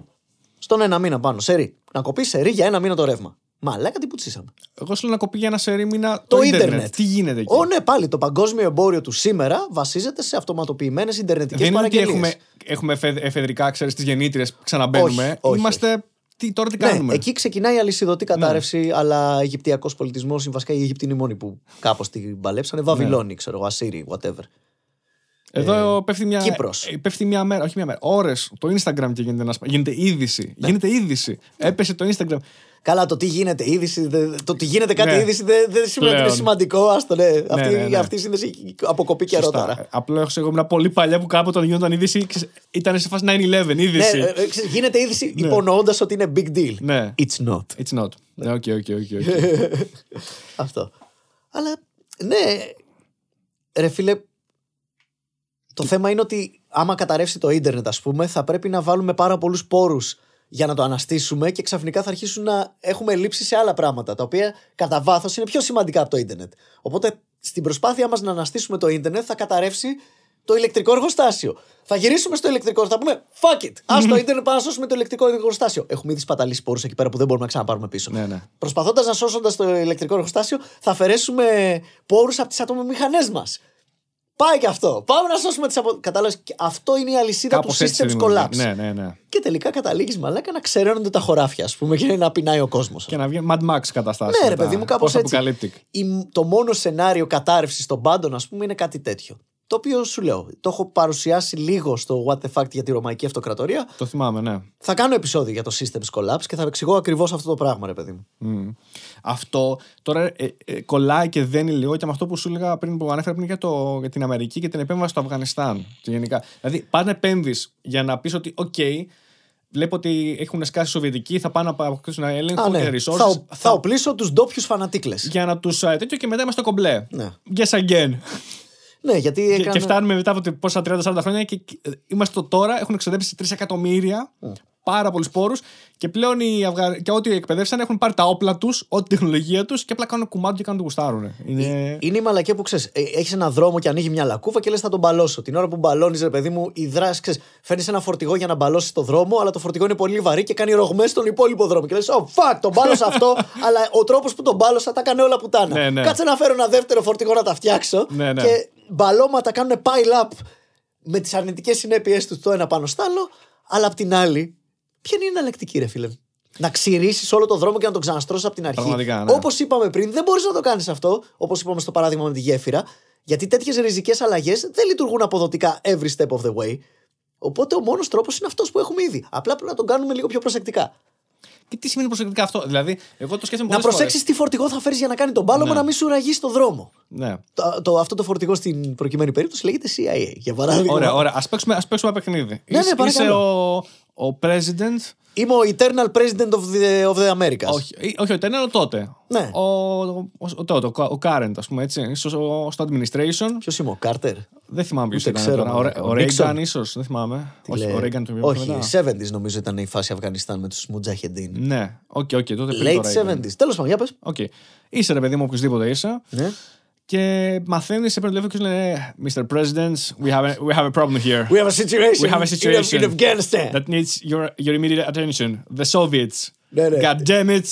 Στον ένα μήνα πάνω. Σερί. Να κοπεί σερί για ένα μήνα το ρεύμα. Μαλάκα, την πουτσίσαμε. Εγώ σου λέω να κοπεί για ένα σερί μήνα το ίντερνετ. Τι γίνεται εκεί. Ω, ναι, πάλι. Το παγκόσμιο εμπόριο του σήμερα βασίζεται σε αυτοματοποιημένες ιντερνετικές παραγγελίες. Δεν είναι ότι έχουμε εφεδρικά, ξέρεις, τις γεννήτριες, ξαναμπαίνουμε. Είμαστε. Τι, τώρα τι κάνουμε. Ναι, εκεί ξεκινάει η αλυσιδωτή κατάρρευση, αλλά Αιγυπτιακός πολιτισμός, βασικά οι Αιγύπτιοι είναι οι μόνοι που κάπως την παλέψανε. Βαβυλώνη, ξέρω εγώ, Ασσύριοι, whatever. Εδώ πέφτει μια μέρα, όχι μια μέρα, ώρες το Instagram και γίνεται είδηση. Ναι. Γίνεται είδηση. Έπεσε το Instagram. Καλά, το τι γίνεται είδηση, το ότι γίνεται κάτι είδηση δεν σημαίνει ότι είναι σημαντικό. Άστο, αυτή η σύνδεση αποκοπεί και ρώτα. Απλά έχω μια πολύ παλιά που κάποτε όταν γινόταν είδηση ήταν σε φάση 9/11. Είδηση. Ναι, γίνεται είδηση υπονοώντας ότι είναι big deal. Ναι. It's not. It's not. Okay. Αυτό. Αλλά ναι, ρε φίλε. Το θέμα είναι ότι άμα καταρρεύσει το ίντερνετ, ας πούμε, θα πρέπει να βάλουμε πάρα πολλούς πόρους για να το αναστήσουμε και ξαφνικά θα αρχίσουν να έχουμε ελλείψεις σε άλλα πράγματα, τα οποία κατά βάθος είναι πιο σημαντικά από το ίντερνετ. Οπότε στην προσπάθειά μας να αναστήσουμε το ίντερνετ θα καταρρεύσει το ηλεκτρικό εργοστάσιο. Θα γυρίσουμε στο ηλεκτρικό, θα πούμε fuck it. Ας το ίντερνετ, πάμε να σώσουμε το ηλεκτρικό εργοστάσιο. Έχουμε ήδη σπαταλήσει πόρους εκεί πέρα που δεν μπορούμε να ξαναπάρουμε πίσω. Ναι. Προσπαθώντας να σώσοντας το ηλεκτρικό εργοστάσιο, θα αφαιρέσουμε πόρους από τις ατομομηχανές μας. Πάει και αυτό. Πάμε να σώσουμε τις απο... Κατάλαβες, αυτό είναι η αλυσίδα του systems collapse. Ναι. Και τελικά καταλήγεις μαλάκα να ξεραίνονται τα χωράφια, ας πούμε, και να πεινάει ο κόσμος. Και να βγαίνει Mad Max καταστάσεις. Ναι, ρε παιδί μου, κάπως έτσι. Το μόνο σενάριο κατάρρευσης των πάντων, ας πούμε, είναι κάτι τέτοιο. Το οποίο σου λέω, το έχω παρουσιάσει λίγο στο What the Fact για τη Ρωμαϊκή Αυτοκρατορία. Το θυμάμαι, ναι. Θα κάνω επεισόδιο για το Systems Collapse και θα εξηγώ ακριβώς αυτό το πράγμα, ρε παιδί μου. Αυτό τώρα κολλάει και δένει λίγο και με αυτό που σου έλεγα πριν, που ανέφερα πριν για την Αμερική και την επέμβαση στο Αφγανιστάν. Και γενικά. Δηλαδή, πάνε επέμβεις για να πεις ότι, OK, βλέπω ότι έχουν σκάσει Σοβιετικοί, θα πάνε να αποκτήσουν έλεγχο και resources. Θα οπλίσω τους ντόπιους φανατίκλες. Για να τους. Τέτοιο και μετά είμαστε κομπλέ. Ναι. Yes again. Ναι, γιατί και φτάνουμε μετά από πόσα 30-40 χρόνια και είμαστε τώρα, έχουν εξοδέψει 3 εκατομμύρια, πάρα πολλούς πόρους και πλέον και ό,τι εκπαιδεύσαν έχουν πάρει τα όπλα τους, ό,τι τεχνολογία τους και απλά κάνουν κουμάντου και κάνουν το γουστάρουν. Είναι η μαλακία που ξέρεις, έχεις έναν δρόμο και ανοίγει μια λακκούβα και λες θα τον μπαλώσω. Την ώρα που μπαλώνεις, ρε παιδί μου, η δράση, ξέρεις, φέρνεις ένα φορτηγό για να μπαλώσεις το δρόμο, αλλά το φορτηγό είναι πολύ βαρύ και κάνει ρογμές στον υπόλοιπο δρόμο. Και λες, oh fuck, τον μπάλωσα αυτό, αλλά ο τρόπος που τον μπάλωσα τα έκανε όλα πουτάνα. Ναι. Κάτσε να φέρω ένα δεύτερο φορτηγό να τα φτιάξω. Ναι. Και μπαλώματα κάνουν pile up με τις αρνητικές συνέπειες του το ένα πάνω στο άλλο, αλλά απ' την άλλη, ποια είναι η εναλλακτική, ρε φίλε? Να ξυρίσεις όλο το δρόμο και να τον ξαναστρώσεις από την αρχή. Ναι. Όπως είπαμε πριν, δεν μπορείς να το κάνεις αυτό, όπως είπαμε στο παράδειγμα με τη γέφυρα, γιατί τέτοιες ριζικές αλλαγές δεν λειτουργούν αποδοτικά every step of the way. Οπότε ο μόνος τρόπος είναι αυτός που έχουμε ήδη. Απλά πρέπει να τον κάνουμε λίγο πιο προσεκτικά. Και τι σημαίνει προσεκτικά αυτό? Δηλαδή, εγώ το σκέφτομαι. Να προσέξεις τι φορτηγό θα φέρεις για να κάνει τον μπάλωμα, να μην σου ραγείς το δρόμο. Ναι. Αυτό το φορτηγό στην προκειμένη περίπτωση λέγεται CIA, για παράδειγμα. Ωραία. Ας παίξουμε ένα παιχνίδι. Ναι, είσαι ο president. Είμαι ο eternal president of the Americas. Όχι ο eternal, τότε. Ναι. Ο current, ας πούμε έτσι. Ίσως στο administration. Ποιος είμαι, ο Κάρτερ? Δεν θυμάμαι ποιος ήταν. Ο Reagan, ίσως. Δεν θυμάμαι. Όχι, 70s νομίζω ήταν η φάση Αφγανιστάν με τους Μουτζαχεντίν. Ναι, όχι. Late 70s. Τέλος πάντων, για πες. Είσαι ρε παιδί μου, οποιοδήποτε είσαι. Ναι. Και μαθαίνεις σε πρώτο λεπτό και λένε Mr. President, we have a problem here. We have a situation. We have a situation in Afghanistan that needs your immediate attention. The Soviets. Ναι. God damn it.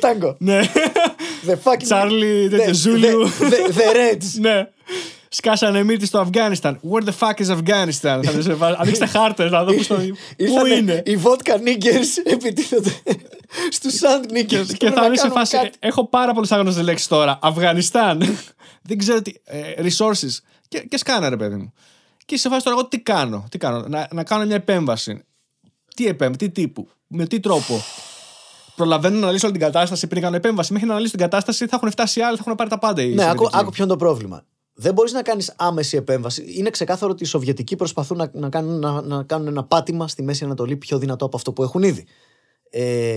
Tango. Ναι. The fucking Charlie, the Zulu. The Reds. Ναι. Σκάσανε μύτη στο Αφγάνισταν. Where the fuck is Afghanistan? Ανοίξτε χάρτες να δω πού είναι. Οι vodka niggers επιτίθεται στους sand niggers. Και θα είναι σε φάση. Έχω πάρα πολλές άγνωστες λέξεις τώρα. Αφγανιστάν. Δεν ξέρω τι. Resources. Και σκάνα, ρε παιδί μου. Και σε φάση τώρα εγώ τι κάνω. Να κάνω μια επέμβαση. Τι επέμβαση, τι τύπου, με τι τρόπο. Προλαβαίνω να αναλύσω όλη την κατάσταση πριν κάνω επέμβαση. Μέχρι να αναλύσω την κατάσταση θα έχουν φτάσει οι άλλοι, θα έχουν πάρει τα πάντα. Ναι, άκου ποιο είναι το πρόβλημα. Δεν μπορείς να κάνεις άμεση επέμβαση. Είναι ξεκάθαρο ότι οι Σοβιετικοί προσπαθούν να κάνουν ένα πάτημα στη Μέση Ανατολή πιο δυνατό από αυτό που έχουν ήδη.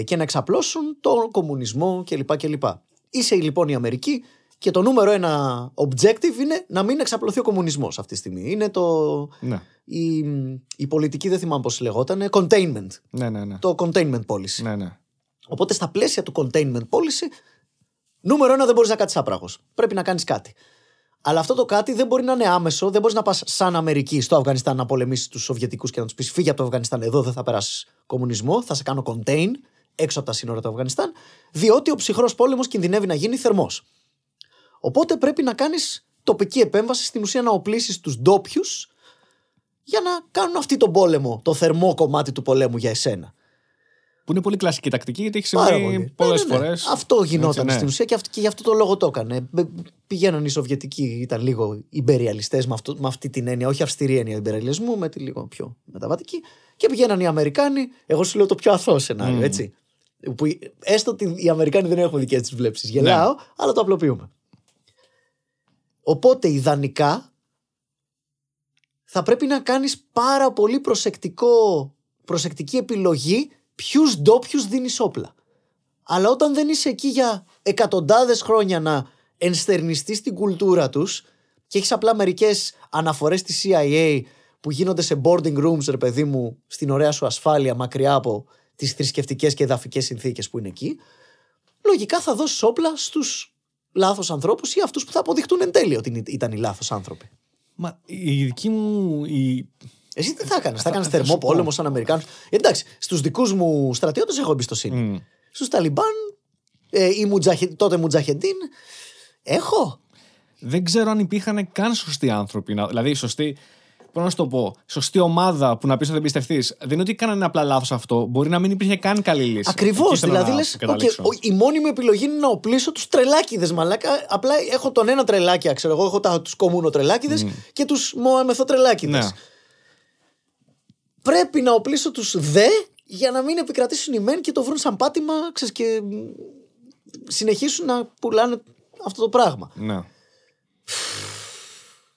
Και να εξαπλώσουν τον κομμουνισμό κλπ. Είσαι λοιπόν η Αμερική και το νούμερο ένα objective είναι να μην εξαπλωθεί ο κομμουνισμός αυτή τη στιγμή. Είναι η πολιτική, δεν θυμάμαι πώς λεγόταν, containment. Το containment policy. Οπότε στα πλαίσια του containment policy, νούμερο ένα, δεν μπορείς να κάτσεις άπραγος. Πρέπει να κάνεις κάτι. Αλλά αυτό το κάτι δεν μπορεί να είναι άμεσο, δεν μπορείς να πας σαν Αμερική στο Αφγανιστάν να πολεμήσεις τους Σοβιετικούς και να τους πεις φύγε από το Αφγανιστάν, εδώ δεν θα περάσεις κομμουνισμό, θα σε κάνω contain έξω από τα σύνορα του Αφγανιστάν, διότι ο ψυχρός πόλεμος κινδυνεύει να γίνει θερμός. Οπότε πρέπει να κάνεις τοπική επέμβαση, στην ουσία να οπλίσεις τους ντόπιους για να κάνουν αυτοί τον πόλεμο, το θερμό κομμάτι του πολέμου για εσένα. Που είναι πολύ κλασική τακτική, γιατί έχει συμβεί πολλές φορές. Αυτό γινόταν στην ουσία και γι' αυτό το λόγο το έκανε. Πηγαίναν οι Σοβιετικοί, ήταν λίγο υπεριαλιστές με αυτή την έννοια, όχι αυστηρή έννοια υπεριαλισμού, με τη λίγο πιο μεταβατική. Και πηγαίναν οι Αμερικάνοι, εγώ σου λέω το πιο αθώο σενάριο, έτσι. Που, έστω ότι οι Αμερικάνοι δεν έχουν δικές τους βλέψεις. Γελάω, αλλά το απλοποιούμε. Οπότε ιδανικά θα πρέπει να κάνεις πάρα πολύ προσεκτική επιλογή ποιους ντόπιους δίνεις όπλα. Αλλά όταν δεν είσαι εκεί για εκατοντάδες χρόνια να ενστερνιστείς την κουλτούρα τους και έχεις απλά μερικές αναφορές της CIA που γίνονται σε boarding rooms, ρε παιδί μου, στην ωραία σου ασφάλεια, μακριά από τις θρησκευτικές και εδαφικές συνθήκες που είναι εκεί, λογικά θα δώσεις όπλα στους λάθος ανθρώπους ή αυτούς που θα αποδειχτούν εν τέλει ότι ήταν οι λάθος άνθρωποι. Μα η δική μου... Εσύ τι θα έκανες, θα έκανες θερμό πόλεμο σαν Αμερικάνους? Εντάξει, στους δικούς μου στρατιώτες έχω εμπιστοσύνη. Στους Ταλιμπάν ή τότε Μουτζαχεντίν, έχω. Δεν ξέρω αν υπήρχαν καν σωστοί άνθρωποι. Δηλαδή, σωστοί, πώς να σου το πω, σωστή ομάδα που να πεις ότι δεν πιστευτείς. Δεν είναι ότι κάνανε απλά λάθος αυτό. Μπορεί να μην υπήρχε καν καλή λύση. Ακριβώς. Δηλαδή, λες, η μόνιμη επιλογή είναι να οπλίσω τους τρελάκιδες, μαλάκα. Απλά έχω τον ένα τρελάκια, ξέρω εγώ, έχω τους κομμούνο τρελάκιδες και τους μοαμεθό τρελάκιδες. Πρέπει να οπλίσω τους δε για να μην επικρατήσουν οι μεν και το βρουν σαν πάτημα, ξέρεις, και συνεχίσουν να πουλάνε αυτό το πράγμα. Ναι.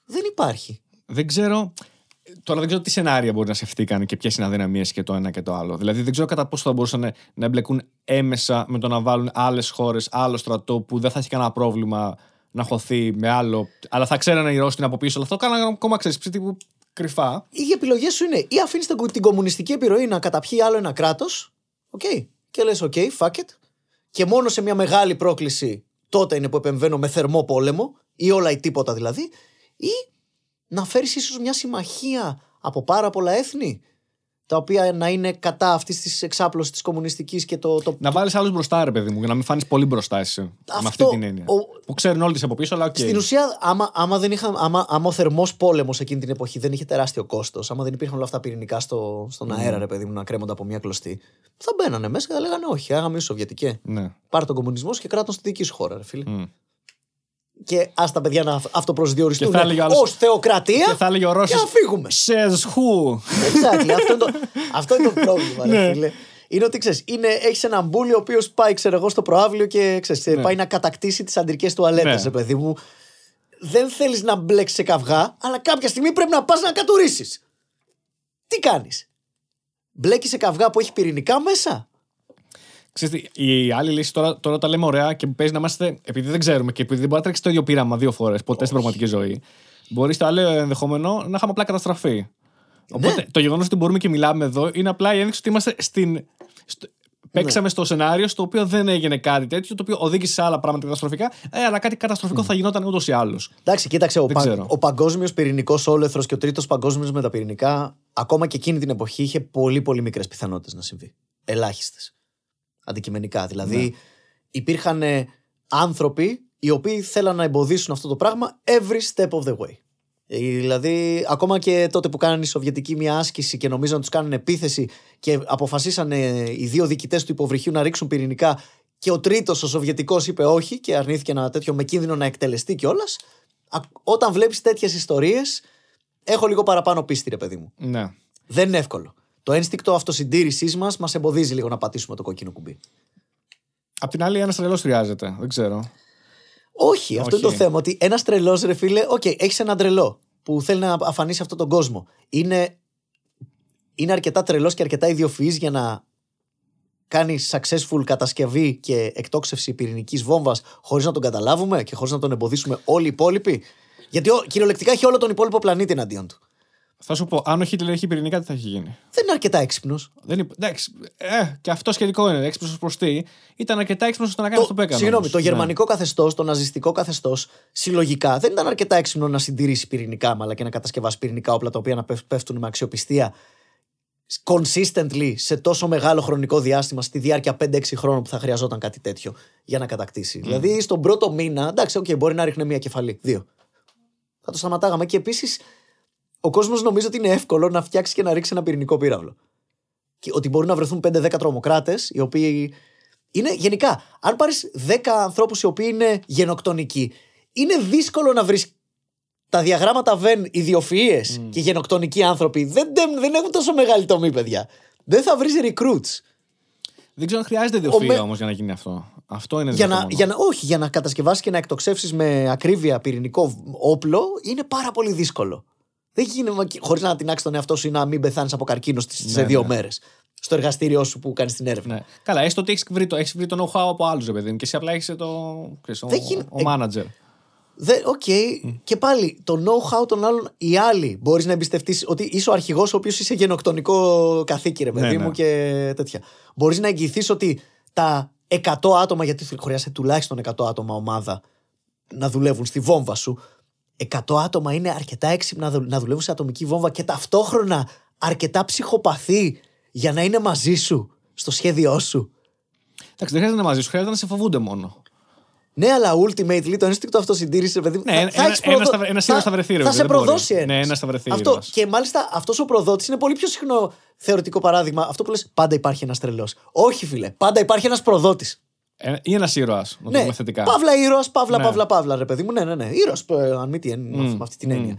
Δεν υπάρχει. Δεν ξέρω. Τώρα δεν ξέρω τι σενάρια μπορεί να σκεφτήκαν και ποιες είναι αδυναμίες και το ένα και το άλλο. Δηλαδή δεν ξέρω κατά πόσο θα μπορούσαν να εμπλεκούν έμεσα με το να βάλουν άλλες χώρες, άλλο στρατό που δεν θα έχει κανένα πρόβλημα να χωθεί με άλλο. Αλλά θα ξέρανε οι Ρώσοι την από πίσω. Αλλά αυτό κάνανε ακόμα, ξέρεις, τύπου κρυφά. Οι επιλογές σου είναι ή αφήνεις την κομμουνιστική επιρροή να καταπιεί άλλο ένα κράτος, okay, και λες okay, fuck it, και μόνο σε μια μεγάλη πρόκληση τότε είναι που επεμβαίνω με θερμό πόλεμο, ή όλα ή τίποτα δηλαδή, ή να φέρεις ίσως μια συμμαχία από πάρα πολλά έθνη, τα οποία να είναι κατά αυτής της εξάπλωσης της κομμουνιστικής και το. Να βάλεις άλλους μπροστά, ρε παιδί μου, για να μην φάνεις πολύ μπροστά εσύ. Αυτό, με αυτή την έννοια. Που ξέρουν όλοι τις από πίσω, αλλά okay. Στην ουσία, άμα ο θερμός πόλεμος εκείνη την εποχή δεν είχε τεράστιο κόστος, άμα δεν υπήρχαν όλα αυτά πυρηνικά στον αέρα, ρε παιδί μου, να κρέμονται από μια κλωστή, θα μπαίνανε μέσα και θα λέγανε όχι, άγαμε Σοβιετικέ. Ναι. Πάρε τον κομμουνισμό και κράτον στη δική σου χώρα, ρε φίλε. Και ας τα παιδιά να αυτοπροσδιοριστούν ως θεοκρατία. Και θα έλεγε ο Ρώσος, και να φύγουμε. Exactly. Αυτό είναι το πρόβλημα, ρε φίλε. Είναι ότι ξέρεις, έχεις έναν μπούλι ο οποίος πάει, ξέρω εγώ, στο προάβλιο και ξέρεις, πάει να κατακτήσει τις αντρικές τουαλέτες, ρε παιδί μου. Δεν θέλεις να μπλέξεις σε καυγά, αλλά κάποια στιγμή πρέπει να πας να κατουρίσεις. Τι κάνεις? Μπλέκεις σε καυγά που έχει πυρηνικά μέσα. Ξέρετε, η άλλη λύση τώρα τα λέμε ωραία και παίζει να είμαστε, επειδή δεν ξέρουμε και επειδή δεν μπορεί να τρέξει το ίδιο πείραμα δύο φορές ποτέ στην πραγματική ζωή, μπορεί στο άλλο ενδεχόμενο να είχαμε απλά καταστραφεί. Οπότε το γεγονός ότι μπορούμε και μιλάμε εδώ είναι απλά η ένδειξη ότι είμαστε παίξαμε στο σενάριο στο οποίο δεν έγινε κάτι τέτοιο, το οποίο οδήγησε σε άλλα πράγματα καταστροφικά, αλλά κάτι καταστροφικό θα γινόταν ούτως ή άλλως. Εντάξει, κοίταξε, ο παγκόσμιος πυρηνικός όλεθρος και ο τρίτος παγκόσμιος με τα πυρηνικά, ακόμα και εκείνη την εποχή είχε πολύ, πολύ μικρές πιθανότητες να συμβεί. Ελάχιστες. Αντικειμενικά. Δηλαδή, υπήρχαν άνθρωποι οι οποίοι θέλαν να εμποδίσουν αυτό το πράγμα every step of the way. Δηλαδή, ακόμα και τότε που κάνανε οι Σοβιετικοί μια άσκηση και νομίζαν να τους κάνουν επίθεση και αποφασίσαν οι δύο διοικητές του υποβρυχίου να ρίξουν πυρηνικά και ο τρίτος, ο Σοβιετικός, είπε όχι και αρνήθηκε ένα τέτοιο με κίνδυνο να εκτελεστεί κιόλας. Όταν βλέπεις τέτοιες ιστορίες, έχω λίγο παραπάνω πίστη, ρε παιδί μου. Ναι. Δεν είναι εύκολο. Το ένστικτο αυτοσυντήρησής μας εμποδίζει λίγο να πατήσουμε το κόκκινο κουμπί. Απ' την άλλη, ένας τρελός χρειάζεται. Δεν ξέρω. Όχι, αυτό είναι το θέμα. Ότι ένας τρελός, ρε φίλε, έχεις έναν τρελό που θέλει να αφανίσει αυτόν τον κόσμο. Είναι αρκετά τρελός και αρκετά ιδιοφυής για να κάνει successful κατασκευή και εκτόξευση πυρηνικής βόμβας χωρίς να τον καταλάβουμε και χωρίς να τον εμποδίσουμε όλοι οι υπόλοιποι. Γιατί κυριολεκτικά έχει όλο τον υπόλοιπο πλανήτη εναντίον του. Θα σου πω, αν ο Χίτλερ είχε πυρηνικά, τι θα είχε γίνει. Δεν είναι αρκετά έξυπνος. Εντάξει. Και αυτό σχετικό είναι. Έξυπνος προς τι. Ήταν αρκετά έξυπνος ώστε να κάνει αυτό που έκανε. Συγγνώμη, το γερμανικό καθεστώς, το ναζιστικό καθεστώς, συλλογικά δεν ήταν αρκετά έξυπνο να συντηρήσει πυρηνικά, αλλά και να κατασκευάσει πυρηνικά όπλα τα οποία να πέφτουν με αξιοπιστία consistently σε τόσο μεγάλο χρονικό διάστημα, στη διάρκεια 5-6 χρόνων που θα χρειαζόταν κάτι τέτοιο για να κατακτήσει. Δηλαδή στον πρώτο μήνα, εντάξει, okay, μπορεί να ρίχνε μία κεφαλή, δύο. Θα το σταματάγαμε και επίσης. Ο κόσμος νομίζει ότι είναι εύκολο να φτιάξει και να ρίξει ένα πυρηνικό πύραυλο. Και ότι μπορούν να βρεθούν 5-10 τρομοκράτες, οι οποίοι είναι γενικά. Αν πάρεις 10 ανθρώπους οι οποίοι είναι γενοκτονικοί, είναι δύσκολο να βρεις τα διαγράμματα Venn, ιδιοφυΐες και γενοκτονικοί άνθρωποι. Δεν έχουν τόσο μεγάλη τομή, παιδιά. Δεν θα βρεις recruits. Δεν ξέρω αν χρειάζεται ιδιοφυΐα όμως για να γίνει αυτό. Αυτό είναι όχι, για να κατασκευάσεις και να εκτοξεύσεις με ακρίβεια πυρηνικό όπλο είναι πάρα πολύ δύσκολο. Δεν γίνεται χωρίς να τεινάξεις τον εαυτό σου ή να μην πεθάνεις από καρκίνο σε δύο μέρες. Στο εργαστήριό σου που κάνεις την έρευνα. Ναι. Καλά, έστω ότι έχεις βρει το know-how από άλλους, παιδί μου, και εσύ απλά έχεις ο manager. Και πάλι το know-how των άλλων, οι άλλοι μπορείς να εμπιστευτείς ότι είσαι ο αρχηγός ο οποίος είσαι γενοκτονικό καθήκη, ρε παιδί μου, και τέτοια. Μπορείς να εγγυηθείς ότι τα 100 άτομα, γιατί χρειάζεται τουλάχιστον 100 άτομα ομάδα να δουλεύουν στη βόμβα σου. 100 άτομα είναι αρκετά έξυπνα να δουλεύουν σε ατομική βόμβα και ταυτόχρονα αρκετά ψυχοπαθή για να είναι μαζί σου στο σχέδιό σου. Εντάξει, δεν χρειάζεται να είναι μαζί σου, χρειάζεται να σε φοβούνται μόνο. Ναι, αλλά ultimately το ένστικτο αυτοσυντήρησης, παιδί μου. Ναι, ένας θα βρεθεί. Θα σε προδώσει ένας. Ναι, ένας θα βρεθεί. Και μάλιστα αυτός ο προδότης είναι πολύ πιο συχνό θεωρητικό παράδειγμα. Αυτό που λες, πάντα υπάρχει ένας τρελός. Όχι, φίλε, πάντα υπάρχει ένας προδότης. Ή ένας ήρωας, να το πούμε θετικά. Παύλα ήρωας, παύλα, ρε παιδί μου. Ναι. Ήρωας, αν μη με αυτή την έννοια.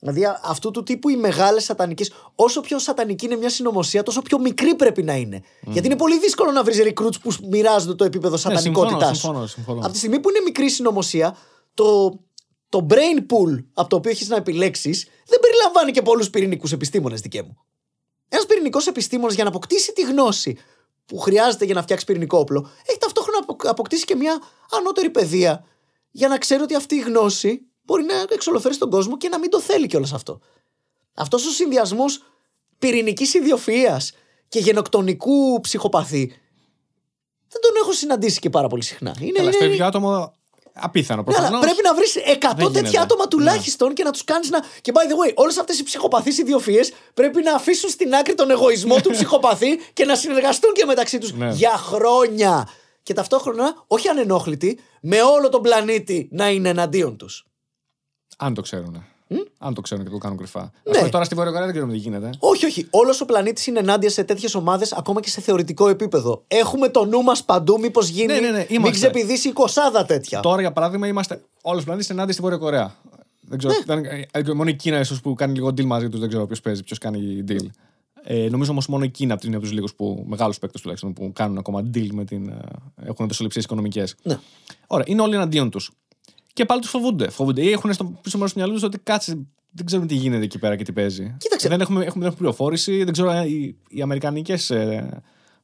Δηλαδή, αυτού του τύπου οι μεγάλες σατανικές. Όσο πιο σατανική είναι μια συνωμοσία, τόσο πιο μικρή πρέπει να είναι. Γιατί είναι πολύ δύσκολο να βρεις recruits που μοιράζονται το επίπεδο σατανικότητάς. Συμφωνώ. Από τη στιγμή που είναι μικρή συνωμοσία, το brain pool από το οποίο έχεις να επιλέξεις δεν περιλαμβάνει και πολλούς πυρηνικούς επιστήμονες, δικαί μου. Ένας πυρηνικός επιστήμονας για να αποκτήσει τη γνώση που χρειάζεται για να φτιάξει πυρηνικό όπλο, έχει ταυτόχρονα αποκτήσει και μια ανώτερη παιδεία για να ξέρει ότι αυτή η γνώση μπορεί να εξολοθρεύσει τον κόσμο και να μην το θέλει κιόλας αυτό. Αυτός ο συνδυασμός πυρηνικής ιδιοφυΐας και γενοκτονικού ψυχοπαθή δεν τον έχω συναντήσει και πάρα πολύ συχνά. Αλλά στο ίδιο άτομο απίθανο προφανώς. Ναι, πρέπει να βρεις 100 τέτοια άτομα τουλάχιστον και να τους κάνεις να. Και by the way, όλες αυτές οι ψυχοπαθείς ιδιοφυΐες πρέπει να αφήσουν στην άκρη τον εγωισμό του ψυχοπαθή και να συνεργαστούν και μεταξύ τους για χρόνια. Και ταυτόχρονα, όχι ανενόχλητοι, με όλο τον πλανήτη να είναι εναντίον τους. Αν το ξέρουν. Αν το ξέρουν και το κάνουν κρυφά. Ναι. Τώρα στη Βόρεια Κορέα δεν ξέρουμε τι γίνεται. Όχι. Όλος ο πλανήτης είναι ενάντια σε τέτοιες ομάδες, ακόμα και σε θεωρητικό επίπεδο. Έχουμε το νου μας παντού, μήπως γίνει. Ναι, μην ξεπηδήσει η κοσάδα τέτοια. Τώρα, για παράδειγμα, είμαστε όλος ο πλανήτης ενάντια στη Βόρεια Κορέα. Δεν ξέρω. Μόνο η Κίνα, ίσως, που κάνει λίγο deal μαζί τους, δεν ξέρω ποιος παίζει, ποιος κάνει deal. Νομίζω όμως μόνο η Κίνα από τους λίγους που, μεγάλους παίκτες τουλάχιστον, που κάνουν ακόμα deal με την. Έχουν δεσμολογικές οικονομικές. Ναι. Ωραία, είναι όλοι εναντίον τους. Και πάλι τους φοβούνται. Ή έχουν στο πίσω μέρος του μυαλού τους ότι κάτσε, δεν ξέρουμε τι γίνεται εκεί πέρα και τι παίζει. Κοίταξε. Δεν έχουμε πληροφόρηση, δεν ξέρω οι αμερικανικές.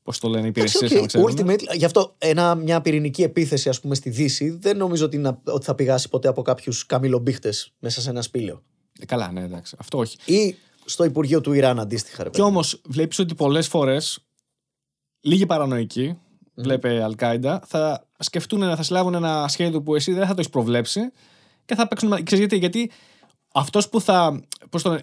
Πώς το λένε, υπηρεσίες. Ultimately, γι' αυτό μια πυρηνική επίθεση, ας πούμε, στη Δύση δεν νομίζω ότι θα πηγάσει ποτέ από κάποιους καμιλομπίχτες μέσα σε ένα σπήλαιο. Καλά, ναι, εντάξει. Αυτό όχι. Ή στο Υπουργείο του Ιράν αντίστοιχα. Κι όμως βλέπεις ότι πολλές φορές λίγοι παρανοϊκοί, βλέπε Αλ-Κάιντα, θα σκεφτούν θα συλλάβουν ένα σχέδιο που εσύ δεν θα το έχεις προβλέψει και θα παίξουν. Ξέρεις γιατί αυτός που θα.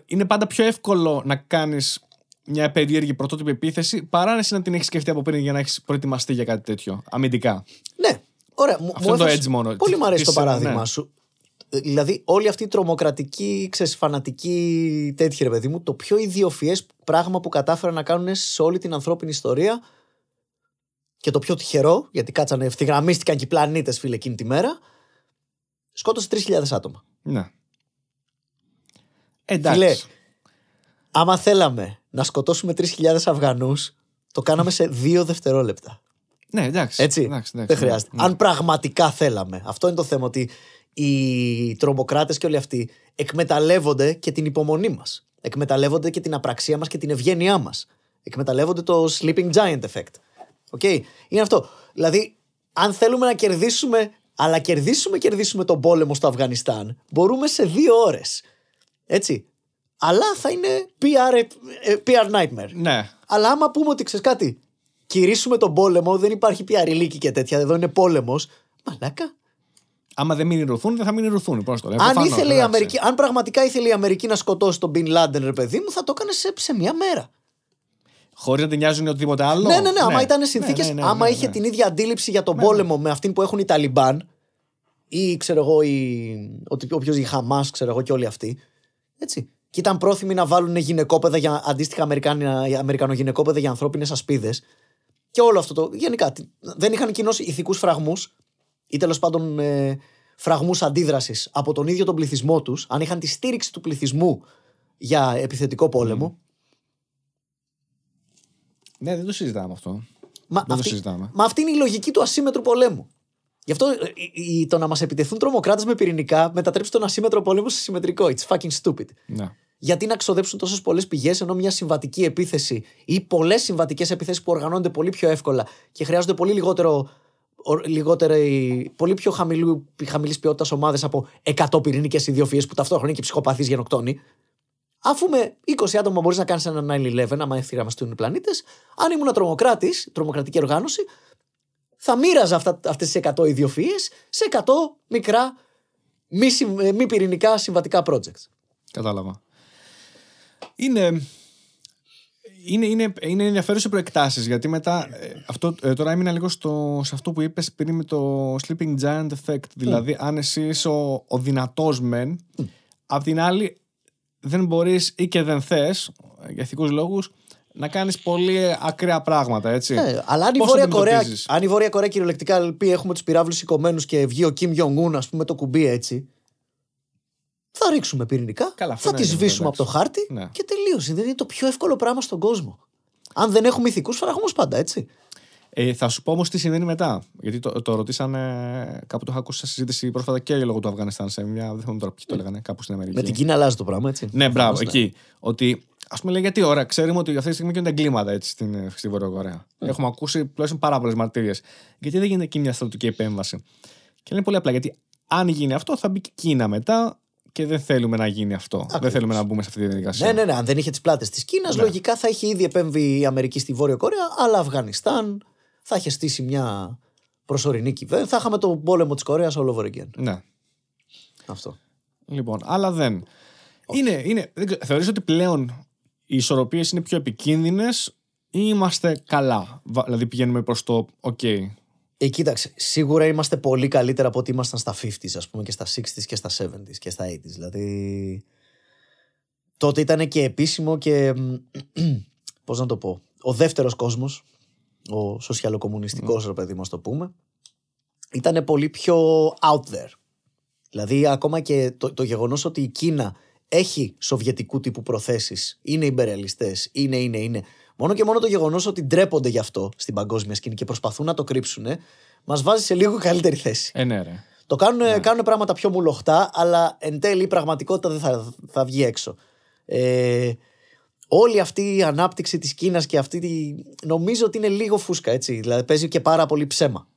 Είναι πάντα πιο εύκολο να κάνεις μια περίεργη πρωτότυπη επίθεση παρά εσύ να την έχεις σκεφτεί από πριν για να έχεις προετοιμαστεί για κάτι τέτοιο. Αμυντικά. Ναι. Ωραία. Αυτό το έτσι μόνο. Πολύ μου αρέσει το παράδειγμα σου. Δηλαδή, όλη αυτή η τρομοκρατική, φανατική τέτοια, ρε παιδί μου, το πιο ιδιοφυές πράγμα που κατάφεραν να κάνουν σε όλη την ανθρώπινη ιστορία. Και το πιο τυχερό, γιατί κάτσανε, ευθυγραμμίστηκαν και οι πλανήτες, φίλε, εκείνη τη μέρα, σκότωσε 3.000 άτομα. Ναι. Εντάξει. Φίλε, άμα θέλαμε να σκοτώσουμε 3.000 Αφγανούς, το κάναμε σε 2 δευτερόλεπτα. Ναι, εντάξει. Έτσι, εντάξει, δεν χρειάζεται. Ναι. Αν πραγματικά θέλαμε. Αυτό είναι το θέμα, ότι οι τρομοκράτες και όλοι αυτοί εκμεταλλεύονται και την υπομονή μας. Εκμεταλλεύονται και την απραξία μας και την ευγένειά μας. Εκμεταλλεύονται το sleeping giant effect. Okay. Είναι αυτό. Δηλαδή, αν θέλουμε να κερδίσουμε, αλλά κερδίσουμε τον πόλεμο στο Αφγανιστάν, μπορούμε σε 2 ώρες. Έτσι. αλλά θα είναι PR nightmare. Ναι. Αλλά άμα πούμε ότι ξέρεις κάτι, κηρύσουμε τον πόλεμο, δεν υπάρχει PR ηλίκη και τέτοια, εδώ είναι πόλεμος. Μαλάκα. Άμα δεν μηνυρωθούν, δεν θα μηνυρωθούν. Αν πραγματικά ήθελε η Αμερική να σκοτώσει τον Μπιν Λάντεν, ρε παιδί μου, θα το έκανε σε μια μέρα. Χωρίς να την νοιάζουν οτιδήποτε άλλο. Ναι. Άμα ήταν συνθήκες, άμα είχε την ίδια αντίληψη για τον πόλεμο με αυτήν που έχουν οι Ταλιμπάν ή ξέρω εγώ, η Χαμάς, ξέρω εγώ και όλοι αυτοί. Έτσι. Και ήταν πρόθυμοι να βάλουν γυναικόπαιδα για αντίστοιχα αμερικανογυναικόπαιδα για ανθρώπινες ασπίδες. Και όλο αυτό το. Γενικά δεν είχαν κοινώσει ηθικούς φραγμούς ή τέλος πάντων φραγμούς αντίδρασης από τον ίδιο τον πληθυσμό τους, αν είχαν τη στήριξη του πληθυσμού για επιθετικό πόλεμο. Ναι, δεν το συζητάμε αυτό. Μα αυτή είναι η λογική του ασύμμετρου πολέμου. Γι' αυτό το να μας επιτεθούν τρομοκράτες με πυρηνικά μετατρέψει τον ασύμμετρο πολέμο σε συμμετρικό. It's fucking stupid. Ναι. Γιατί να ξοδέψουν τόσες πολλές πηγές, ενώ μια συμβατική επίθεση ή πολλές συμβατικές επιθέσεις που οργανώνονται πολύ πιο εύκολα και χρειάζονται πολύ πολύ πιο χαμηλής ποιότητας ομάδες από 100 πυρηνικές ιδιοφυΐες που ταυτόχρονα είναι και ψυχοπαθείς γενοκτόνοι. Αφού με 20 άτομα μπορείς να κάνεις ένα 9-11, άμα ευθυγραμμιστούν οι πλανήτες, αν ήμουν τρομοκράτης, τρομοκρατική οργάνωση, θα μοίραζα αυτές τις 100 ιδιοφυΐες σε 100 μικρά μη πυρηνικά συμβατικά projects. Κατάλαβα. Είναι ενδιαφέρουσε προεκτάσεις, γιατί μετά. Τώρα έμεινα λίγο σε αυτό που είπες πριν με το sleeping giant effect. Δηλαδή, αν εσύ είσαι ο δυνατός μεν, απ' την άλλη δεν μπορείς ή και δεν θες, για ηθικούς λόγους, να κάνεις πολύ ακραία πράγματα, έτσι. Αλλά αν η Βόρεια Κορέα κυριολεκτικά πει έχουμε τους πυράβλους σηκωμένους και βγει ο Κιμ Γιονγκούν, ας πούμε, το κουμπί έτσι. Θα ρίξουμε πυρηνικά, θα τη σβήσουμε από το χάρτη και τελείωσε. Δεν είναι το πιο εύκολο πράγμα στον κόσμο. Αν δεν έχουμε ηθικούς φραγμούς πάντα, έτσι. Θα σου πω όμως τι συμβαίνει μετά. Γιατί το ρωτήσανε, κάπου το είχα ακούσει σε συζήτηση πρόσφατα και λόγω του Αφγανιστάν. Σε μια, δεν θυμάμαι τώρα ποιοι το λέγανε, κάπου στην Αμερική. Με την Κίνα αλλάζει το πράγμα, έτσι. Ναι, μπράβο, εκεί. Ότι ας πούμε, λέει, γιατί ώρα, ξέρουμε ότι αυτή τη στιγμή γίνονται εγκλήματα στη Βόρεια Κορέα. Έχουμε ακούσει τουλάχιστον πάρα πολλές μαρτυρίες. Γιατί δεν γίνεται εκεί μια στρατιωτική επέμβαση. Και είναι πολύ απλά, γιατί αν γίνει αυτό, θα μπει και η Κίνα μετά. Και δεν θέλουμε να γίνει αυτό. Ακριβώς. Δεν θέλουμε να μπούμε σε αυτή τη διαδικασία. Ναι. Αν δεν είχε τις πλάτες της Κίνας, λογικά θα είχε ήδη επέμβει η Αμερική στη Βόρεια Κορέα, αλλά Αφγανιστάν θα είχε στήσει μια προσωρινή κυβέρνηση. Θα είχαμε τον πόλεμο της Κορέας all over again. Ναι. Αυτό. Λοιπόν, αλλά δεν. Θεωρείς ότι πλέον οι ισορροπίες είναι πιο επικίνδυνες ή είμαστε καλά? Δηλαδή πηγαίνουμε προς το OK. Κοίταξε, σίγουρα είμαστε πολύ καλύτερα από ότι ήμασταν στα 50s, ας πούμε, και στα 60s και στα 70s και στα 80s. Δηλαδή, τότε ήταν και επίσημο και, πώς να το πω, ο δεύτερος κόσμος, ο σοσιαλοκομμουνιστικός, ρε παιδί μας το πούμε, ήταν πολύ πιο out there. Δηλαδή, ακόμα και το γεγονός ότι η Κίνα έχει σοβιετικού τύπου προθέσεις, είναι υπερεαλιστές, είναι... Μόνο και μόνο το γεγονός ότι ντρέπονται γι' αυτό στην παγκόσμια σκηνή και προσπαθούν να το κρύψουν, μας βάζει σε λίγο καλύτερη θέση. Ναι, ρε. Το κάνουν πράγματα πιο μουλοχτά, αλλά εν τέλει η πραγματικότητα δεν θα βγει έξω. Όλη αυτή η ανάπτυξη της Κίνας και νομίζω ότι είναι λίγο φούσκα, έτσι. Δηλαδή παίζει και πάρα πολύ ψέμα.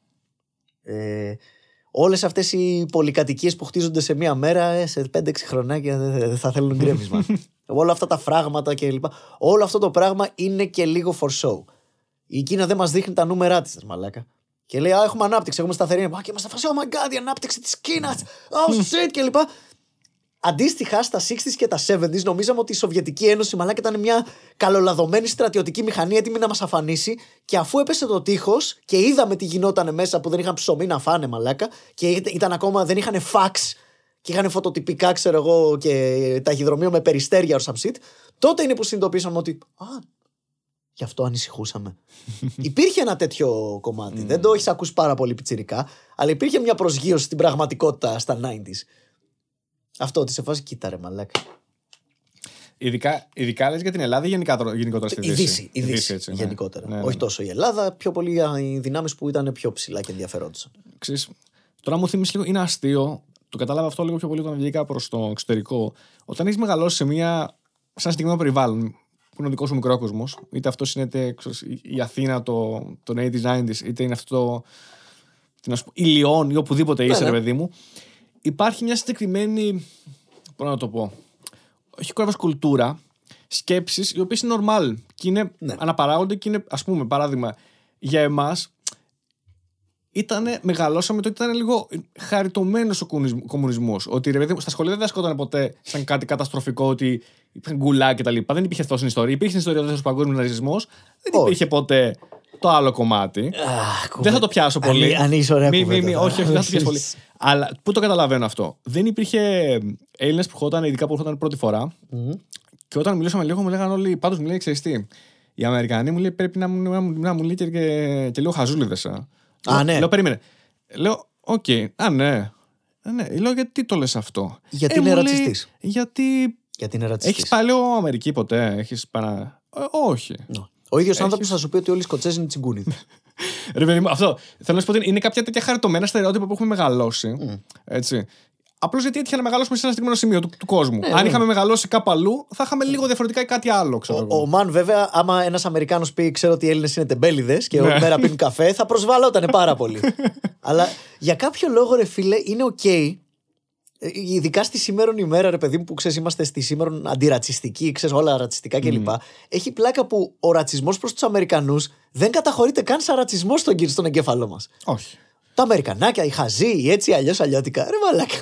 Όλες αυτές οι πολυκατοικίες που χτίζονται σε μία μέρα, σε 5-6 χρονάκια δεν θα θέλουν γκρέμισμα. Όλα αυτά τα φράγματα κλπ. Όλο αυτό το πράγμα είναι και λίγο for show. Η Κίνα δεν μας δείχνει τα νούμερά της, μαλάκα. Και λέει, έχουμε ανάπτυξη, έχουμε σταθερή. Και είμαστε φασί, oh my god, η ανάπτυξη της Κίνας. Oh shit κλπ. Αντίστοιχα, στα 60s και τα 70s, νομίζαμε ότι η Σοβιετική Ένωση, μαλάκα, ήταν μια καλολαδωμένη στρατιωτική μηχανή έτοιμη να μας αφανίσει. Και αφού έπεσε το τείχος και είδαμε τι γινόταν μέσα που δεν είχαν ψωμί να φάνε, μαλάκα, και ήταν ακόμα, δεν είχαν φαξ. Και είχαν φωτοτυπικά, ξέρω εγώ, και ταχυδρομείο με περιστέρια or some shit. Τότε είναι που συνειδητοποίησαμε ότι. Γι' αυτό ανησυχούσαμε. Υπήρχε ένα τέτοιο κομμάτι. Δεν το έχεις ακούσει πάρα πολύ πιτσιρικά, αλλά υπήρχε μια προσγείωση στην πραγματικότητα στα 90s. Αυτό ότι σε φάση κοίταρε, μαλάκα. Ειδικά λες για την Ελλάδα ή γενικότερα στη Δύση. Η Δύση, έτσι, γενικότερα. Ναι. Όχι τόσο η Ελλάδα, πιο πολύ οι δυνάμεις που ήταν πιο ψηλά και ενδιαφερόντουσαν. Τώρα μου θυμίζει λίγο, είναι αστείο. Το κατάλαβα αυτό λίγο πιο πολύ όταν βγήκα προς το εξωτερικό. Όταν έχεις μεγαλώσει σε ένα συγκεκριμένο περιβάλλον, που είναι ο δικός σου μικρόκοσμος, είτε αυτό είναι η Αθήνα των 80s-90s, είτε είναι αυτό η Λιόν ή οπουδήποτε είσαι, ρε παιδί μου, υπάρχει μια συγκεκριμένη. Πώς να το πω. όχι ακριβώς κουλτούρα, σκέψεις οι οποίες είναι normal και είναι, ναι, αναπαράγονται και είναι, ας πούμε, παράδειγμα για εμάς ήτανε, μεγαλώσαμε το ότι ήταν λίγο χαριτωμένος ο κομμουνισμός. Ότι ρε παιδί, στα σχολεία δεν δασκόταν ποτέ σαν κάτι καταστροφικό, ότι υπήρχαν γκουλά κτλ. Δεν υπήρχε αυτό στην ιστορία. Υπήρχε στην ιστορία ο δεύτερος παγκόσμιος ναζισμός. Δεν υπήρχε ποτέ το άλλο κομμάτι. Δεν θα το πιάσω πολύ. Ανοίγεις ωραία κουβέντα. Όχι, δεν θα το πιάσω πολύ. Αλλά πού το καταλαβαίνω αυτό. Δεν υπήρχε Έλληνες που ερχόταν, ειδικά που ερχόταν πρώτη φορά. Και όταν μιλούσαμε λίγο, μου λέγανε όλοι, πάντως μου λέει, ξέρεις τι, οι Αμερικανοί μου λέει πρέπει να μου λέει και λίγο χαζούλιδες. Α, ναι. Λέω, περίμενε. Λέω, οκ, α, ναι. Λέω, γιατί το λες αυτό. Γιατί είναι ρατσιστής. Γιατί. Έχεις πάει, λέω, Αμερική ποτέ, έχεις πάει. Όχι. Ο ίδιος άνθρωπος θα σου πει ότι όλοι οι Σκοτσέζοι είναι τσιγκούνιδες. Ρε παιδί μου, αυτό. Θέλω να σου πω ότι είναι κάποια τέτοια χαριτωμένα στερεότυπα που έχουμε μεγαλώσει. Έτσι. Απλώς γιατί έτυχε να μεγαλώσουμε σε ένα συγκεκριμένο σημείο του κόσμου. Ναι, αν είχαμε μεγαλώσει κάπου αλλού, θα είχαμε λίγο διαφορετικά ή κάτι άλλο. Ο Μαν, βέβαια, άμα ένας Αμερικάνος πει: ξέρω ότι οι Έλληνες είναι τεμπέληδες και όλη μέρα πίνουν καφέ, θα προσβαλότανε πάρα πολύ. Αλλά για κάποιο λόγο, ρε φίλε, είναι OK. Ειδικά στη σήμερον ημέρα, ρε παιδί μου, που ξέρεις, είμαστε στη σήμερον αντιρατσιστική, ξέρεις, όλα ρατσιστικά κλπ. Έχει πλάκα που ο ρατσισμός προς τους Αμερικανούς δεν καταχωρείται καν σαν ρατσισμός στον εγκέφαλό μας. Όχι. Τα Αμερικανάκια, οι χαζοί, έτσι αλλιώς αλλιώτικα. Ρε μαλάκα.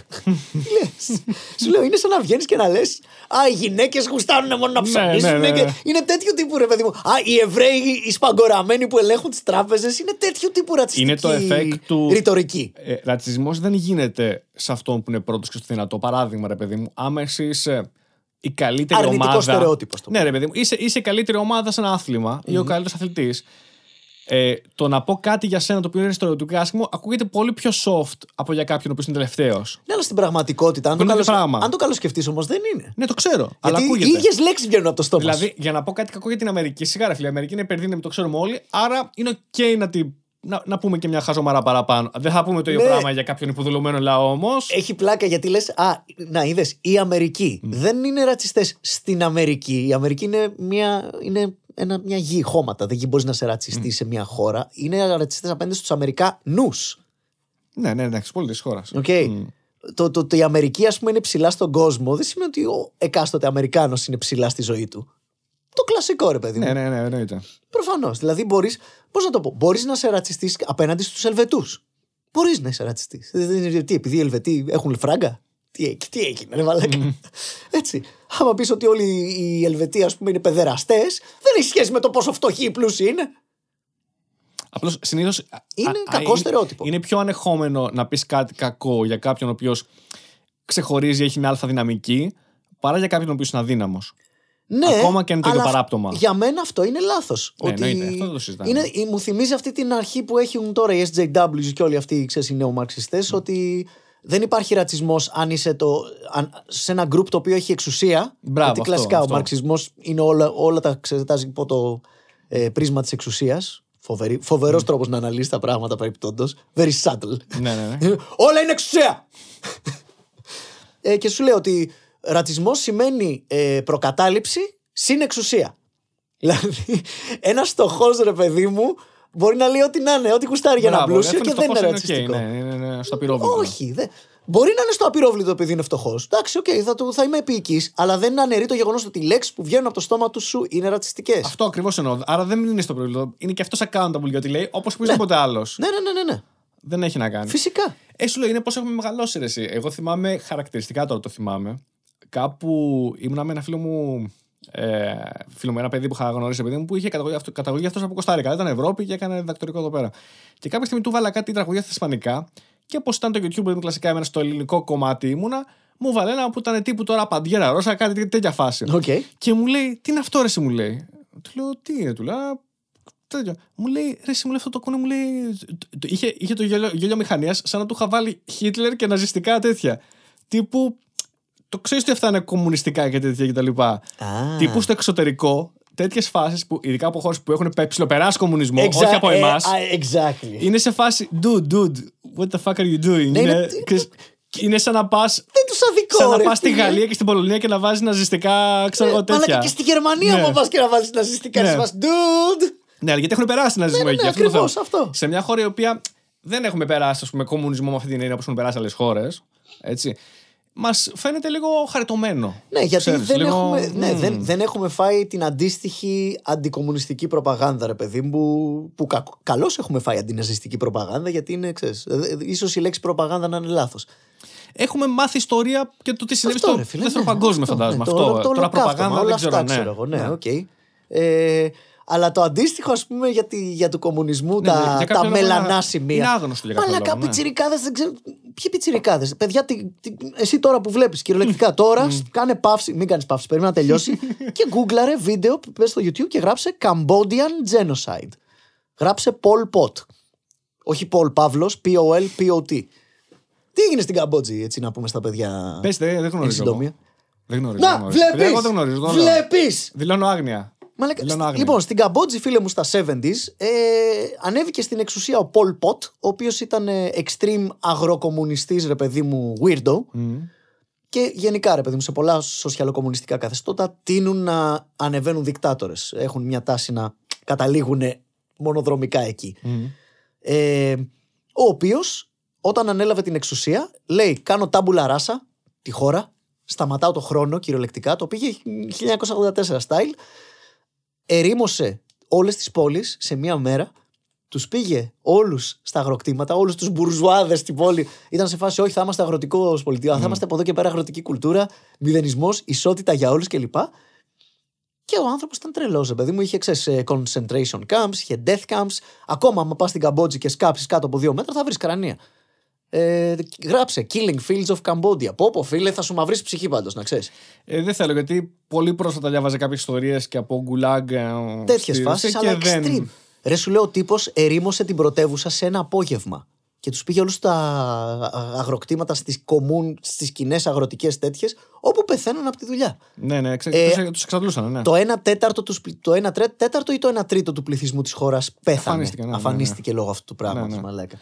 Σου λέω, είναι σαν να βγαίνεις και να λες: α, οι γυναίκες γουστάρουν μόνο να ψωνίσουν. Είναι τέτοιου τύπου, ρε παιδί μου. Α, οι Εβραίοι, οι σπαγκοραμένοι που ελέγχουν τις τράπεζες. Είναι τέτοιου τύπου ρατσιστική. Είναι το εφέκτ του. Ρητορική. Ρατσισμός δεν γίνεται σε αυτόν που είναι πρώτος και στο δυνατό. Παράδειγμα, ρε παιδί μου, άμα εσύ είσαι η καλύτερη ομάδα. Αρνητικό στερεότυπο. Ναι, ρε παιδί μου, είσαι η καλύτερη ομάδα σε ένα άθλημα ή ο καλύτερος αθλητής. Το να πω κάτι για σένα το οποίο είναι ιστοριωτικό άσχημο ακούγεται πολύ πιο soft από για κάποιον ο οποίος είναι τελευταίος. Ναι, αλλά στην πραγματικότητα, αν το καλοσκεφτείς όμως, δεν είναι. Ναι, το ξέρω. Γιατί αλλά ακούγεται. Οι ίδιες λέξεις βγαίνουν από το στόμα. Δηλαδή, για να πω κάτι κακό για την Αμερική, σιγά, φίλε, η Αμερική είναι υπερδύναμη, το ξέρουμε όλοι. Άρα είναι OK να πούμε και μια χαζομάρα παραπάνω. Δεν θα πούμε το ίδιο πράγμα για κάποιον υποδουλωμένο λαό όμως. Έχει πλάκα γιατί λες: α, να είδες, η Αμερική δεν είναι ρατσιστές στην Αμερική. Η Αμερική είναι μια γη χώματα. Δεν μπορείς να σε ρατσιστεί σε μια χώρα. Είναι ρατσιστές απέναντι στους Αμερικανούς. Ναι, ναι, εντάξει, πολίτες της χώρας. Okay. Το η Αμερική, ας πούμε, είναι ψηλά στον κόσμο. Δεν σημαίνει ότι ο εκάστοτε Αμερικάνος είναι ψηλά στη ζωή του. Το κλασικό, ρε παιδί μου. Ναι, ναι, ναι, εννοείται. Προφανώς. Δηλαδή, μπορείς να σε ρατσιστείς απέναντι στους Ελβετούς. Μπορείς να είσαι ρατσιστής. Τι, επειδή οι Ελβετοί έχουν φράγκα. Τι έγινε, ρε μαλάκα. Έτσι. Άμα πεις ότι όλοι οι Ελβετοί, ας πούμε, είναι παιδεραστές, δεν έχει σχέση με το πόσο φτωχοί οι πλούσιοι είναι. Απλώς συνήθως. Είναι κακό στερεότυπο. Είναι πιο ανεχόμενο να πεις κάτι κακό για κάποιον ο οποίος ξεχωρίζει, έχει μια αλφα δυναμική, παρά για κάποιον ο οποίος είναι αδύναμος. Ναι, ακόμα και αν είναι το ίδιο παράπτωμα. Για μένα αυτό είναι λάθος. Ναι, ότι αυτό το συζητάμε. Μου θυμίζει αυτή την αρχή που έχουν τώρα οι SJW και όλοι αυτοί οι νεομαρξιστές, ότι. Δεν υπάρχει ρατσισμός αν είσαι σε ένα γκρουπ το οποίο έχει εξουσία. Μπράβο, γιατί κλασικά ο μαρξισμός είναι όλα τα εξετάζει υπό το πρίσμα της εξουσίας. Φοβερός τρόπος να αναλύσει τα πράγματα παρεπιπτόντως. Very subtle. Ναι, ναι, ναι. Όλα είναι εξουσία! Και σου λέω ότι ρατσισμός σημαίνει προκατάληψη συν εξουσία. Δηλαδή, ένας στοχός, ρε παιδί μου, μπορεί να λέει ό,τι να είναι, ό,τι κουστάρει για ένα πλούσιο και δεν είναι ρατσιστικό. Ναι, στο απειρόβλητο. Όχι. Μπορεί να είναι στο απειρόβλητο επειδή είναι φτωχός. Εντάξει, okay, θα είμαι επίοικης, αλλά δεν αναιρεί το γεγονός ότι οι λέξεις που βγαίνουν από το στόμα του σου είναι ρατσιστικές. Αυτό ακριβώς εννοώ. Άρα δεν είναι στο απειρόβλητο. Είναι και αυτός accountable για ό,τι λέει, όπως οποιοδήποτε άλλος. Ναι. Δεν έχει να κάνει. Φυσικά. Σου λέει, είναι πώς έχουμε μεγαλώσει, ρε εσύ. Εγώ θυμάμαι χαρακτηριστικά τώρα, το θυμάμαι. Κάπου ήμουνα με ένα φίλο μου. Ένα παιδί που είχα γνωρίσει, παιδί μου, που είχε καταγωγή αυτός από Κοστάρικα. Ήταν Ευρώπη και έκανε διδακτορικό εδώ πέρα. Και κάποια στιγμή του βάλα κάτι τραγουδία στα ισπανικά. Και όπως ήταν το YouTube, που κλασικά εμένα στο ελληνικό κομμάτι ήμουνα, μου βάλε ένα που ήταν τύπου τώρα παντιέρα Ρώσα, κάτι τέτοια φάση. Okay. Και μου λέει: τι είναι αυτό, ρε εσύ, μου λέει. Του λέω: τι είναι, του λέω. Μου λέει: ρε εσύ, μου λέει αυτό το κούνε, μου λέει. Είχε το γέλιο μηχανίας, σαν να του είχα βάλει Χίτλερ και ναζιστικά τέτοια. Τύπου. Το ξέρεις ότι αυτά είναι κομμουνιστικά και τέτοια κτλ. Τύπου στο εξωτερικό, τέτοιες φάσεις που ειδικά από χώρες που έχουν ψιλοπεράσει κομμουνισμό, όχι από εμάς. Exactly. Είναι σε φάση. Dude, what the fuck are you doing? Είναι σαν να πας. Δεν τους αδικώ. Σαν να πας στη Γαλλία και στην Πολωνία και να βάζεις ναζιστικά, ξέρω εγώ τέτοια. Αλλά και στη Γερμανία μου πας και να βάζεις ναζιστικά. Ναι, αλλά γιατί έχουν περάσει ναζισμό εκεί. Ακριβώς αυτό. Σε μια χώρα η οποία δεν έχουμε περάσει, ας πούμε, κομμουνισμό με αυτή την έννοια όπως έχουν περάσει άλλες χώρες. Έτσι. μας φαίνεται λίγο χαριτωμένο. Ναι, γιατί ξέρεις, δεν, λίγο... έχουμε, ναι, δεν έχουμε φάει την αντίστοιχη αντικομμουνιστική προπαγάνδα, ρε παιδί μου, που καλώς έχουμε φάει αντιναζιστική προπαγάνδα, γιατί είναι, ξέρεις, ίσως η λέξη προπαγάνδα να είναι λάθος. Έχουμε μάθει ιστορία και το τι συνέβη στο δεύτερο παγκόσμιο, φαντάζομαι. Τώρα προπαγάνδα δεν ξέρω. Οκ. Αλλά το αντίστοιχο, ας πούμε, για του κομμουνισμού, ναι, τα μελανά σημεία. Είναι άγνωστο για κάποιον. Αλλά κάποιοι πιτσιρικάδες δεν ξέρουν. Ποιοι πιτσιρικάδες. Παιδιά, εσύ τώρα που βλέπεις, κυριολεκτικά τώρα, κάνε παύση. Μην κάνεις παύση, περίμενα να τελειώσει. Και γκούγκλαρε βίντεο που πες στο YouTube και γράψε Cambodian Genocide. Γράψε Pol Pot. Όχι Paul Pavlos, P-O-L-P-O-T. Τι έγινε στην Καμπότζη, έτσι να πούμε στα παιδιά. Πες, δεν γνωρίζω. Να, βλέπεις. Δηλώνω άγνοια. Λοιπόν, στην Καμπότζη, φίλε μου, στα 70s, ανέβηκε στην εξουσία ο Πολ Ποτ, ο οποίος ήταν extreme αγροκομμουνιστής, ρε παιδί μου, weirdo. Και γενικά, ρε παιδί μου, σε πολλά σοσιαλοκομμουνιστικά καθεστώτα τείνουν να ανεβαίνουν δικτάτορες. Έχουν μια τάση να καταλήγουν μονοδρομικά εκεί. Ο οποίος, όταν ανέλαβε την εξουσία, λέει: κάνω τάμπουλα ράσα τη χώρα, σταματάω το χρόνο κυριολεκτικά. Το πήγε 1984 style. Ερήμωσε όλες τις πόλεις σε μία μέρα, τους πήγε όλους στα αγροκτήματα, όλους τους μπουρζουάδες στην πόλη. Ήταν σε φάση, όχι, θα είμαστε αγροτικός πολιτείο, θα είμαστε από εδώ και πέρα αγροτική κουλτούρα, μηδενισμός, ισότητα για όλους κλπ. Και ο άνθρωπος ήταν τρελός, παιδί μου. Είχε, ξέρεις, concentration camps, είχε death camps. Ακόμα, άμα πας στην Καμπότζη και σκάψεις κάτω από 2 μέτρα, θα βρεις κρανία. Γράψε Killing Fields of Cambodia. Πω, φίλε, θα σου μαυρίσει ψυχή πάντως, να ξέρεις. Δεν θέλω, γιατί πολύ πρόσφατα διάβαζα κάποιες ιστορίες και από γκουλάγκ. Τέτοιες φάσεις, αλλά extreme. Ρε, σου λέω, ο τύπος ερήμωσε την πρωτεύουσα σε ένα απόγευμα και τους πήγε όλους τα αγροκτήματα στις κομμούν, στις κοινές αγροτικές τέτοιες, όπου πεθαίνουν από τη δουλειά. Ναι, τους εξαντλούσαν, ναι. Το 1 τέταρτο ή το 1 τρίτο του πληθυσμού της χώρας πέθανε. Αφανίστηκε λόγω αυτού του πράγματος, μαλάκα.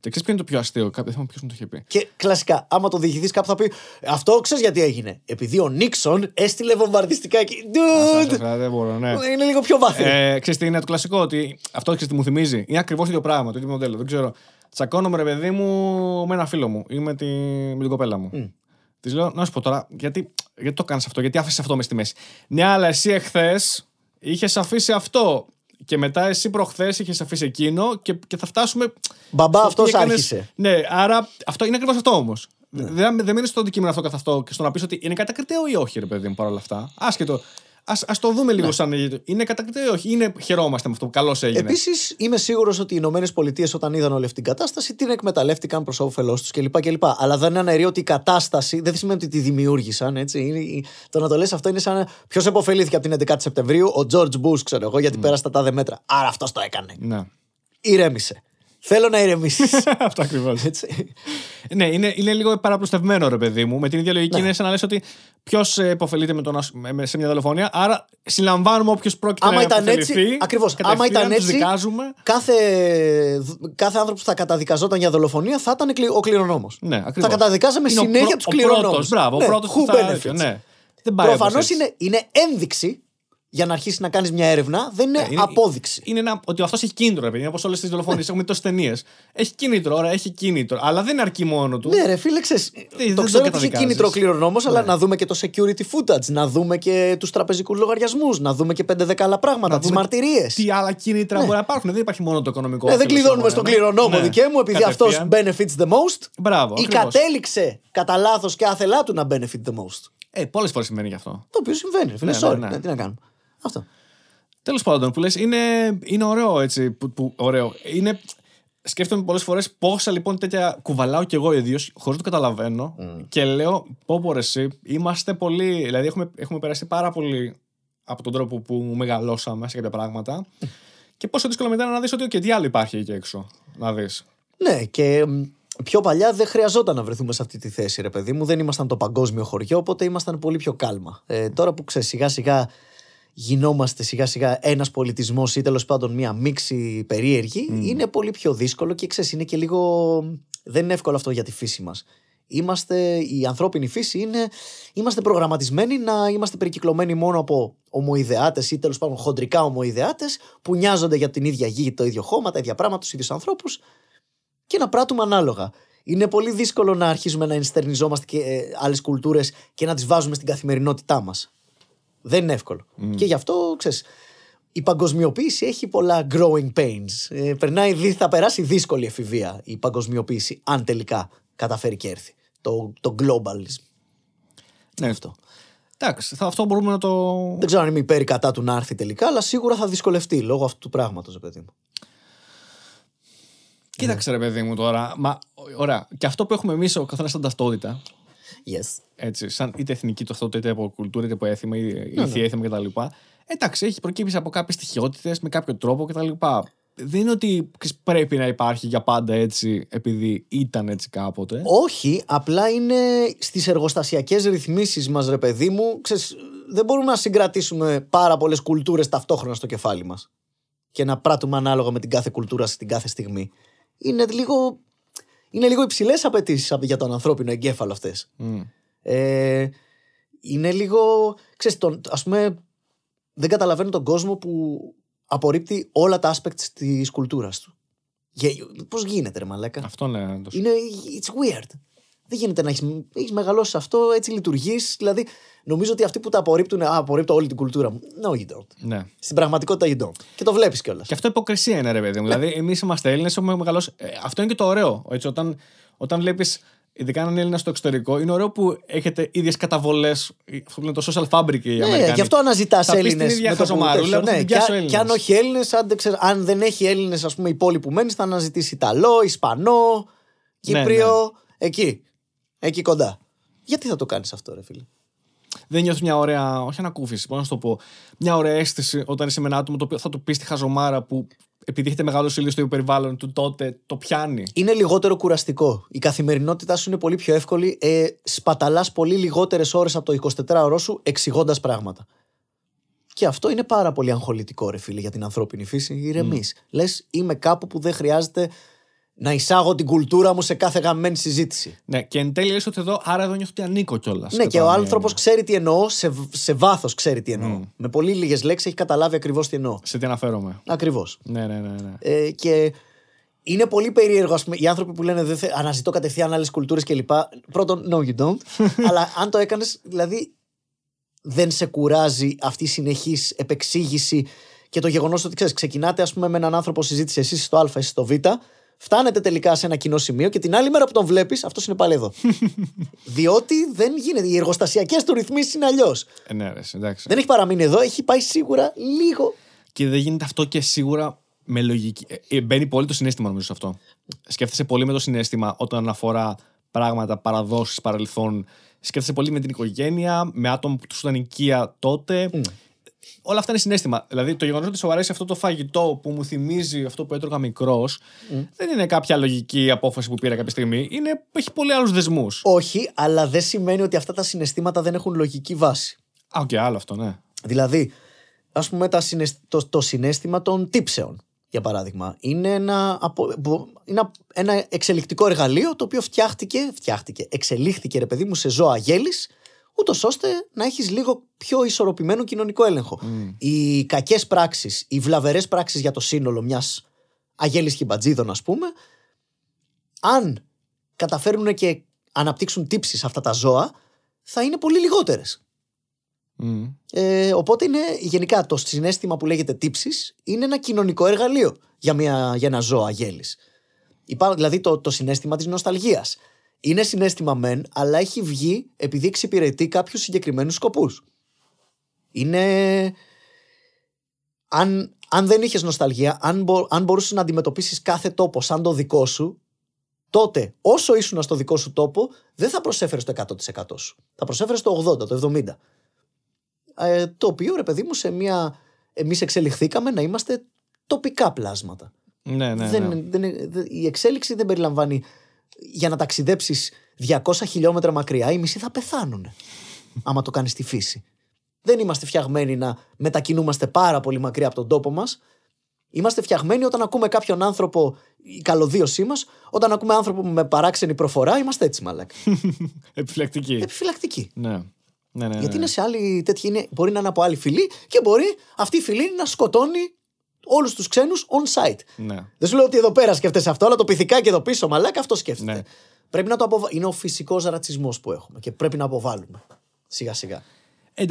Και ξέρεις ποιο είναι το πιο αστείο, δεν θυμάμαι ποιος μου το είχε πει. Και κλασικά, άμα το διηγηθείς κάπου θα πει: αυτό ξέρεις γιατί έγινε. Επειδή ο Νίξον έστειλε βομβαρδιστικά εκεί. Δεν μπορώ, ναι. Είναι λίγο πιο βάθη. Ξέρεις τι είναι το κλασικό, ότι αυτό ξέρεις τι μου θυμίζει. Είναι ακριβώς το ίδιο πράγμα, το ίδιο μοντέλο. Δεν ξέρω. Τσακώνομαι, ρε παιδί μου, με ένα φίλο μου ή με την κοπέλα μου. Της λέω: να σου πω τώρα, γιατί το κάνεις αυτό, γιατί άφησες αυτό μες στη μέση. Ναι, αλλά εσύ εχθές είχες αφήσει αυτό. Και μετά εσύ προχθές είχες αφήσει εκείνο και θα φτάσουμε. Μπαμπά, αυτός άρχισε. Ναι, άρα αυτό είναι ακριβώς αυτό όμως. Ναι. Δεν μείνει στο αντικείμενο αυτό καθ' αυτό και στο να πεις ότι είναι κατακριτέο ή όχι, ρε παιδί μου, παρόλα αυτά. Άσχετο. Ας το δούμε λίγο σαν. Είναι κατακριτέο ή όχι. Χαιρόμαστε με αυτό που καλώς έγινε. Επίσης, είμαι σίγουρος ότι οι Ηνωμένες Πολιτείες, όταν είδαν όλη αυτή την κατάσταση, την εκμεταλλεύτηκαν προς όφελός τους κλπ. Αλλά δεν αναιρεί ότι η κατάσταση δεν σημαίνει ότι τη δημιούργησαν. Έτσι. Το να το λες αυτό είναι σαν. Ποιος επωφελήθηκε από την 11η Σεπτεμβρίου, ο George Bush, ξέρω εγώ, γιατί πέρασε τα τάδε μέτρα. Άρα αυτός το έκανε. Ναι. Ηρέμησε. Θέλω να ηρεμήσει. Αυτό ακριβώς. Ναι, είναι λίγο παραπλουστευμένο, ρε παιδί μου. Με την ίδια λογική είναι σαν να λες ότι ποιος υποφελείται σε μια δολοφονία. Άρα συλλαμβάνουμε όποιος πρόκειται να υποφεληθεί. Ακριβώς. Άμα ήταν έτσι, κάθε άνθρωπος που θα καταδικαζόταν για δολοφονία θα ήταν ο κληρονόμος. Θα καταδικάζαμε συνέχεια τους κληρονόμους. Μπράβο, ο πρώτος που θα. Προφανώς είναι ένδειξη. Για να αρχίσει να κάνει μια έρευνα, δεν είναι απόδειξη. Είναι ότι αυτό έχει κίνητρο, επειδή όπως όλες τις δολοφονίες έχουμε τόσες ταινίες. Έχει κίνητρο, ωραία, έχει κίνητρο. Αλλά δεν αρκεί μόνο του. Ναι, ρε φίλε, ξέρεις. Το ξέρω ότι έχει κίνητρο κληρονόμος, αλλά να δούμε και το security footage, να δούμε και τους τραπεζικούς λογαριασμούς, να δούμε και 5-10 άλλα πράγματα, τις μαρτυρίες. Τι άλλα κίνητρα μπορεί να υπάρχουν. Δεν υπάρχει μόνο το οικονομικό. Δεν κλειδώνουμε στον κληρονόμο, δικέ μου, επειδή αυτό benefits the most. Ή κατέληξε κατά λάθος και άθελά του να benefit the most. Πολλές φορές συμβαίνει γι' αυτό. Το οποίο συμβαίνει. Τι να κάνουμε. Τέλος πάντων, που λες, είναι ωραίο έτσι. Ωραίο. Σκέφτομαι πολλές φορές πόσα λοιπόν τέτοια κουβαλάω κι εγώ ίδιος, χωρίς να το καταλαβαίνω, και λέω: πω ρε εσύ, είμαστε πολύ. Δηλαδή, έχουμε περάσει πάρα πολύ από τον τρόπο που μεγαλώσαμε σε κάποια πράγματα. Και πόσο δύσκολο μετά να δεις ότι και τι άλλο υπάρχει εκεί έξω. Να δεις. Ναι, και πιο παλιά δεν χρειαζόταν να βρεθούμε σε αυτή τη θέση, ρε παιδί μου. Δεν ήμασταν το παγκόσμιο χωριό, οπότε ήμασταν πολύ πιο κάλμα. Τώρα που ξέρεις, σιγά-σιγά. Γινόμαστε σιγά σιγά ένας πολιτισμός ή τέλος πάντων μία μίξη περίεργη, είναι πολύ πιο δύσκολο και ξέρεις, είναι και λίγο. Δεν είναι εύκολο αυτό για τη φύση μας. Η ανθρώπινη φύση είναι. Είμαστε προγραμματισμένοι να είμαστε περικυκλωμένοι μόνο από ομοειδεάτες ή τέλος πάντων χοντρικά ομοειδεάτες που νοιάζονται για την ίδια γη, το ίδιο χώμα, τα ίδια πράγματα, τους ίδιους ανθρώπους και να πράττουμε ανάλογα. είναι πολύ δύσκολο να αρχίσουμε να ενστερνιζόμαστε και άλλες κουλτούρες και να τις βάζουμε στην καθημερινότητά μας. Δεν είναι εύκολο. Και γι' αυτό, ξέρεις, η παγκοσμιοποίηση έχει πολλά growing pains. Θα περάσει δύσκολη εφηβεία η παγκοσμιοποίηση, αν τελικά καταφέρει και έρθει. Το globalism. Ναι, αυτό. Εντάξει, αυτό μπορούμε να το. Δεν ξέρω αν είμαι υπέρ ή κατά του να έρθει τελικά, αλλά σίγουρα θα δυσκολευτεί λόγω αυτού του πράγματος, παιδί μου. Κοίταξε, ρε παιδί μου τώρα. Ωραία. Και αυτό που έχουμε εμείς ο καθένας σαν ταυτότητα. Yes. Έτσι, σαν είτε εθνική ταυτότητα, είτε από κουλτούρα, είτε από έθιμα, ηθιέθιμα κτλ. Εντάξει, έχει προκύψει από κάποιες στοιχειότητες με κάποιο τρόπο κτλ. Δεν είναι ότι πρέπει να υπάρχει για πάντα έτσι, επειδή ήταν έτσι κάποτε. Όχι, απλά είναι στις εργοστασιακές ρυθμίσεις μας, ρε παιδί μου. Ξέρεις, δεν μπορούμε να συγκρατήσουμε πάρα πολλές κουλτούρες ταυτόχρονα στο κεφάλι μας και να πράττουμε ανάλογα με την κάθε κουλτούρα στην κάθε στιγμή. Είναι λίγο υψηλές απαιτήσεις για τον ανθρώπινο εγκέφαλο αυτές. Είναι λίγο. Ξέρεις, ας πούμε, δεν καταλαβαίνω τον κόσμο που απορρίπτει όλα τα aspects της κουλτούρας του. Πώς γίνεται, ρε μαλάκα? Αυτό ναι. Είναι. It's weird. Δεν γίνεται να έχεις μεγαλώσει σε αυτό, έτσι λειτουργείς. Δηλαδή, νομίζω ότι αυτοί που τα απορρίπτουν. Απορρίπτω όλη την κουλτούρα μου. No, you don't. Ναι. Στην πραγματικότητα, you don't. Και το βλέπεις κιόλας. Και αυτό υποκρισία είναι, ρε παιδί μου. Δηλαδή, εμείς είμαστε Έλληνες, έχουμε μεγαλώσει. Αυτό είναι και το ωραίο. Έτσι, όταν βλέπεις. Ειδικά αν είναι Έλληνα στο εξωτερικό, είναι ωραίο που έχετε ίδιες καταβολές. Αυτό που λένε το social fabric οι Αμερικανοί. Γι' αυτό αναζητάς Έλληνες. Με το ζωμαρούλα, και αν όχι Έλληνες, αν δεν έχει Έλληνες, ας πούμε, η πόλη που μένεις, θα αναζητήσεις Ιταλό, Ισπανό, Κύπριο. Ναι. Εκεί κοντά. Γιατί θα το κάνεις αυτό, ρε φίλε? Δεν νιώθεις μια ωραία. Όχι ανακούφιση, πώς να σου το πω. Μια ωραία αίσθηση όταν είσαι με ένα άτομο το οποίο θα του πεις τη χαζομάρα που. Επειδή έχετε μεγάλο ήλιο στο περιβάλλον του, τότε το πιάνει. Είναι λιγότερο κουραστικό. Η καθημερινότητά σου είναι πολύ πιο εύκολη. Σπαταλάς πολύ λιγότερες ώρες από το 24ωρο σου εξηγώντας πράγματα. Και αυτό είναι πάρα πολύ αγχολητικό, ρε φίλε, για την ανθρώπινη φύση. Ηρεμείς. Λες, είμαι κάπου που δεν χρειάζεται να εισάγω την κουλτούρα μου σε κάθε γαμμένη συζήτηση. Ναι, και εν τέλει έσω εδώ, άρα εδώ νιώθω ότι ανήκω κιόλας. Ναι, και ο άνθρωπος ξέρει τι εννοώ, σε βάθος ξέρει τι εννοώ. Με πολύ λίγες λέξεις έχει καταλάβει ακριβώς τι εννοώ. Σε τι αναφέρομαι. Ακριβώς. Ναι. Και είναι πολύ περίεργο, ας πούμε, οι άνθρωποι που λένε αναζητώ κατευθείαν άλλες κουλτούρες κλπ. Πρώτον, no, you don't. Αλλά αν το έκανες, δηλαδή δεν σε κουράζει αυτή η συνεχής επεξήγηση και το γεγονός ότι ξεκινάτε, ας πούμε, με έναν άνθρωπο συζήτηση, εσείς στο Α, εσείς στο Β. Φτάνετε τελικά σε ένα κοινό σημείο και την άλλη μέρα που τον βλέπεις, αυτός είναι πάλι εδώ. Διότι δεν γίνεται. Οι εργοστασιακές του ρυθμίσεις είναι αλλιώς. Ναι, εντάξει. Δεν έχει παραμείνει εδώ, έχει πάει σίγουρα λίγο. Και δεν γίνεται αυτό και σίγουρα με λογική. Μπαίνει πολύ το συναίσθημα, νομίζω, σε αυτό. Σκέφτεσαι πολύ με το συναίσθημα όταν αφορά πράγματα, παραδόσεις, παρελθόν. Σκέφτεσαι πολύ με την οικογένεια, με άτομα που τους ήταν οικία τότε. Όλα αυτά είναι συναίσθημα. Δηλαδή, το γεγονός ότι σου αρέσει αυτό το φαγητό που μου θυμίζει αυτό που έτρωγα μικρός, δεν είναι κάποια λογική απόφαση που πήρα κάποια στιγμή. Έχει πολύ άλλους δεσμούς. Όχι, αλλά δεν σημαίνει ότι αυτά τα συναισθήματα δεν έχουν λογική βάση. Και άλλο αυτό, ναι. Δηλαδή, ας πούμε, το συναίσθημα των τύψεων, για παράδειγμα, είναι ένα εξελικτικό εργαλείο το οποίο φτιάχτηκε, εξελίχθηκε, ρε παιδί μου, σε ζώα γέλης, ούτως ώστε να έχεις λίγο πιο ισορροπημένο κοινωνικό έλεγχο. Οι κακές πράξεις, οι βλαβερές πράξεις για το σύνολο μιας αγέλης χιμπατζίδων, ας πούμε, αν καταφέρουν και αναπτύξουν τύψεις αυτά τα ζώα, θα είναι πολύ λιγότερες. Οπότε είναι, γενικά το συναίσθημα που λέγεται τύψεις είναι ένα κοινωνικό εργαλείο για ένα ζώο αγέλης. Δηλαδή το συναίσθημα της νοσταλγίας. Είναι συναίσθημα μεν, αλλά έχει βγει επειδή εξυπηρετεί κάποιους συγκεκριμένους σκοπούς. Αν δεν είχες νοσταλγία, αν μπορούσες να αντιμετωπίσεις κάθε τόπο σαν το δικό σου, τότε όσο ήσουν στο δικό σου τόπο, δεν θα προσέφερες το 100% σου. Θα προσέφερες το 80%, το 70%. Το οποίο, ρε παιδί μου, εμείς εξελιχθήκαμε να είμαστε τοπικά πλάσματα. Ναι. Η εξέλιξη δεν περιλαμβάνει. Για να ταξιδέψεις 200 χιλιόμετρα μακριά, οι μισοί θα πεθάνουν. Άμα το κάνεις στη φύση. Δεν είμαστε φτιαγμένοι να μετακινούμαστε πάρα πολύ μακριά από τον τόπο μας. Είμαστε φτιαγμένοι όταν ακούμε κάποιον άνθρωπο, η καλωδίωσή μας, όταν ακούμε άνθρωπο με παράξενη προφορά, είμαστε έτσι, μαλάκα. Επιφυλακτικοί. Ναι. Γιατί είναι σε άλλη τέτοια. Μπορεί να είναι από άλλη φυλή και μπορεί αυτή η φυλή να σκοτώνει όλους τους ξένους on site. Ναι. Δεν σου λέω ότι εδώ πέρα σκέφτεσαι αυτό, αλλά το πυθικάκι εδώ πίσω, μαλάκα, αυτό σκέφτεται. Ναι. Πρέπει να το αποβάλουμε. Είναι ο φυσικός ρατσισμός που έχουμε και πρέπει να αποβάλουμε. Σιγά-σιγά.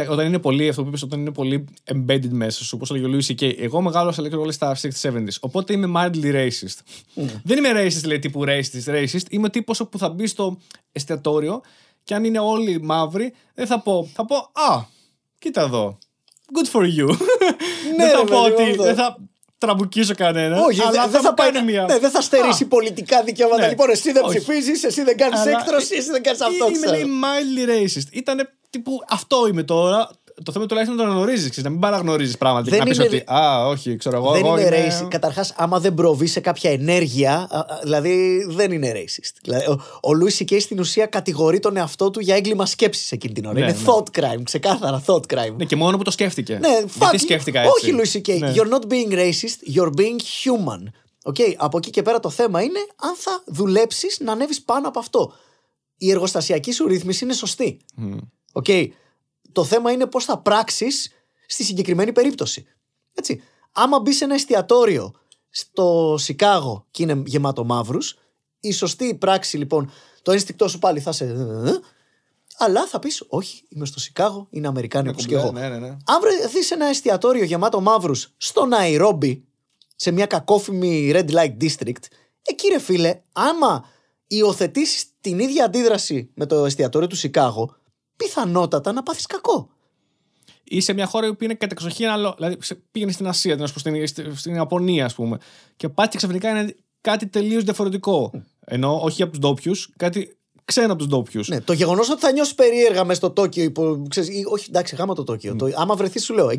Όταν είναι πολύ, αυτό που είπες, όταν είναι πολύ embedded μέσα σου, όπως έλεγε ο Λούις CK, εγώ μεγάλωσα λέει όλα στα 60s-70s. Οπότε είμαι mildly racist. Mm. Δεν είμαι racist, λέει τύπου racist. Είμαι τύπος που θα μπει στο εστιατόριο και αν είναι όλοι μαύροι, δεν θα πω. Θα πω, α, κοίτα εδώ. Good for you. Ναι, δεν θα πω ότι. Τραμπουκίσω κανένα. Όχι, δεν θα στερήσει πολιτικά δικαιώματα. Ναι. Λοιπόν, εσύ δεν ψηφίζεις, εσύ δεν κάνεις έκτρωση, εσύ δεν κάνεις αυτό. Είμαι λέει mildly racist. Ήτανε τύπου αυτό είμαι τώρα. Το θέμα τουλάχιστον να το αναγνωρίζεις, να μην παραγνωρίζεις πράγματα. Δεν και να πεις ότι. Α, όχι, ξέρω εγώ. Δεν είναι racist. Καταρχάς, άμα δεν προβεί σε κάποια ενέργεια, δηλαδή δεν είναι racist. Δηλαδή, ο Λούις CK στην ουσία κατηγορεί τον εαυτό του για έγκλημα σκέψης εκείνη την ώρα. Ναι, είναι ναι. Thought crime, ξεκάθαρα thought crime. Ναι, και μόνο που το σκέφτηκε. Ναι, γιατί σκέφτηκα έτσι. Όχι, Λούις CK. Ναι. You're not being racist, you're being human. Okay, από εκεί και πέρα το θέμα είναι αν θα δουλέψεις να ανέβεις πάνω από αυτό. Η εργοστασιακή σου ρύθμιση είναι σωστή. Οκ. Okay. Το θέμα είναι πώς θα πράξεις στη συγκεκριμένη περίπτωση. Έτσι. Άμα μπεις σε ένα εστιατόριο στο Σικάγο και είναι γεμάτο μαύρους, η σωστή πράξη λοιπόν, το ένστικτό σου πάλι θα σε. Αλλά θα πεις, όχι, είμαι στο Σικάγο, είναι Αμερικάνοι όπως και εγώ. Ναι. Αν βρεθείς σε ένα εστιατόριο γεμάτο μαύρους στο Ναϊρόμπι, σε μια κακόφημη Red Light District, κύριε φίλε, άμα υιοθετήσεις την ίδια αντίδραση με το εστιατόριο του Σικάγο, πιθανότατα να πάθεις κακό. Ή σε μια χώρα που είναι κατά εξοχήν άλλο. Δηλαδή, πήγαινε στην Ασία, στην Ιαπωνία, ας πούμε, και πάτε ξαφνικά είναι κάτι τελείως διαφορετικό. Ενώ όχι από τους ντόπιους, κάτι ξένο από τους ντόπιους. Ναι, το γεγονός ότι θα νιώσεις περίεργα μες στο Τόκιο. Όχι, εντάξει, γάμα το Τόκιο. Άμα βρεθείς, σου λέω.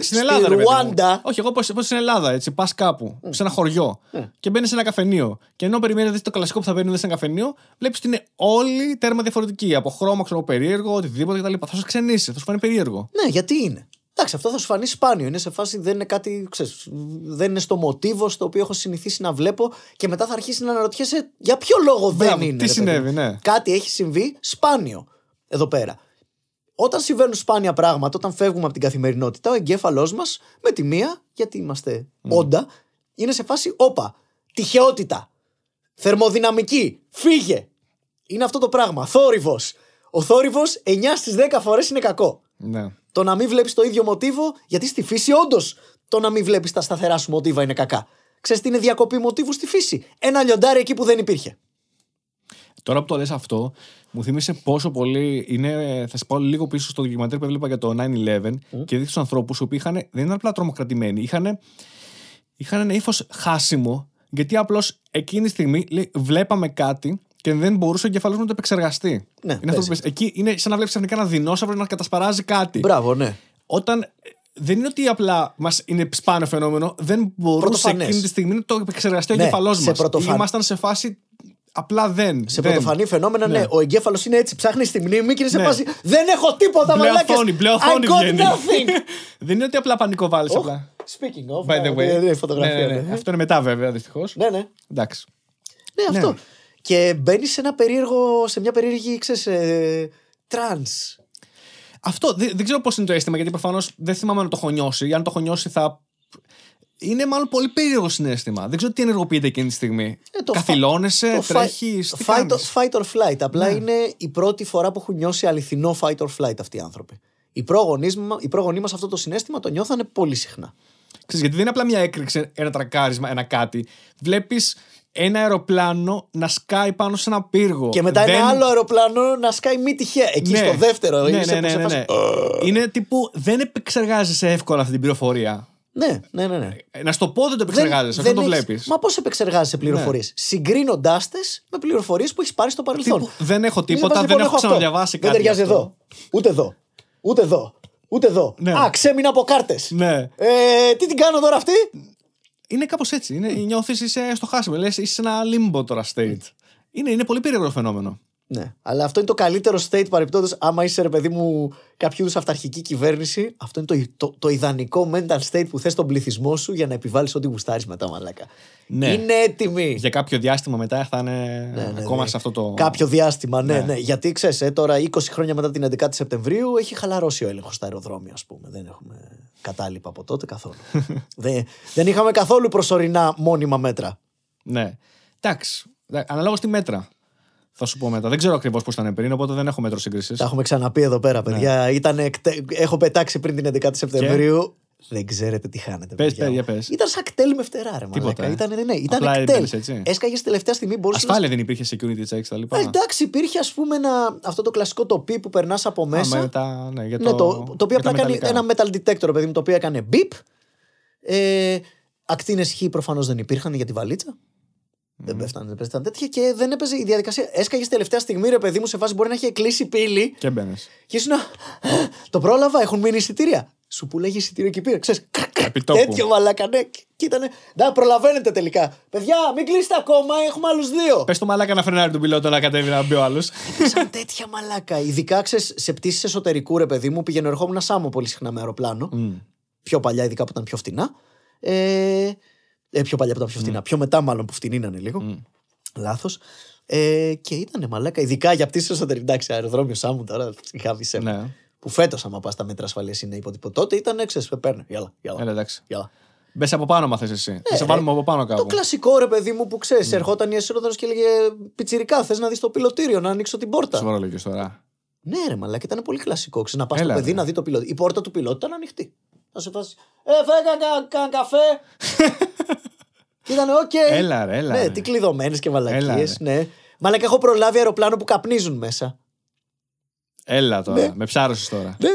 Στην Ελλάδα. Ρουάντα. Όχι, εγώ πώς στην Ελλάδα, έτσι. Πας κάπου, σε ένα χωριό και μπαίνεις σε ένα καφενείο. Και ενώ περιμένεις το κλασικό που θα μπαίνουν σε ένα καφενείο, βλέπεις ότι είναι όλοι τέρμα διαφορετικοί. Από χρώμα, ξέρω, περίεργο, οτιδήποτε κτλ. Θα σου ξενήσει, θα σου φανεί περίεργο. Ναι, γιατί είναι. Εντάξει, αυτό θα σου φανεί σπάνιο. Είναι σε φάση, δεν είναι κάτι, ξέρεις, δεν είναι στο μοτίβο στο οποίο έχω συνηθίσει να βλέπω και μετά θα αρχίσει να αναρωτιέσαι για ποιο λόγο δεν είναι. Τι συνέβη, ναι. Κάτι έχει συμβεί σπάνιο εδώ πέρα. Όταν συμβαίνουν σπάνια πράγματα, όταν φεύγουμε από την καθημερινότητα, ο εγκέφαλός μας με τη μία, γιατί είμαστε όντα, είναι σε φάση, όπα, τυχαιότητα, θερμοδυναμική, φύγε. Είναι αυτό το πράγμα. Θόρυβος. Ο θόρυβος 9 στις 10 φορές είναι κακό. Ναι. Το να μην βλέπεις το ίδιο μοτίβο, γιατί στη φύση όντως το να μην βλέπεις τα σταθερά σου μοτίβα είναι κακά. Ξέρεις τι είναι διακοπή μοτίβου στη φύση? Ένα λιοντάρι εκεί που δεν υπήρχε. Τώρα που το λες αυτό, μου θύμισε πόσο πολύ είναι. Θα σε πάω λίγο πίσω στο ντοκιμαντέρ που έβλεπα για το 9-11 και δείχνει τους ανθρώπους που είχαν, δεν ήταν απλά τρομοκρατημένοι, είχαν ένα ύφος χάσιμο, γιατί απλώς εκείνη τη στιγμή λέει, βλέπαμε κάτι. Και δεν μπορούσε ο εγκεφαλός μου να το επεξεργαστεί. Ναι, είναι αυτό που εκεί είναι σαν να βλέπεις ξαφνικά ένα δεινόσαυρο να κατασπαράζει κάτι. Μπράβο, ναι. Όταν δεν είναι ότι απλά μας είναι σπάνιο φαινόμενο, δεν μπορούσε εκείνη τη στιγμή να το επεξεργαστεί ο εγκεφαλός μας. Ήμασταν σε φάση. Απλά δεν. Σε πρωτοφανή φαινόμενα, ναι. Ο εγκέφαλος είναι έτσι, ψάχνει στη μνήμη και είναι σε φάση. Δεν έχω τίποτα, μαλάκες. Πλεοθόνη, βγαίνει. Δεν είναι ότι απλά πανικοβάλλεις. Speaking of. By the way. Αυτό είναι μετά βέβαια, δυστυχώς. Ναι. Εντάξει. Ναι, αυτό. Και μπαίνεις σε μια περίεργη, ξέρεις, τρανς. Αυτό δεν ξέρω πώς είναι το αίσθημα, γιατί προφανώς δεν θυμάμαι να το έχω νιώσει. Αν το έχω νιώσει θα. Είναι μάλλον πολύ περίεργο συναίσθημα. Δεν ξέρω τι ενεργοποιείται εκείνη τη στιγμή. Καθυλώνεσαι, τρέχεις. Fight or flight. Απλά είναι η πρώτη φορά που έχουν νιώσει αληθινό fight or flight αυτοί οι άνθρωποι. Οι πρόγονοί μας αυτό το συναίσθημα το νιώθανε πολύ συχνά. Ξέρεις, γιατί δεν είναι απλά μια έκρηξη, ένα τρακάρισμα, ένα κάτι. Βλέπεις ένα αεροπλάνο να σκάει πάνω σε ένα πύργο. Και μετά ένα άλλο αεροπλάνο να σκάει μη τυχαία. Εκεί στο δεύτερο. Ναι. Είναι τύπου δεν επεξεργάζεσαι εύκολα αυτή την πληροφορία. Ναι. Να στο πω δεν το επεξεργάζεσαι, αυτό το βλέπεις. Μα πώς επεξεργάζεσαι πληροφορίες? Συγκρίνοντάς τες με πληροφορίες που έχεις πάρει στο παρελθόν. Τύπου, δεν έχω τίποτα, δεν έχω ξαναδιαβάσει κάτι. Δεν ταιριάζει εδώ. Ούτε εδώ. Α, ξέμεινα από κάρτες. Τι την κάνω τώρα αυτή? Είναι κάπως έτσι. Νιώθεις είσαι στο χάσιμο. Λες είσαι σε ένα limbo τώρα state. Είναι πολύ περίεργο φαινόμενο. Ναι. Αλλά αυτό είναι το καλύτερο state παρεπιπτόντως. Άμα είσαι ρε παιδί μου κάποιου είδους αυταρχική κυβέρνηση, αυτό είναι το ιδανικό mental state που θες στον πληθυσμό σου για να επιβάλλεις ό,τι γουστάρεις μετά, μαλάκα. Ναι. Είναι έτοιμοι. Για κάποιο διάστημα μετά θα είναι ακόμα σε αυτό το. Κάποιο διάστημα, ναι. Γιατί ξέρεις, τώρα 20 χρόνια μετά την 11η Σεπτεμβρίου έχει χαλαρώσει ο έλεγχος στα αεροδρόμια, ας πούμε. Δεν έχουμε κατάλοιπα από τότε καθόλου. Δεν είχαμε καθόλου προσωρινά μόνιμα μέτρα. Ναι. Εντάξει. Αναλόγως τη μέτρα. Θα σου πω μετά. Δεν ξέρω ακριβώς πώς ήταν πριν, οπότε δεν έχω μέτρο σύγκρισης. Τα έχουμε ξαναπεί εδώ πέρα, παιδιά. Ναι. Έχω πετάξει πριν την 11η Σεπτεμβρίου. Και... δεν ξέρετε τι χάνετε. Πες, παιδιά. Πες. Ήταν σαν κτέλ με φτερά, ρε μαλάκα. Ήταν κτέλ. Έσκαγες τελευταία στιγμή. Ασφάλεια δεν υπήρχε security checks, τα λοιπά. Εντάξει, υπήρχε ας πούμε αυτό το κλασικό τοπί που περνάς από μέσα. Το οποίο απλά κάνει ένα metal detector, παιδί μου, το οποίο έκανε beep. Ακτίνες χ προφανώς δεν υπήρχαν για τη βαλίτσα. Δεν πέφτανε τέτοια και δεν έπαιζε η διαδικασία. Έσκαγε τελευταία στιγμή, ρε παιδί μου, σε φάση μπορεί να έχει κλείσει πύλη. Και μπαίνει. Και ήσουν. Το πρόλαβα, έχουν μείνει εισιτήρια. Σου που λέγει εισιτήριο και πήρε. Ξέρεις. Τέτοιο μαλάκα, ναι. Και ήτανε. Να, προλαβαίνετε τελικά. Παιδιά, μην κλείσετε ακόμα, έχουμε άλλους δύο. Πες το μαλάκα να φρενάρει τον πιλότο να κατέβει να μπει ο άλλος. Σαν τέτοια μαλάκα. Ειδικά ξέρεις, σε πτήσεις εσωτερικού, ρε παιδί μου, πηγαίνω ερχόμουν σάμο πολύ συχνά με αεροπλάνο. Πιο παλιά, ειδικά που ήταν πιο φτηνά. Πιο παλιά από τα πιο φτηνά. Πιο μετά, μάλλον που φτηνίνανε λίγο. Λάθος. Και ήτανε μαλάκα, ειδικά για πτήσεις εσωτερικού. Εντάξει, αεροδρόμιο Σάμου τώρα, χάβησε. Ναι. Που φέτος, άμα πας τα μέτρα ασφαλείας είναι υποτυπωτό. Τότε ήταν έξω, παίρνε. Γεια. Μπες από πάνω, μα θες εσύ. Θα σε βάλουμε από πάνω κάπου. Το κλασικό ρε παιδί μου που ξέρει, ερχόταν η εσωτερικό και έλεγε πιτσιρικά. Θε να δει το πιλωτήριο, να ανοίξω την πόρτα. Σοβαρό λέγε τώρα. Ναι, ρε μαλάκα, ήταν πολύ κλασικό. Ξέρεις, να πας στο παιδί να δει το πιλωτήριο. Η πόρτα του πιλότου ήταν ανοιχτή. Να σε φάσει. Φέγα καφέ. Ήταν οκ. Έλα. Ναι, τι κλειδωμένες και μαλακίες. Ναι. Μαλάκα, έχω προλάβει αεροπλάνο που καπνίζουν μέσα. Έλα τώρα, ναι. Με ψάρωσες τώρα. Ναι.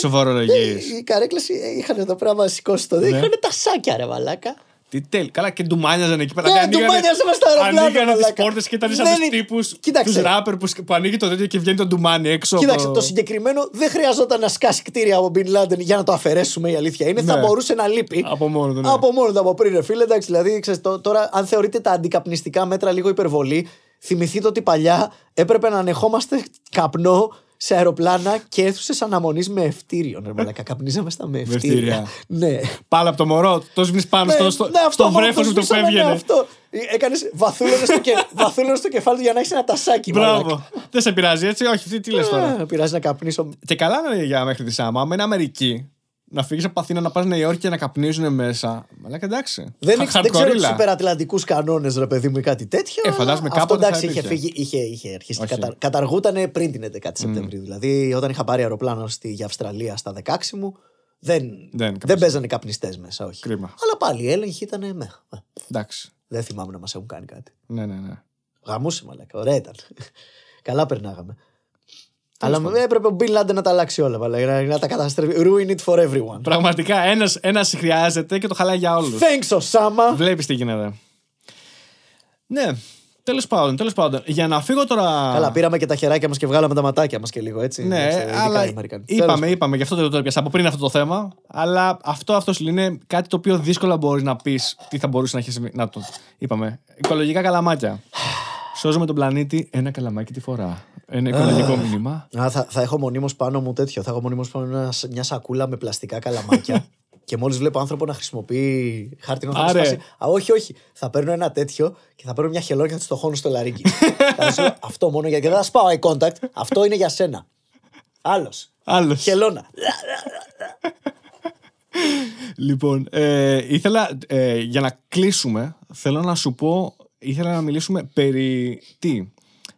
Σοβαρολογίες. Οι καρέκλες είχαν το πράγμα σηκώσει το δίκαιο. Ναι. Είχαν τα σάκια, ρε μαλάκα. Τι τέλει. Καλά, και ντουμάνιαζαν εκεί πέρα. Ναι, ντουμάνιαζαν μέσα στα αεροπλάνα. Ανοίγανε τις πόρτες και ήταν σαν τους τύπους. Τους ράπερ που ανοίγει το δέντρο και βγαίνει το ντουμάνι έξω. Κοίταξε, το συγκεκριμένο δεν χρειαζόταν να σκάσει κτίρια από Μπιν Λάντεν για να το αφαιρέσουμε. Η αλήθεια είναι. Ναι. Θα μπορούσε να λείπει. Από μόνο του. Ναι. Από πριν, ρε φίλε. Εντάξει, δηλαδή, ξέρεις, τώρα, αν θεωρείτε τα αντικαπνιστικά μέτρα λίγο υπερβολή, θυμηθείτε ότι παλιά έπρεπε να ανεχόμαστε καπνό σε αεροπλάνα και αίθουσες αναμονής με ευτήριο. Μαλάκα, καπνίζαμε στα με ευτήρια. Ναι. Πάλα από το μωρό, το σβήνεις πάνω στο βρέφος που το φεύγαινε. Έκανες βαθούλωνες στο κεφάλι του για να έχεις ένα τασάκι. Μπράβο. Δεν σε πειράζει έτσι, όχι, τι λες τώρα. Δεν πειράζει να καπνίσω. Και καλά να είναι για μέχρι τη Σάμα, άμα είναι Αμερική. Να φύγεις από Αθήνα, να πας Νέα Υόρκη και να καπνίζουν μέσα. Μαλάκα, εντάξει. Δεν ξέρω τους υπερατλαντικούς κανόνες, ρε παιδί μου, ή κάτι τέτοιο. Φαντάζομαι κάποτε. Αυτό εντάξει, είχε αρχίσει. Καταργούτανε πριν την 11η Σεπτεμβρίου. Δηλαδή, όταν είχα πάρει αεροπλάνο για Αυστραλία στα 16 μου, δεν παίζανε καπνιστές μέσα, όχι. Κρίμα. Αλλά πάλι η έλεγχη ήταν μέχα. Εντάξει. Δεν θυμάμαι να μας έχουν κάνει κάτι. Ναι. Γαμούσε, μαλάκα. Ωραία ήταν. Καλά περνάγαμε. Αλλά έπρεπε ο Μπιν Λάντεν να τα αλλάξει όλα. Να τα καταστρέψει. Ruin it for everyone. Πραγματικά ένας χρειάζεται και το χαλάει για όλους. Thanks, Osama. Βλέπεις τι γίνεται. Ναι, τέλος πάντων. Για να φύγω τώρα. Καλά, πήραμε και τα χεράκια μας και βγάλαμε τα ματάκια μας και λίγο έτσι. Ναι, αλλά είπαμε, γι' αυτό το έπιασα από πριν αυτό το θέμα. Αλλά αυτό είναι κάτι το οποίο δύσκολα μπορείς να πεις τι θα μπορούσε να έχει συμβεί. Να το είπαμε. Οικολογικά καλαμάκια. Σώζουμε τον πλανήτη ένα καλαμάκι τη φορά. Ένα οικολογικό μήνυμα. Θα έχω μονίμως πάνω μου τέτοιο. Θα έχω μονίμως πάνω μου μια σακούλα με πλαστικά καλαμάκια. Και μόλις βλέπω άνθρωπο να χρησιμοποιεί χάρτινο θα σπάσει. Όχι. Θα παίρνω ένα τέτοιο και θα παίρνω μια χελώνα και θα του το χώνω στο λαρίκι. Αυτό μόνο γιατί δεν θα σπάω eye contact. Αυτό είναι για σένα. Άλλος. Χελώνα. Λοιπόν, ήθελα για να κλείσουμε, θέλω να σου πω. Ήθελα να μιλήσουμε περί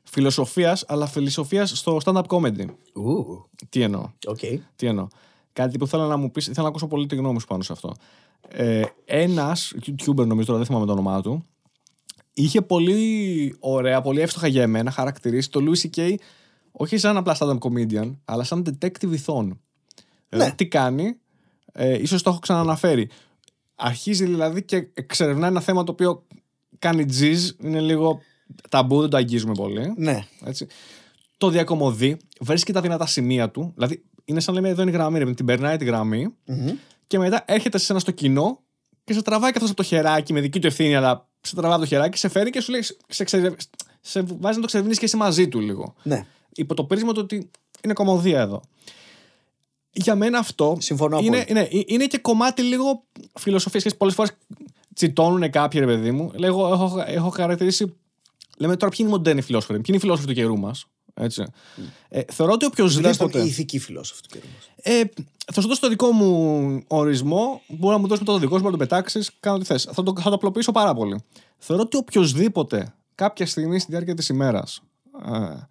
φιλοσοφίας, αλλά φιλοσοφίας στο stand-up comedy. Τι εννοώ. Κάτι που θέλω να μου πεις, ήθελα να ακούσω πολύ τη γνώμη σου πάνω σε αυτό. Ένας YouTuber, νομίζω τώρα, δεν θυμάμαι το όνομά του, είχε πολύ ωραία, πολύ εύστοχα για εμένα χαρακτηρίσει το Louis C.K. όχι σαν απλά stand-up comedian, αλλά σαν detective ηθών. Δηλαδή, τι κάνει, ίσως το έχω ξαναναφέρει. Αρχίζει δηλαδή και εξερευνά ένα θέμα το οποίο κάνει τζιζ, είναι λίγο ταμπού, δεν το αγγίζουμε πολύ. Ναι. Έτσι. Το διακομωδεί, βρίσκει τα δυνατά σημεία του. Δηλαδή, είναι σαν λέμε: εδώ είναι η γραμμή, την περνάει τη γραμμή, και μετά έρχεται σε σένα στο κοινό και σε τραβάει καθώς από το χεράκι, με δική του ευθύνη, αλλά σε τραβάει το χεράκι, σε φέρει και σου λέει: σε βάζει να το ξερευνήσει και εσύ μαζί του λίγο. Ναι. Υπό το πρίσμα του ότι είναι κωμωδία εδώ. Για μένα αυτό. Συμφωνώ. Είναι και κομμάτι λίγο φιλοσοφία και πολλές φορές. Τσιτώνουν κάποιοι, ρε παιδί μου. Λέγω, έχω χαρακτηρίσει. Λέμε τώρα ποιοι είναι οι μοντέρνοι φιλόσοφοι. Ποιοι είναι οι φιλόσοφοι του καιρού μας. Θεωρώ ότι οποιοδήποτε. Οι ηθικοί φιλόσοφοι του καιρού μας. Θα σου δώσω το δικό μου ορισμό. Μπορεί να μου δώσει το δικό σου, μπορεί να τον πετάξει. Κάνω τι θες. Θα το απλοποιήσω πάρα πολύ. Θεωρώ ότι οποιοδήποτε κάποια στιγμή στη διάρκεια της ημέρας θα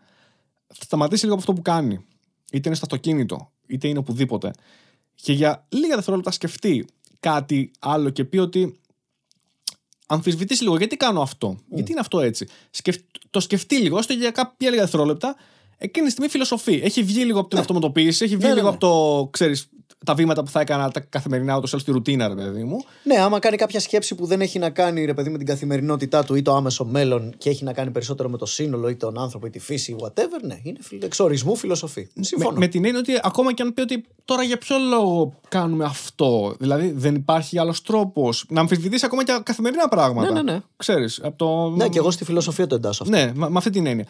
σταματήσει λίγο από αυτό που κάνει. Είτε είναι στο αυτοκίνητο, είτε είναι οπουδήποτε. Και για λίγα δευτερόλεπτα σκεφτεί κάτι άλλο και πει ότι αμφισβητήσει λίγο. Γιατί κάνω αυτό, γιατί είναι αυτό έτσι. Το σκεφτεί λίγο, έστω για κάποια λίγα δευτερόλεπτα. Εκείνη τη στιγμή φιλοσοφεί. Έχει βγει λίγο από την αυτοματοποίηση, έχει βγει λίγο από το, ξέρεις, τα βήματα που θα έκανα τα καθημερινά, ούτως ή άλλως τη ρουτίνα, ρε παιδί μου. Ναι, άμα κάνει κάποια σκέψη που δεν έχει να κάνει, ρε παιδί, με την καθημερινότητά του ή το άμεσο μέλλον και έχει να κάνει περισσότερο με το σύνολο ή τον άνθρωπο ή τη φύση ή whatever, ναι, είναι εξορισμού φιλοσοφή. Συμφωνώ. Με την έννοια ότι ακόμα και αν πει ότι τώρα για ποιο λόγο κάνουμε αυτό, δηλαδή δεν υπάρχει άλλος τρόπος να αμφισβητήσει ακόμα και καθημερινά πράγματα. Ναι. Ξέρεις, από το... Ναι, και εγώ στη φιλοσοφία το εντάσσω αυτό. Ναι, με αυτή την έννοια.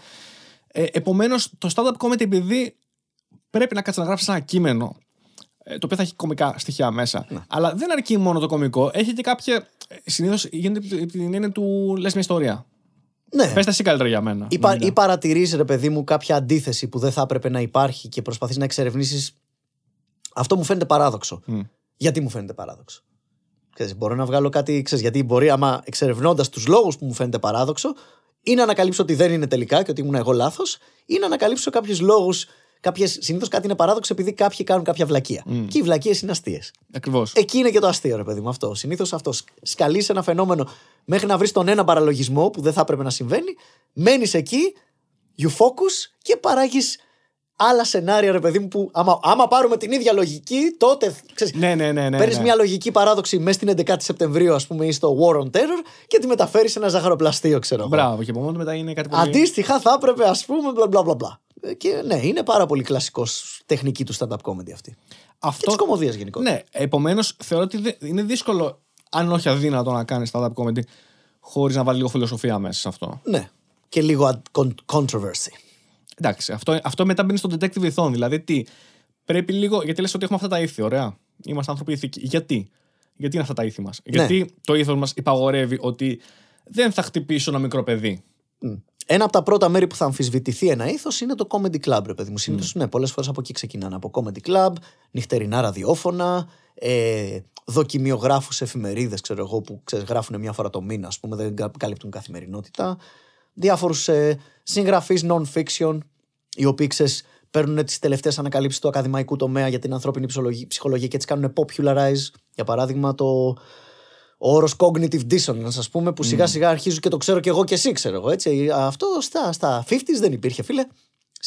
Επομένως, το stand-up comedy, επειδή πρέπει να κάτσεις να γράψεις ένα κείμενο το οποίο θα έχει κωμικά στοιχεία μέσα, αλλά δεν αρκεί μόνο το κωμικό, έχει και κάποια. Συνήθως γίνεται υπό την έννοια του λες μια ιστορία. Ναι. Πες τα εσύ καλύτερα για μένα. Ή παρατηρείς, ρε παιδί μου, κάποια αντίθεση που δεν θα έπρεπε να υπάρχει και προσπαθείς να εξερευνήσεις. Αυτό μου φαίνεται παράδοξο. Γιατί μου φαίνεται παράδοξο. Ξέρεις, μπορώ να βγάλω κάτι, ξέρεις, γιατί μπορεί, άμα εξερευνώντας τους λόγους που μου φαίνεται παράδοξο. Ή να ανακαλύψω ότι δεν είναι τελικά και ότι ήμουν εγώ λάθος, ή να ανακαλύψω κάποιους λόγους. Συνήθως κάτι είναι παράδοξο επειδή κάποιοι κάνουν κάποια βλακεία. Και οι βλακείες είναι αστείες. Ακριβώς. Εκεί είναι και το αστείο, ρε παιδί μου, αυτό. Συνήθως αυτό. Σκαλείς ένα φαινόμενο μέχρι να βρεις τον ένα παραλογισμό που δεν θα έπρεπε να συμβαίνει, μένεις εκεί, you focus και παράγεις άλλα σενάρια, ρε παιδί μου, που άμα πάρουμε την ίδια λογική, τότε. Ξέρεις, ναι. Παίρνεις μια λογική παράδοξη μέσα στην 11η Σεπτεμβρίου, ας πούμε, ή στο War on Terror και τη μεταφέρεις σε ένα ζαχαροπλαστείο, ξέρω. Μπράβο, και μόνο μετά είναι κάτι πολύ. Αντίστοιχα, θα έπρεπε, ας πούμε, μπλα. Και ναι, είναι πάρα πολύ κλασικός τεχνική του stand-up comedy αυτή. Αυτό... Και της κωμωδίας γενικότερα. Ναι, επομένως, θεωρώ ότι είναι δύσκολο, αν όχι αδύνατο, να κάνεις stand-up comedy χωρίς να βάλει λίγο φιλοσοφία μέσα σε αυτό. Ναι. Και λίγο controversy. Εντάξει, αυτό μετά μπαίνει στο detective ηθών. Δηλαδή, τι πρέπει λίγο. Γιατί λες ότι έχουμε αυτά τα ήθη, ωραία. Είμαστε άνθρωποι ηθικοί. Γιατί είναι αυτά τα ήθη μας. Ναι. Γιατί το ήθος μας υπαγορεύει ότι δεν θα χτυπήσω ένα μικρό παιδί. Ένα από τα πρώτα μέρη που θα αμφισβητηθεί ένα ήθος είναι το comedy club, ρε παιδί μου. Συνήθως, ναι, πολλές φορές από εκεί ξεκινάνε. Από comedy club, νυχτερινά ραδιόφωνα, δοκιμιογράφους εφημερίδες, ξέρω εγώ, που γράφουν μια φορά το μήνα, ας πούμε, δεν καλύπτουν καθημερινότητα. Διάφορους συγγραφείς non-fiction, οι οποίοι παίρνουν τις τελευταίες ανακαλύψεις του ακαδημαϊκού τομέα για την ανθρώπινη ψυχολογία και έτσι κάνουν popularize, για παράδειγμα, ο όρος cognitive dissonance, ας πούμε, που σιγά σιγά αρχίζουν και το ξέρω και εγώ και εσύ, ξέρω εγώ, έτσι. Αυτό στα 50s δεν υπήρχε, φίλε.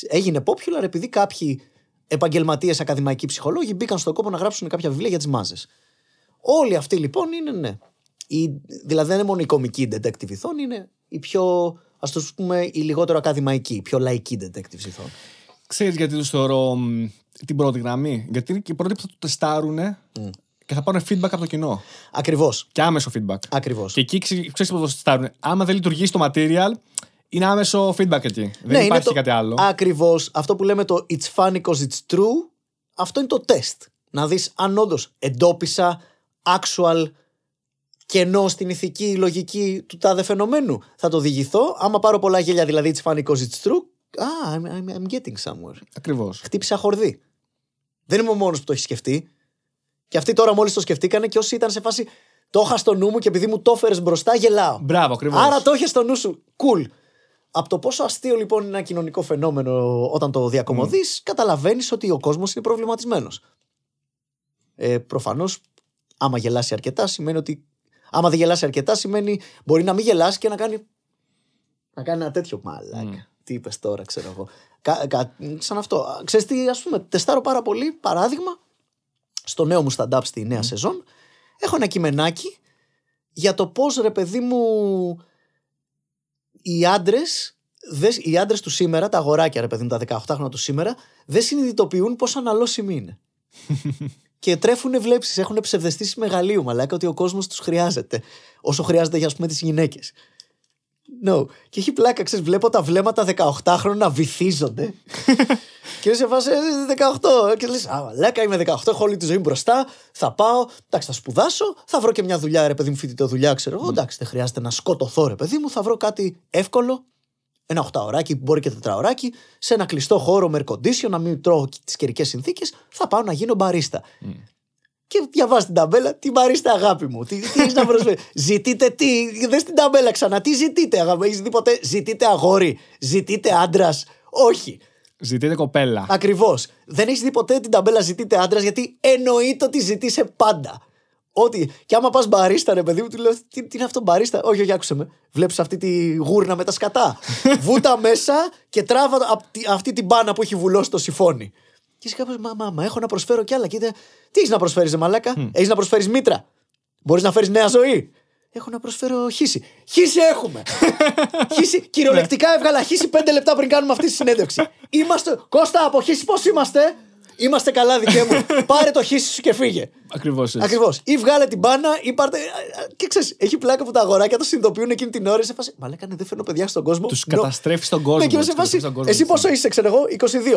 Έγινε popular επειδή κάποιοι επαγγελματίες ακαδημαϊκοί ψυχολόγοι μπήκαν στον κόπο να γράψουν κάποια βιβλία για τις μάζες. Όλοι αυτοί λοιπόν είναι, ναι. Δηλαδή δεν είναι μόνο η κομική detective ηθών, είναι η πιο. Ας το πούμε, η λιγότερο ακαδημαϊκή, η πιο λαϊκή detective ηθών. Ξέρεις γιατί τους θεωρώ την πρώτη γραμμή? Γιατί είναι και οι πρώτοι που θα το τεστάρουν και θα πάρουν feedback από το κοινό. Ακριβώς. Και άμεσο feedback. Ακριβώς. Και εκεί ξέρεις που θα το τεστάρουν. Άμα δεν λειτουργήσει το material, είναι άμεσο feedback εκεί. Ναι, δεν υπάρχει κάτι άλλο. Ακριβώς. Αυτό που λέμε το it's funny because it's true, αυτό είναι το τεστ. Να δεις αν όντως εντόπισα actual. Και ενώ στην ηθική λογική του τάδε φαινομένου θα το διηγηθώ. Άμα πάρω πολλά γέλια, δηλαδή it's funny because it's true, I'm getting somewhere. Ακριβώς. Χτύπησα χορδί. Δεν είμαι ο μόνος που το έχει σκεφτεί. Και αυτοί τώρα μόλις το σκεφτήκανε και όσοι ήταν σε φάση το είχα στο νου μου και επειδή μου το έφερες μπροστά, γελάω. Μπράβο, ακριβώς. Άρα το είχε στο νου σου. Cool. Από το πόσο αστείο λοιπόν είναι ένα κοινωνικό φαινόμενο όταν το διακομωδείς, καταλαβαίνεις ότι ο κόσμος είναι προβληματισμένος. Προφανώς, άμα γελάσει αρκετά, σημαίνει ότι. Άμα δεν γελάσει αρκετά, σημαίνει μπορεί να μην γελάσει και να κάνει ένα τέτοιο μαλάκα. Τι είπες τώρα, ξέρω εγώ. Σαν αυτό. Ξέρεις τι, ας πούμε, τεστάρω πάρα πολύ. Παράδειγμα, στο νέο μου stand-up στη νέα σεζόν, έχω ένα κειμενάκι για το πώς, ρε παιδί μου, οι άντρες του σήμερα, τα αγοράκια, ρε παιδί μου, τα 18χρονα του σήμερα, δεν συνειδητοποιούν πόσο αναλώσιμοι είναι. Και τρέφουνε βλέψεις, έχουν ψευδεστήσεις μεγαλείου, μαλάκα, ότι ο κόσμος τους χρειάζεται. Όσο χρειάζεται για, ας πούμε, τις γυναίκες. No. Και έχει πλάκα, ξέρεις, βλέπω τα βλέμματα 18χρονων να βυθίζονται. Και σε φάση 18. Και λες, μαλάκα, είμαι 18, έχω όλη τη ζωή μπροστά. Θα πάω, εντάξει, θα σπουδάσω, θα βρω και μια δουλειά, ρε παιδί μου, φοιτητό δουλειά, ξέρω εγώ. Εντάξει, δεν χρειάζεται να σκοτωθώ, ρε παιδί μου, θα βρω κάτι εύκολο. Ένα 8ωράκι, μπορεί και 4ωράκι, σε ένα κλειστό χώρο με air condition, να μην τρώω τις καιρικές συνθήκες, θα πάω να γίνω μπαρίστα. και διαβάζει την ταμπέλα, τι μ' αρέσει αγάπη μου, τι έχεις να προσφέρει. Ζητείτε τι, δες την ταμπέλα ξανά, τι ζητείτε αγάπη, έχεις δει ποτέ, ζητείτε αγόρι, ζητείτε άντρας, όχι. Ζητείτε κοπέλα. Ακριβώς. Δεν έχεις δει ποτέ την ταμπέλα ζητείτε άντρας, γιατί εννοείται ότι ζητήσε πάντα. Ότι, και άμα πας μπαρίστα, ρε παιδί μου, του λέω: Τι είναι αυτό μπαρίστα? Όχι, όχι, άκουσε με. Βλέπεις αυτή τη γούρνα με τα σκατά. Βούτα μέσα και τράβα αυτή την μπάνα που έχει βουλώσει το σιφόνι. Και είσαι κάπως, μα έχω να προσφέρω κι άλλα. Κοίτα, τι έχεις να προσφέρεις, μαλάκα? Έχεις να προσφέρεις μήτρα? Μπορείς να φέρεις νέα ζωή? Έχω να προσφέρω χύση. Χύση έχουμε. Χύση, κυριολεκτικά έβγαλα χύση 5 λεπτά πριν κάνουμε αυτή τη συνέντευξη. Είμαστε, Κώστα, από χύση πώς είμαστε? Είμαστε καλά, δικαί μου. Πάρε το χύσι σου και φύγε. Ακριβώς. Ή βγάλε την μπάνα, ή πάρτε. Και ξέρεις, έχει πλάκα που τα αγοράκια το συνειδητοποιούν εκείνη την ώρα. Σε φάση, μα λέγανε δεν φέρνω παιδιά στον κόσμο. Τους καταστρέφεις τον κόσμο. Ναι, σε φάση, εσύ πόσο είσαι, ξέρω εγώ,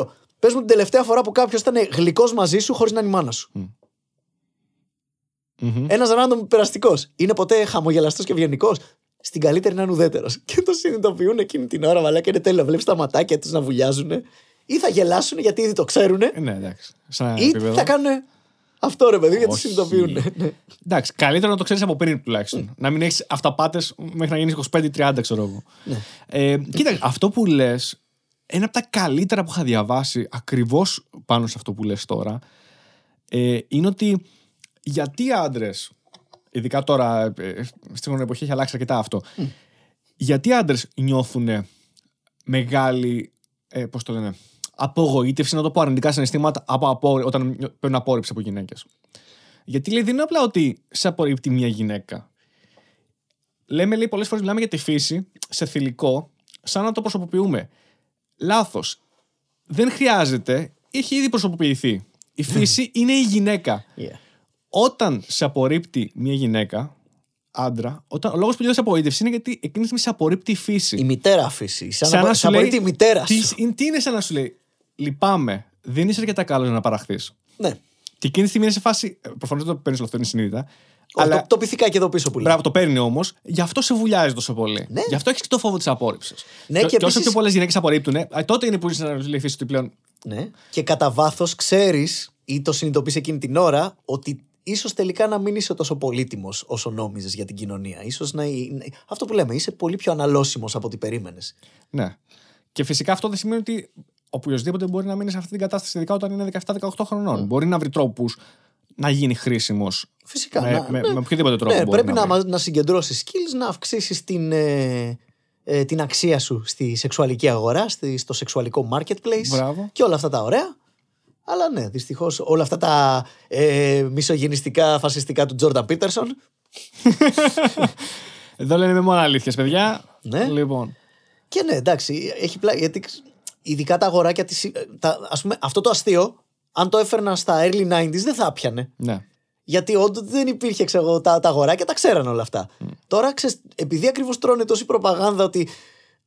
22. Πες μου την τελευταία φορά που κάποιος ήταν γλυκός μαζί σου χωρίς να είναι η μάνα σου. Ένας random περαστικός. Είναι ποτέ χαμογελαστός και ευγενικός? Στην καλύτερη να είναι ουδέτερος. Και το συνειδητοποιούν εκείνη την ώρα, μαλάκα, είναι τέλειο. Βλέπεις τα ματάκια τους να βουλιάζουν. Ή θα γελάσουν γιατί ήδη το ξέρουν. Ναι, εντάξει. Ή επίπεδο. Θα κάνουν αυτό, ρε παιδί, γιατί συνειδητοποιούν. Εντάξει, καλύτερα να το ξέρεις από πριν τουλάχιστον. Να μην έχεις αυταπάτες μέχρι να γίνεις 25-30, ξέρω εγώ. Ναι. Κοίτα, αυτό που λες, ένα από τα καλύτερα που είχα διαβάσει ακριβώς πάνω σε αυτό που λες τώρα, είναι ότι γιατί άντρες, ειδικά τώρα στην σύγχρονη εποχή έχει αλλάξει αρκετά αυτό, γιατί άντρες νιώθουν μεγάλη, πώς το λένε, απογοήτευση, να το πω, αρνητικά συναισθήματα όταν παίρνουν απόρριψη από γυναίκες. Γιατί λέει, δεν είναι απλά ότι σε απορρίπτει μια γυναίκα. Λέει, πολλές φορές μιλάμε για τη φύση, σε θηλυκό, σαν να το προσωποποιούμε. Λάθος. Δεν χρειάζεται, έχει ήδη προσωποποιηθεί. Η φύση είναι η γυναίκα. Yeah. Όταν σε απορρίπτει μια γυναίκα, άντρα, ο λόγος που νιώθεις απογοήτευση είναι γιατί εκείνη τη στιγμή σε απορρίπτει η φύση. Η μητέρα φύση. Σαν να σου λέει, απορρίπτει η μητέρα σου. Τι είναι σαν να σου λέει, λυπάμαι, δεν είσαι αρκετά καλός για να παραχθείς. Ναι. Και εκείνη τη στιγμή είναι σε φάση. Προφανώς το παίρνεις όλο αυτό, είναι συνείδητα. Αλλά το πυθικά και εδώ πίσω που λέει. Μπράβο, το παίρνει όμως, γι' αυτό σε βουλιάζει τόσο πολύ. Ναι. Γι' αυτό έχεις και το φόβο της απόρριψης. Ναι, και επίσης, όσο πιο πολλές γυναίκες απορρίπτουν, τότε είναι που είσαι να λέει φύση του πλέον. Ναι. Και κατά βάθος ξέρεις ή το συνειδητοποιείς εκείνη την ώρα ότι ίσως τελικά να μην είσαι τόσο πολύτιμος όσο νόμιζες για την κοινωνία. Ίσως να. Αυτό που λέμε, είσαι πολύ πιο αναλώσιμος από ό,τι περίμενες. Ναι. Και φυσικά αυτό δεν σημαίνει ότι οποιοσδήποτε μπορεί να μείνει σε αυτή την κατάσταση, ειδικά όταν είναι 17-18 χρονών. Μπορεί να βρει τρόπους να γίνει χρήσιμος. Φυσικά. Με οποιοδήποτε τρόπο. Ναι, πρέπει να συγκεντρώσεις skills, να αυξήσεις την αξία σου στη σεξουαλική αγορά, στο σεξουαλικό marketplace. Μπράβο. Και όλα αυτά τα ωραία. Αλλά ναι, δυστυχώς όλα αυτά τα μισογενιστικά, φασιστικά του Τζόρνταν Πίτερσον. Εδώ λένε με μόνο αλήθειες, παιδιά. Ναι. Λοιπόν. Και ναι, εντάξει, έχει πλάκα. Γιατί ειδικά τα αγοράκια της. Ας πούμε, αυτό το αστείο, αν το έφερνα στα early 90s, δεν θα πιανε. Ναι. Γιατί όντως δεν υπήρχε τα αγοράκια, τα ξέραν όλα αυτά. Τώρα ξέρεις, επειδή ακριβώς τρώνε τόση προπαγάνδα ότι.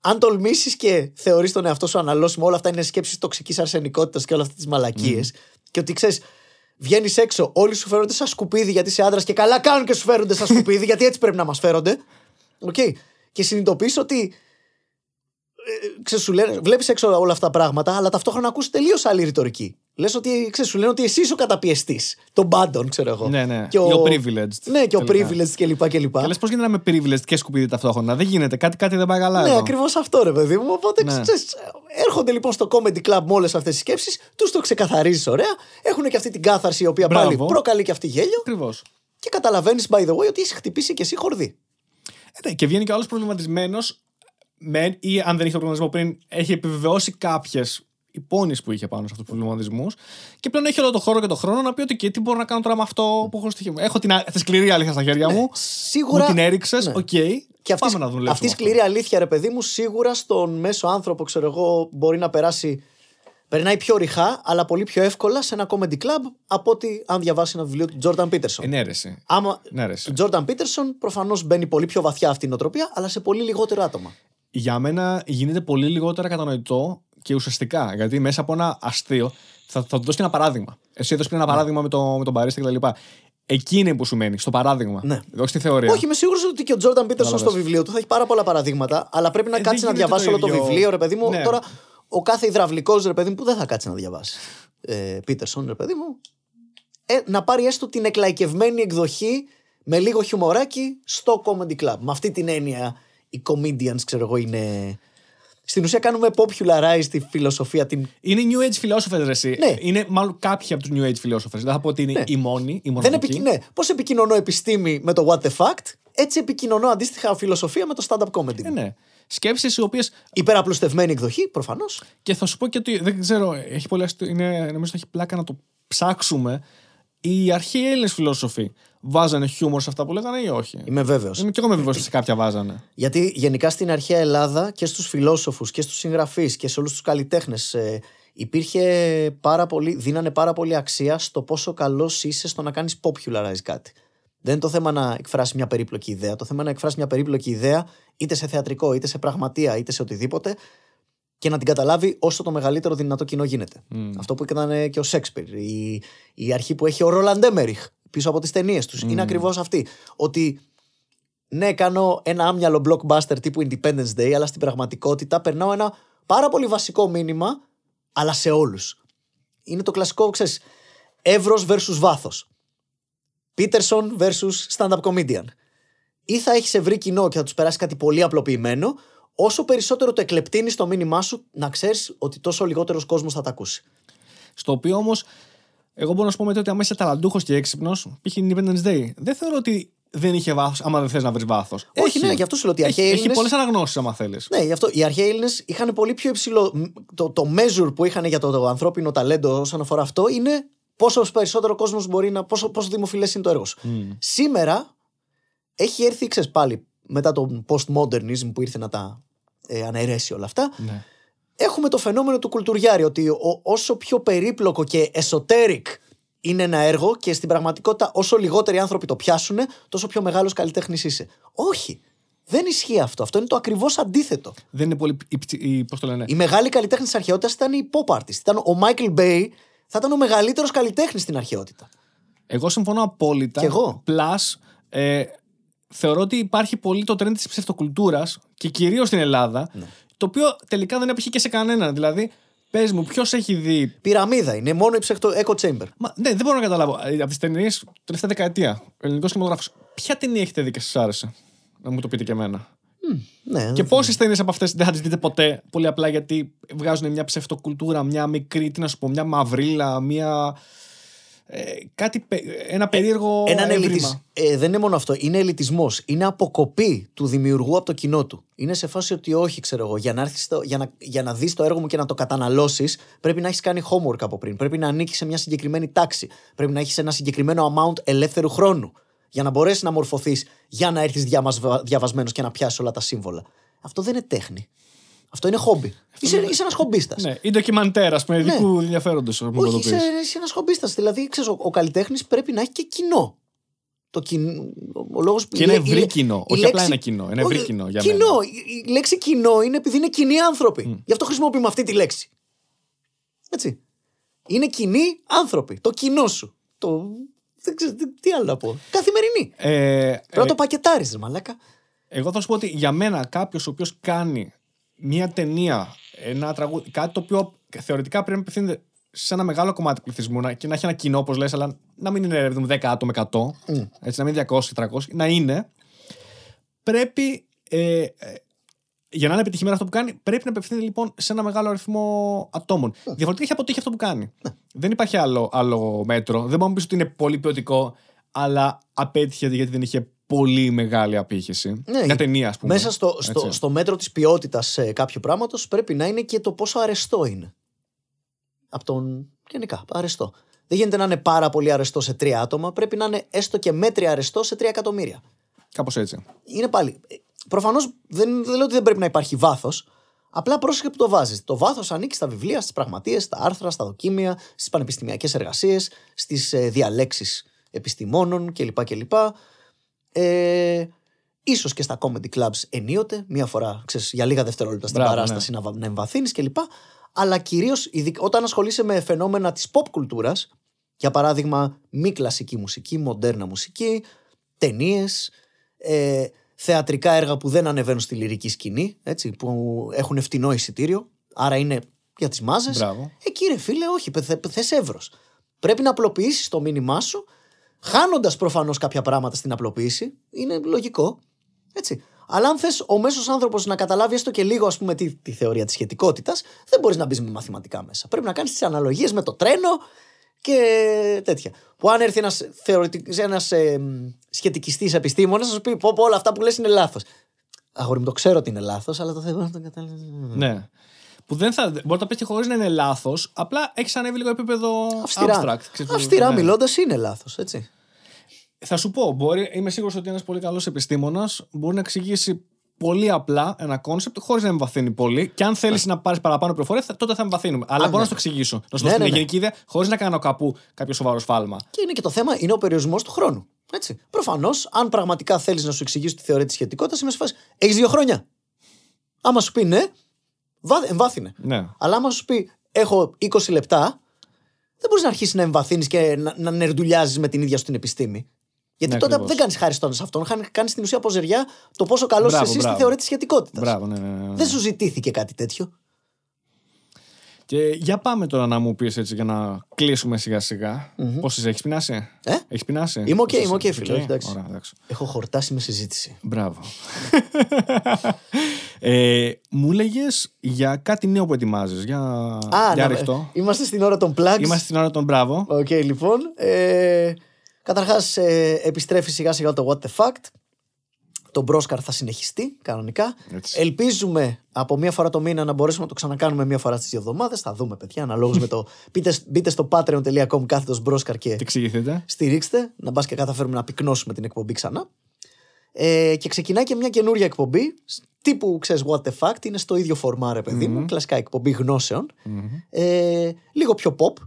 Αν τολμήσεις και θεωρείς τον εαυτό σου αναλώσιμο, όλα αυτά είναι σκέψεις τοξικής αρσενικότητας και όλα αυτές τις μαλακίες. Και ότι ξέρεις, βγαίνεις έξω, όλοι σου φέρονται σαν σκουπίδι γιατί είσαι άντρας και καλά κάνουν και σου φέρονται σαν σκουπίδι, γιατί έτσι πρέπει να μας φέρονται. Okay. Και συνειδητοποιείς ότι. Ξέρεις, σου λένε, βλέπεις έξω όλα αυτά τα πράγματα, αλλά ταυτόχρονα ακούς τελείως άλλη ρητορική. Λες ότι ξέρεις, σου λένε ότι εσύ είσαι ο καταπιεστής των πάντων, ξέρω εγώ. Ναι. Και ο privileged. Ναι, και ο privileged κλπ. Και λες πώς γίνεται να είμαι privileged και σκουπίδι ταυτόχρονα? Δεν γίνεται, κάτι δεν πάει καλά. Ναι, ακριβώς αυτό, ρε παιδί μου. Οπότε ξέρεις, έρχονται λοιπόν στο comedy club με όλες αυτές τις σκέψεις, τους το ξεκαθαρίζεις ωραία, έχουν και αυτή την κάθαρση η οποία πάλι προκαλεί και αυτή γέλιο. Ακριβώς. Και καταλαβαίνεις, by the way, ότι είσαι χτυπήσει και εσύ χορδί. Και βγαίνει και άλλο προβληματισμένο. Ή αν δεν είχε προβληματισμό πριν, έχει επιβεβαιώσει κάποιες υπόνοιες που είχε πάνω σε αυτούς τους προβληματισμούς και πλέον έχει όλο το χώρο και το χρόνο να πει ότι και τι μπορώ να κάνω τώρα με αυτό που έχω στοιχείο μου. Έχω τη σκληρή αλήθεια στα χέρια μου. Σίγουρα. Μου την έριξες, οκ. Ναι. Okay. Και πάμε να δουλέψουμε. Αυτή η σκληρή αλήθεια, ρε παιδί μου, σίγουρα στον μέσο άνθρωπο, ξέρω εγώ, μπορεί να περνάει πιο ρηχά, αλλά πολύ πιο εύκολα σε ένα comedy club από ότι αν διαβάσει ένα βιβλίο του Τζόρνταν Πίτερσον. Ενέρεση. Του Τζόρνταν Πίτερσον προφανώς μπαίνει πολύ πιο βαθιά αυτή η νοοτροπία, αλλά σε πολύ λιγότερο άτομα. Για μένα γίνεται πολύ λιγότερα κατανοητό και ουσιαστικά. Γιατί μέσα από ένα αστείο θα του δώσει και ένα παράδειγμα. Εσύ έδωσε πριν ένα παράδειγμα με τον Παρίστα κτλ. Εκείνη που σου μένει, στο παράδειγμα. Ναι. Όχι στη θεωρία. Όχι, είμαι σίγουρος ότι και ο Τζόρνταν Πίτερσον στο βιβλίο του θα έχει πάρα πολλά παραδείγματα, αλλά πρέπει να κάτσει να διαβάσει το όλο το βιβλίο, ρε παιδί μου. Ναι. Τώρα, ο κάθε υδραυλικός, ρε παιδί μου, που δεν θα κάτσει να διαβάσει. Πίτερσον, ρε παιδί μου. να πάρει έστω την εκλαϊκευμένη εκδοχή με λίγο χιουμοράκι στο comedy club. Με αυτή την έννοια οι comedians, ξέρω εγώ, είναι... Στην ουσία κάνουμε popularize τη φιλοσοφία. Την... Είναι new age philosophers, εσύ. Ναι. Είναι μάλλον κάποιοι από τους new age philosophers. Δεν θα πω ότι είναι οι μόνοι, οι μοναδικοί. Ναι. Πώς επικοινωνώ επιστήμη με το what the fact, έτσι επικοινωνώ αντίστοιχα φιλοσοφία με το stand-up comedy. Ναι. Σκέψεις οι οποίες. Υπεραπλουστευμένη εκδοχή, προφανώς. Και θα σου πω και ότι. Δεν ξέρω, έχει πολλές. Νομίζω ότι έχει πλάκα να το ψάξουμε. Οι αρχαίοι Έλληνες φιλόσοφοι βάζανε χιούμορ σε αυτά που λέγανε ή όχι? Είμαι βέβαιος. Είμαι και εγώ βέβαιος ότι σε κάποια βάζανε. Γιατί γενικά στην αρχαία Ελλάδα και στους φιλόσοφους και στους συγγραφείς και σε όλους τους καλλιτέχνες δίνανε πάρα πολύ αξία στο πόσο καλός είσαι στο να κάνεις popularize κάτι. Δεν είναι το θέμα να εκφράσει μια περίπλοκη ιδέα. Το θέμα είναι να εκφράσει μια περίπλοκη ιδέα είτε σε θεατρικό, είτε σε πραγματεία, είτε σε οτιδήποτε και να την καταλάβει όσο το μεγαλύτερο δυνατό κοινό γίνεται. Αυτό που έκανε και ο Σέξπιρ. Η αρχή που έχει ο Ρόλαντ Έμεριχ πίσω από τις ταινίες τους είναι ακριβώς αυτή. Ότι ναι, κάνω ένα άμυαλο blockbuster τύπου Independence Day, αλλά στην πραγματικότητα περνάω ένα πάρα πολύ βασικό μήνυμα, αλλά σε όλους. Είναι το κλασικό, ξέρεις, εύρος versus βάθος. Peterson versus stand-up comedian. Ή θα έχεις ευρύ κοινό και θα τους περάσει κάτι πολύ απλοποιημένο, όσο περισσότερο το εκλεπτύνεις το μήνυμά σου, να ξέρεις ότι τόσο λιγότερος κόσμος θα τα ακούσει. Στο οποίο όμως, εγώ μπορώ να σου πω μετά ότι αν είσαι ταλαντούχος και έξυπνος, π.χ. Independence Day, δεν θεωρώ ότι δεν είχε βάθος, άμα δεν θες να βρεις βάθος. Όχι, ναι, γι' αυτό σου λέω ότι οι αρχαίοι Έλληνες. Έχει πολλές αναγνώσεις, άμα θέλεις. Ναι, γι' αυτό οι αρχαίοι Έλληνες είχαν πολύ πιο υψηλό. Το measure που είχαν για το ανθρώπινο ταλέντο όσον αφορά αυτό είναι πόσο περισσότερο κόσμος μπορεί να. Πόσο δημοφιλές είναι το έργο σου. Σήμερα έχει έρθει, ξέρεις, πάλι μετά τον postmodernism που ήρθε να τα αναιρέσει όλα αυτά. Ναι. Έχουμε το φαινόμενο του κουλτουριάρη, ότι όσο πιο περίπλοκο και εσωτερικ είναι ένα έργο και στην πραγματικότητα όσο λιγότεροι άνθρωποι το πιάσουν, τόσο πιο μεγάλος καλλιτέχνης είσαι. Όχι. Δεν ισχύει αυτό. Αυτό είναι το ακριβώς αντίθετο. Δεν είναι πολύ. Πώς το λένε. Οι μεγάλοι καλλιτέχνες της αρχαιότητας ήταν οι pop artists. Ο Μάικλ Μπέι θα ήταν ο μεγαλύτερος καλλιτέχνης στην αρχαιότητα. Εγώ συμφωνώ απόλυτα. Και εγώ. Plus, θεωρώ ότι υπάρχει πολύ το trend της ψευτοκουλτούρας και κυρίως στην Ελλάδα. Ναι. Το οποίο τελικά δεν απηχεί και σε κανέναν. Δηλαδή, πες μου, ποιος έχει δει. Πυραμίδα είναι, μόνο η echo chamber. Μα, ναι, δεν μπορώ να καταλάβω. Από τις ταινίες, τελευταία δεκαετία, ελληνικός κινηματογράφος, ποια ταινία έχετε δει και σας άρεσε? Να μου το πείτε και εμένα. Ναι, και πόσες ταινίες από αυτές δεν θα τις δείτε ποτέ? Πολύ απλά γιατί βγάζουν μια ψευτοκουλτούρα, μια μικρή, τι να σου πω, μια μαυρίλα, μια. Ένα περίεργο. Δεν είναι μόνο αυτό. Είναι ελιτισμός. Είναι αποκοπή του δημιουργού από το κοινό του. Είναι σε φάση ότι όχι, ξέρω εγώ, για να δεις το έργο μου και να το καταναλώσεις, πρέπει να έχεις κάνει homework από πριν. Πρέπει να ανήκεις σε μια συγκεκριμένη τάξη. Πρέπει να έχεις ένα συγκεκριμένο amount ελεύθερου χρόνου. Για να μπορέσεις να μορφωθείς, για να έρθεις διαβασμένος και να πιάσεις όλα τα σύμβολα. Αυτό δεν είναι τέχνη. Αυτό είναι χόμπι. Είσαι ένας χομπίστας. Ναι, ή ντοκιμαντέρ, ας πούμε, ειδικού ενδιαφέροντος. Όχι, είσαι ένας χομπίστας. Δηλαδή, ξέρεις, ο καλλιτέχνης πρέπει να έχει και κοινό. Ο λόγος που. Και ένα ευρύ κοινό. Όχι απλά ένα κοινό. Ένα ευρύ κοινό. Η λέξη κοινό είναι επειδή είναι κοινοί άνθρωποι. Γι' αυτό χρησιμοποιούμε αυτή τη λέξη. Έτσι. Είναι κοινοί άνθρωποι. Το κοινό σου. Δεν ξέρω τι άλλο να πω. Καθημερινή. Πρέπει να το πακετάρεις, μαλάκα. Εγώ θα σου πω ότι για μένα κάποιο ο οποίο κάνει μια ταινία, ένα τραγούδι, κάτι το οποίο θεωρητικά πρέπει να απευθύνεται σε ένα μεγάλο κομμάτι πληθυσμού και να έχει ένα κοινό, όπως λες, αλλά να μην είναι 10 άτομα, 100, έτσι, να μην είναι 200, 300, να είναι. Πρέπει, για να είναι επιτυχημένο αυτό που κάνει, πρέπει να απευθύνεται λοιπόν σε ένα μεγάλο αριθμό ατόμων. Διαφορετικά έχει αποτύχει αυτό που κάνει. Δεν υπάρχει άλλο μέτρο. Δεν μπορώ να πεις ότι είναι πολύ ποιοτικό, αλλά απέτυχε γιατί δεν είχε πολύ μεγάλη απήχηση. Ναι, μια ταινία, ας πούμε. Μέσα στο μέτρο της ποιότητας κάποιου πράγματος πρέπει να είναι και το πόσο αρεστό είναι. Από τον. Γενικά, αρεστό. Δεν γίνεται να είναι πάρα πολύ αρεστό σε 3 άτομα, πρέπει να είναι έστω και μέτρια αρεστό σε 3 εκατομμύρια. Κάπως έτσι. Είναι πάλι. Προφανώς δεν λέω ότι δεν πρέπει να υπάρχει βάθος. Απλά πρόσεχε που το βάζεις. Το βάθος ανήκει στα βιβλία, στις πραγματείες, στα άρθρα, στα δοκίμια, στις πανεπιστημιακές εργασίες, στις διαλέξεις επιστημόνων κλπ. Ίσως και στα comedy clubs ενίοτε, μία φορά, ξέρεις, για λίγα δευτερόλεπτα στην παράσταση, ναι, να εμβαθύνεις κλπ. Αλλά κυρίως όταν ασχολείσαι με φαινόμενα της pop κουλτούρας, για παράδειγμα μη κλασική μουσική, μοντέρνα μουσική, ταινίες, θεατρικά έργα που δεν ανεβαίνουν στη λυρική σκηνή, έτσι, που έχουν φτηνό εισιτήριο, άρα είναι για τις μάζες. Εκεί, ρε φίλε, όχι, θες εύρος. Πρέπει να απλοποιήσεις το μήνυμά σου, χάνοντας προφανώς κάποια πράγματα στην απλοποίηση. Είναι λογικό. Έτσι. Αλλά αν θες ο μέσος άνθρωπος να καταλάβει έστω και λίγο, ας πούμε, τη θεωρία της σχετικότητας, δεν μπορείς να μπεις με μαθηματικά μέσα. Πρέπει να κάνεις τις αναλογίες με το τρένο και τέτοια. Που αν έρθει ένας σχετικιστής επιστήμονας, θα σου πει: πω, όλα αυτά που λες είναι λάθος. Αγόρι μου, το ξέρω ότι είναι λάθος, αλλά το θέλω να το καταλάβω. Ναι. Που δεν θα. Μπορεί να το πεις και χωρίς να είναι λάθος, απλά έχεις ανέβει λίγο επίπεδο abstract. Αυστηρά μιλώντας, είναι λάθος, έτσι. Θα σου πω, είμαι σίγουρος ότι ένας πολύ καλός επιστήμονας μπορεί να εξηγήσει πολύ απλά ένα κόνσεπτ χωρίς να εμβαθύνει πολύ. Και αν θέλεις να πάρεις παραπάνω πληροφορία, τότε θα εμβαθύνουμε. Αλλά μπορώ να το εξηγήσω. Να σου δώσω μια γενική ιδέα, χωρίς να κάνω κάπου κάποιο σοβαρό σφάλμα. Και είναι και το θέμα, είναι ο περιορισμός του χρόνου. Έτσι. Προφανώς, αν πραγματικά θέλεις να σου εξηγήσω τη θεωρία της σχετικότητας, είμαι σε φάση. Έχεις 2 χρόνια. Άμα σου πει ναι, εμβάθυνε. Ναι. Αλλά άμα σου πει έχω 20 λεπτά, δεν μπορείς να αρχίσεις να εμβαθύνεις και να νερντουλιάζεις με την ίδια σου την επιστήμη. Γιατί ναι, τότε ακριβώς. Δεν κάνεις χάρη στον αυτόν, κάνεις στην ουσία ποζεριά το πόσο καλός είσαι εσύ στη θεωρία της σχετικότητας. Μπράβο, ναι. Δεν σου ζητήθηκε κάτι τέτοιο. Και για πάμε τώρα να μου πεις έτσι για να κλείσουμε σιγά-σιγά. Mm-hmm. Πώς έχεις πεινάσει? Έχεις πεινάσει? Είμαι οκ, φίλε. Έχω χορτάσει με συζήτηση. Μπράβο. Μου λέγες για κάτι νέο που ετοιμάζεις. Για ρηχτό. Είμαστε στην ώρα των plugs. Είμαστε στην ώρα των μπράβο. Οκ, λοιπόν. Καταρχάς, επιστρέφει σιγά-σιγά το What the Fact. Το μπρόσκαρ θα συνεχιστεί κανονικά. Έτσι. Ελπίζουμε από μία φορά το μήνα να μπορέσουμε να το ξανακάνουμε μία φορά στις 2 εβδομάδες. Θα δούμε, παιδιά, αναλόγως με το. Μπείτε στο patreon.com/μπρόσκαρ και στηρίξτε. Να μπας και καταφέρουμε να πυκνώσουμε την εκπομπή ξανά. Και ξεκινάει και μια καινούρια εκπομπή. Τύπου, ξέρεις, What the Fact. Είναι στο ίδιο φορμάρ, παιδί μου. Κλασικά εκπομπή γνώσεων. Λίγο πιο pop.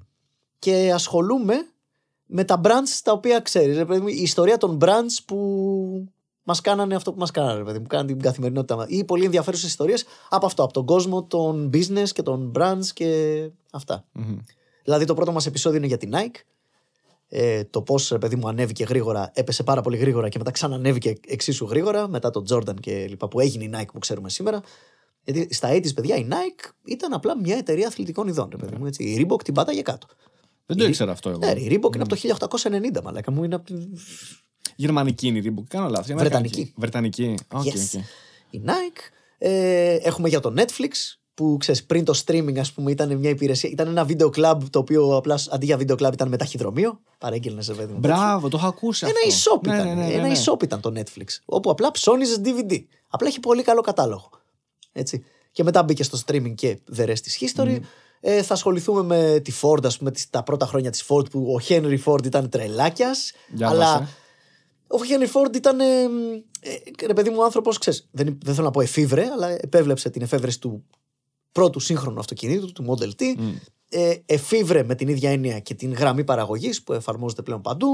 Και ασχολούμαι με τα brands τα οποία ξέρεις. Η ιστορία των brands που μας κάνανε αυτό που μας κάνανε, παιδί μου, κάνανε την καθημερινότητα. Ή πολύ ενδιαφέρουσες ιστορίες από αυτό, από τον κόσμο, τον business και τον brands και αυτά. Δηλαδή το πρώτο μας επεισόδιο είναι για την Nike. Το πώς, παιδί μου, ανέβηκε γρήγορα, έπεσε πάρα πολύ γρήγορα και μετά ξανανέβηκε εξίσου γρήγορα, μετά τον Jordan και λοιπά, που έγινε η Nike που ξέρουμε σήμερα. Γιατί στα 80's, παιδιά, η Nike ήταν απλά μια εταιρεία αθλητικών ειδών, παιδί μου, έτσι. Η Reebok την πάτα για κάτω. Δεν το ήξερα αυτό εγώ. Ναι, η Reebok είναι από το 1890, μαλάκα μου, είναι από την. Γερμανική είναι η Reebok, κάνω λάθος. Βρετανική. Okay, yes. Okay. Η Nike. Έχουμε για το Netflix, που ξέρεις, πριν το streaming, ας πούμε, ήταν μια υπηρεσία. Ήταν ένα βίντεο κλαμπ, το οποίο απλά αντί για βίντεο κλαμπ ήταν με ταχυδρομείο. Παρέγγελνε σε βέβαια. Μπράβο, το είχα ακούσει αυτό. Ένα e-shop ήταν το Netflix. Όπου απλά ψώνιζες DVD. Απλά έχει πολύ καλό κατάλογο. Έτσι. Και μετά μπήκε στο streaming και The Rest is History. Θα ασχοληθούμε με τη Ford, ας πούμε, τα πρώτα χρόνια της Ford, που ο Χένρι Φόρντ ήταν τρελάκιας. Αλλά ο Χένρι Φόρντ ήταν, ρε παιδί μου, άνθρωπος, ξέρεις, δεν θέλω να πω εφήβρε, αλλά επέβλεψε την εφεύρεση του πρώτου σύγχρονου αυτοκινήτου, του Model T. Εφήβρε με την ίδια έννοια και την γραμμή παραγωγής που εφαρμόζεται πλέον παντού.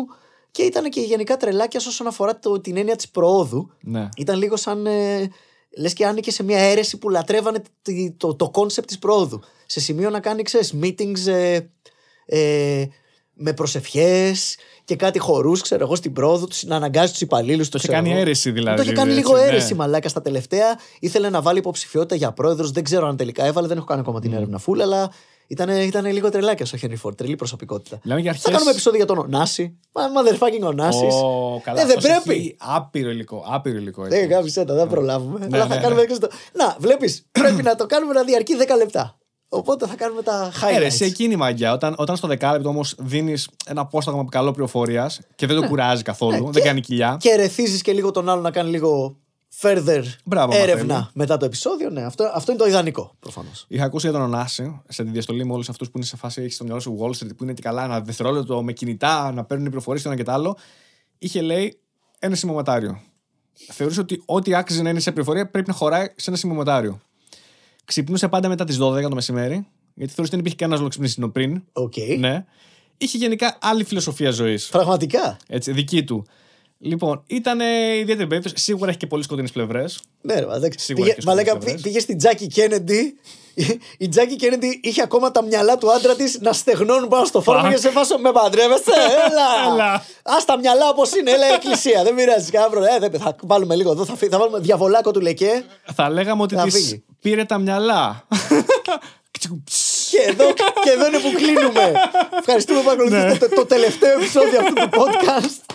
Και ήταν και γενικά τρελάκιας όσον αφορά την έννοια της προόδου. Ναι. Ήταν λίγο σαν. Λες και άνοιγε σε μια αίρεση που λατρεύανε το κόνσεπτ της προόδου. Σε σημείο να κάνει, ξέρεις, meetings με προσευχές και κάτι χορούς, ξέρω εγώ, στην πρόοδο του, να αναγκάζει τους υπαλλήλους. Το είχε κάνει αίρεση δηλαδή. Το είχε κάνει λίγο αίρεση, μαλάκα, στα τελευταία. Ήθελε να βάλει υποψηφιότητα για πρόεδρος. Δεν ξέρω αν τελικά έβαλε, δεν έχω κάνει ακόμα την έρευνα φούλα, αλλά ήταν λίγο τρελάκια ο Henry Ford, τρελή προσωπικότητα. Αρχές. Θα κάνουμε επεισόδιο για τον Ωνάση. Motherfucking Ωνάση. Δεν πρέπει. Άπειρο υλικό. Δεν γάμισε τα, δεν προλάβουμε. Αλλά θα κάνουμε. Να, βλέπεις, πρέπει να το κάνουμε να διαρκεί 10 λεπτά. Οπότε θα κάνουμε τα highlights. Εσύ εκείνη η μαγιά. Όταν στο 10 λεπτό όμως δίνεις ένα απόσταγμα καλό πληροφορίας και δεν το κουράζει καθόλου, δεν κάνει κοιλιά. Και ερεθίζεις και λίγο τον άλλο να κάνει λίγο further έρευνα μετά το επεισόδιο. Ναι, αυτό είναι το ιδανικό προφανώς. Είχα ακούσει για τον Ωνάση σε τη διαστολή με όλους αυτούς που είναι σε φάση, έχει στο μυαλό σου Wall Street, που είναι και καλά ένα δευτερόλεπτο με κινητά να παίρνουν πληροφορίες το ένα και το άλλο. Είχε, λέει, ένα σημειωματάριο. Θεωρείς ότι ό,τι άξιζε να είναι σε πληροφορία πρέπει να χωράει σε ένα σημειωματάριο. Ξυπνούσε πάντα μετά τις 12 το μεσημέρι, γιατί θεωρούσε ότι δεν υπήρχε κανένας λόγος ξυπνήσεων πριν. Okay. Ναι. Είχε γενικά άλλη φιλοσοφία ζωής. Πραγματικά. Έτσι, δική του. Λοιπόν, ήταν ιδιαίτερη περίπτωση. Σίγουρα έχει και πολλές σκοτεινές πλευρές. Ναι, πήγε στην Τζάκι Κέννεντι. Η Τζάκι Κέννεντι είχε ακόμα τα μυαλά του άντρα της να στεγνώνουν πάνω στο φόρμα και σε φάσο με παντρεύεσαι. Έλα! Α τα μυαλά όπως είναι, έλα η εκκλησία. Δεν μοιράζει κανένα. Θα βάλουμε λίγο εδώ, θα βάλουμε διαβολάκο του Λεκέ. Θα λέγαμε ότι της πήρε τα μυαλά. και εδώ είναι που κλείνουμε. Ευχαριστούμε που ακολουθήσατε το τελευταίο επεισόδιο αυτού του podcast.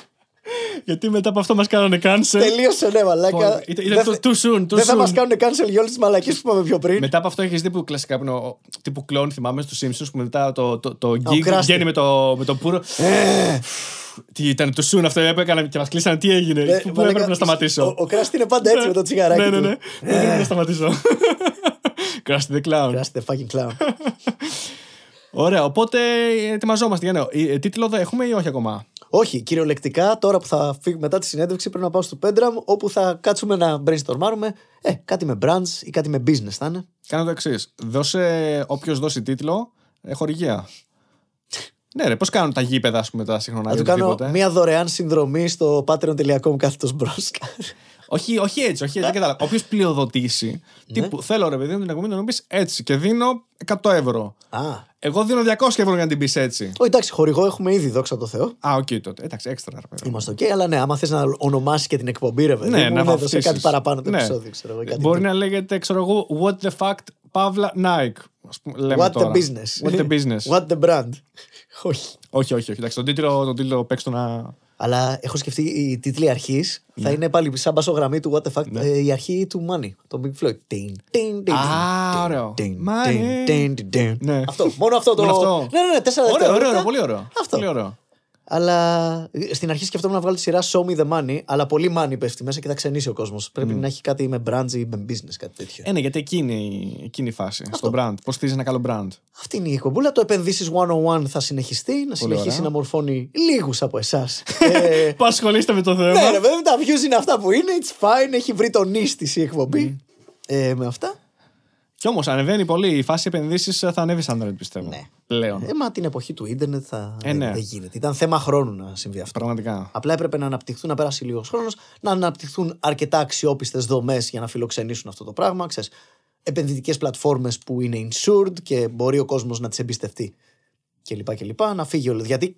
Γιατί μετά από αυτό μας κάνανε cancel. Τελείωσε, ναι, μαλάκα. Ήταν too soon. Δεν θα μας κάνουν cancel για όλες τις μαλακίες που είπαμε πιο πριν. Μετά από αυτό έχεις δει που κλασικά τύπου κλόν, θυμάμαι στους Simpsons που μετά το gig βγαίνει με το πουρο. Τι ήταν too soon αυτό που έκανα και μας κλείσανε, τι έγινε. Πού έπρεπε να σταματήσω. Ο Κράστη είναι πάντα έτσι με το τσιγαράκι. Ναι, ναι, ναι. Δεν έπρεπε να σταματήσω. Κράστη the clown. Κράστη the fucking clown. Ωραία, οπότε ετοιμαζόμαστε για νέο. Τίτλο εδώ έχουμε ή όχι ακόμα? Όχι, κυριολεκτικά τώρα που θα φύγουμε μετά τη συνέντευξη πρέπει να πάω στο Πέντραμ όπου θα κάτσουμε να brainstormάρουμε κάτι με brands ή κάτι με business θα είναι. Κάνε το εξής, όποιος δώσει τίτλο, χορηγία. Ναι ρε, πώς κάνουν τα γήπεδα ας πούμε τα συγχρονά. Θα του κάνω μια δωρεάν συνδρομή στο patreon.com/broskar. Όχι έτσι, όχι έτσι, κατάλαβα. Όποιος πλειοδοτήσει, τύπου θέλω ρε παιδί μου την ακομή να μου πεις έτσι και δίνω 100 ευρώ. Εγώ δίνω 200 ευρώ για να την πεις έτσι. Εντάξει, χορηγό έχουμε ήδη, δόξα τω Θεώ. Οκ, τότε. Εντάξει, έξτρα. Είμαστε οκ, αλλά ναι, άμα θες να ονομάσεις και την εκπομπή, ρε παιδί μου, να δώσεις κάτι παραπάνω το επεισόδιο. Μπορεί να λέγεται, ξέρω εγώ, what the fuck, Παύλα Nike. What the business. What the business. What the brand. Όχι. Εντάξει, τον τίτλο παίξτε να. Αλλά έχω σκεφτεί οι τίτλοι αρχής θα είναι πάλι σαν μπασογραμμή του What the fuck, η αρχή του Money, το Big Floyd. Ωραίο. Money. Αυτό, μόνο αυτό το. Ναι, 4 δευτερόλεπτα. Ωραίο, πολύ ωραίο. Αυτό. Αλλά στην αρχή σκεφτόμουν να βγάλω τη σειρά Show Me the Money, αλλά πολύ money πέφτει μέσα και θα ξενήσει ο κόσμος. Πρέπει να έχει κάτι με brands ή με business, κάτι τέτοιο. Ναι, γιατί εκείνη η φάση, στο brand. Πώς χτίζεις ένα καλό brand. Αυτή είναι η κομπούλα. Το επενδύσεις 101 θα συνεχιστεί, να συνεχίσει να μορφώνει λίγους από εσάς. Ασχολείστε με το θέμα. Ναι, ρε βέβαια, τα views είναι αυτά που είναι. It's fine, έχει βρει τον ίστης η εκπομπή με αυτά. Κι όμως ανεβαίνει πολύ. Η φάση επενδύσεις θα ανέβει σαν ρετ, πιστεύω. Ναι. Πλέον. Μα την εποχή του ίντερνετ δεν γίνεται. Ήταν θέμα χρόνου να συμβεί αυτό. Πραγματικά. Απλά έπρεπε να αναπτυχθούν, να περάσει λίγος χρόνος, να αναπτυχθούν αρκετά αξιόπιστες δομές για να φιλοξενήσουν αυτό το πράγμα. Ξέρεις, επενδυτικές πλατφόρμες που είναι insured και μπορεί ο κόσμος να τις εμπιστευτεί. Και λοιπά και λοιπά. Να φύγει όλο. Γιατί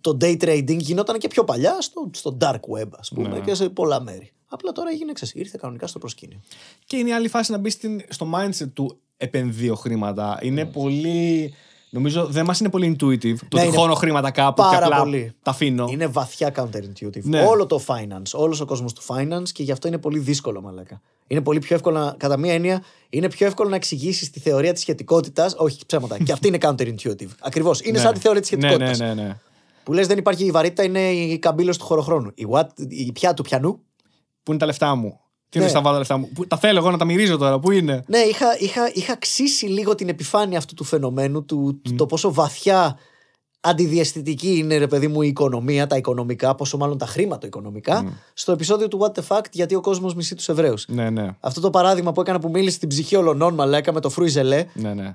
το day trading γινόταν και πιο παλιά στο dark web, ας πούμε, και σε πολλά μέρη. Απλά τώρα έγινε ήρθε κανονικά στο προσκήνιο. Και είναι η άλλη φάση να μπει στο mindset του επενδύω χρήματα. Είναι πολύ. Νομίζω δεν μας είναι πολύ intuitive. Το ότι χώνω χρήματα κάπου και απλά τα αφήνω. Είναι βαθιά counterintuitive. Ναι. Όλο το finance, όλος ο κόσμος του finance και γι' αυτό είναι πολύ δύσκολο, μαλάκα. Είναι πολύ πιο εύκολο, κατά μία έννοια, είναι πιο εύκολο να εξηγήσεις τη θεωρία της σχετικότητας. Όχι, ψέματα. Και αυτή είναι counterintuitive. Ακριβώς. Είναι σαν τη θεωρία της σχετικότητας. Ναι. Που λες δεν υπάρχει η βαρύτητα, είναι η καμπύλωση του χωροχρόνου. Η πιά του πιανού. Πού είναι τα λεφτά μου? Τι είναι στα βάλω τα λεφτά μου? Τα θέλω εγώ να τα μυρίζω τώρα. Πού είναι? Ναι, είχα ξύσει λίγο την επιφάνεια αυτού του φαινομένου, το πόσο βαθιά αντιδιαισθητική είναι, ρε παιδί μου, η οικονομία, τα οικονομικά, πόσο μάλλον τα χρηματοοικονομικά, στο επεισόδιο του What the Fact, γιατί ο κόσμος μισεί τους Εβραίους. Ναι. Αυτό το παράδειγμα που έκανα που μίλησε στην ψυχή ολονών, μαλάκα, με το φρούι ζελέ,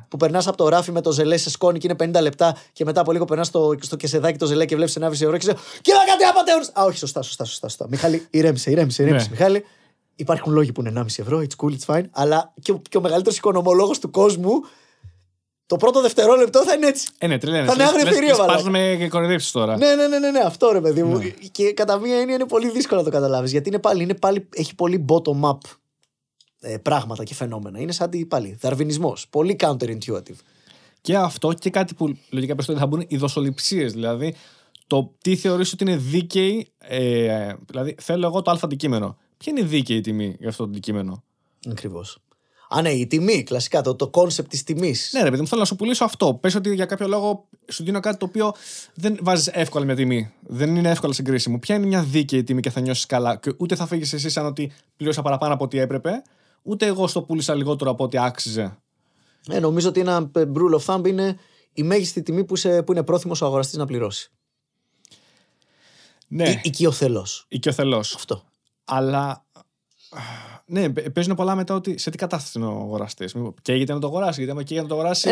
που περνάς από το ράφι με το ζελέ σε σκόνη και είναι 50 λεπτά, και μετά από λίγο περνάς στο κεσεδάκι το ζελέ και βλέπεις 1,5 ευρώ και ξέρεις, κοίτα κάτι απατεώνες! Α, όχι, σωστά. Μιχάλη, ηρέμησε, Μιχάλη. Υπάρχουν λόγοι που είναι 1,5 ευρώ, it's cool, it's fine, αλλά και ο μεγαλύτερος οικονομολόγος του κόσμου. Το πρώτο δευτερόλεπτο θα είναι έτσι. Ναι, τρελαίνε. Θα είναι άγριο θηρίο, βαλά. Σπάζουμε και κοροϊδεύσεις τώρα. Ναι, αυτό ρε παιδί μου. Και κατά μία έννοια είναι πολύ δύσκολο να το καταλάβεις. Γιατί είναι πάλι, έχει πολύ bottom-up πράγματα και φαινόμενα. Είναι σαν πάλι δαρβινισμός. Πολύ counterintuitive. Και αυτό και κάτι που λογικά περισσότερο θα μπουν οι δοσοληψίες. Δηλαδή το τι θεωρείς ότι είναι δίκαιη. Δηλαδή θέλω εγώ το α αντικείμενο. Ποια είναι η δίκαιη τιμή για αυτό το αντικείμενο? Ακριβώς. Ναι, η τιμή, κλασικά, το κόνσεπτ της τιμής. Ναι, ρε παιδί μου, θέλω να σου πουλήσω αυτό. Πες ότι για κάποιο λόγο σου δίνω κάτι το οποίο δεν βάζεις εύκολα μια τιμή. Δεν είναι εύκολα συγκρίσιμο. Ποια είναι μια δίκαιη τιμή και θα νιώσεις καλά? Και ούτε θα φύγεις εσύ σαν ότι πλήρωσα παραπάνω από ό,τι έπρεπε, ούτε εγώ στο πούλησα λιγότερο από ό,τι άξιζε. Νομίζω ότι ένα rule of thumb είναι η μέγιστη τιμή που είναι πρόθυμος ο αγοραστής να πληρώσει. Ναι. Οικειοθελώς. Αυτό. Αλλά. Ναι, παίζουν πολλά μετά ότι σε τι κατάσταση είναι ο αγοραστής. Καίγεται να το αγοράσει,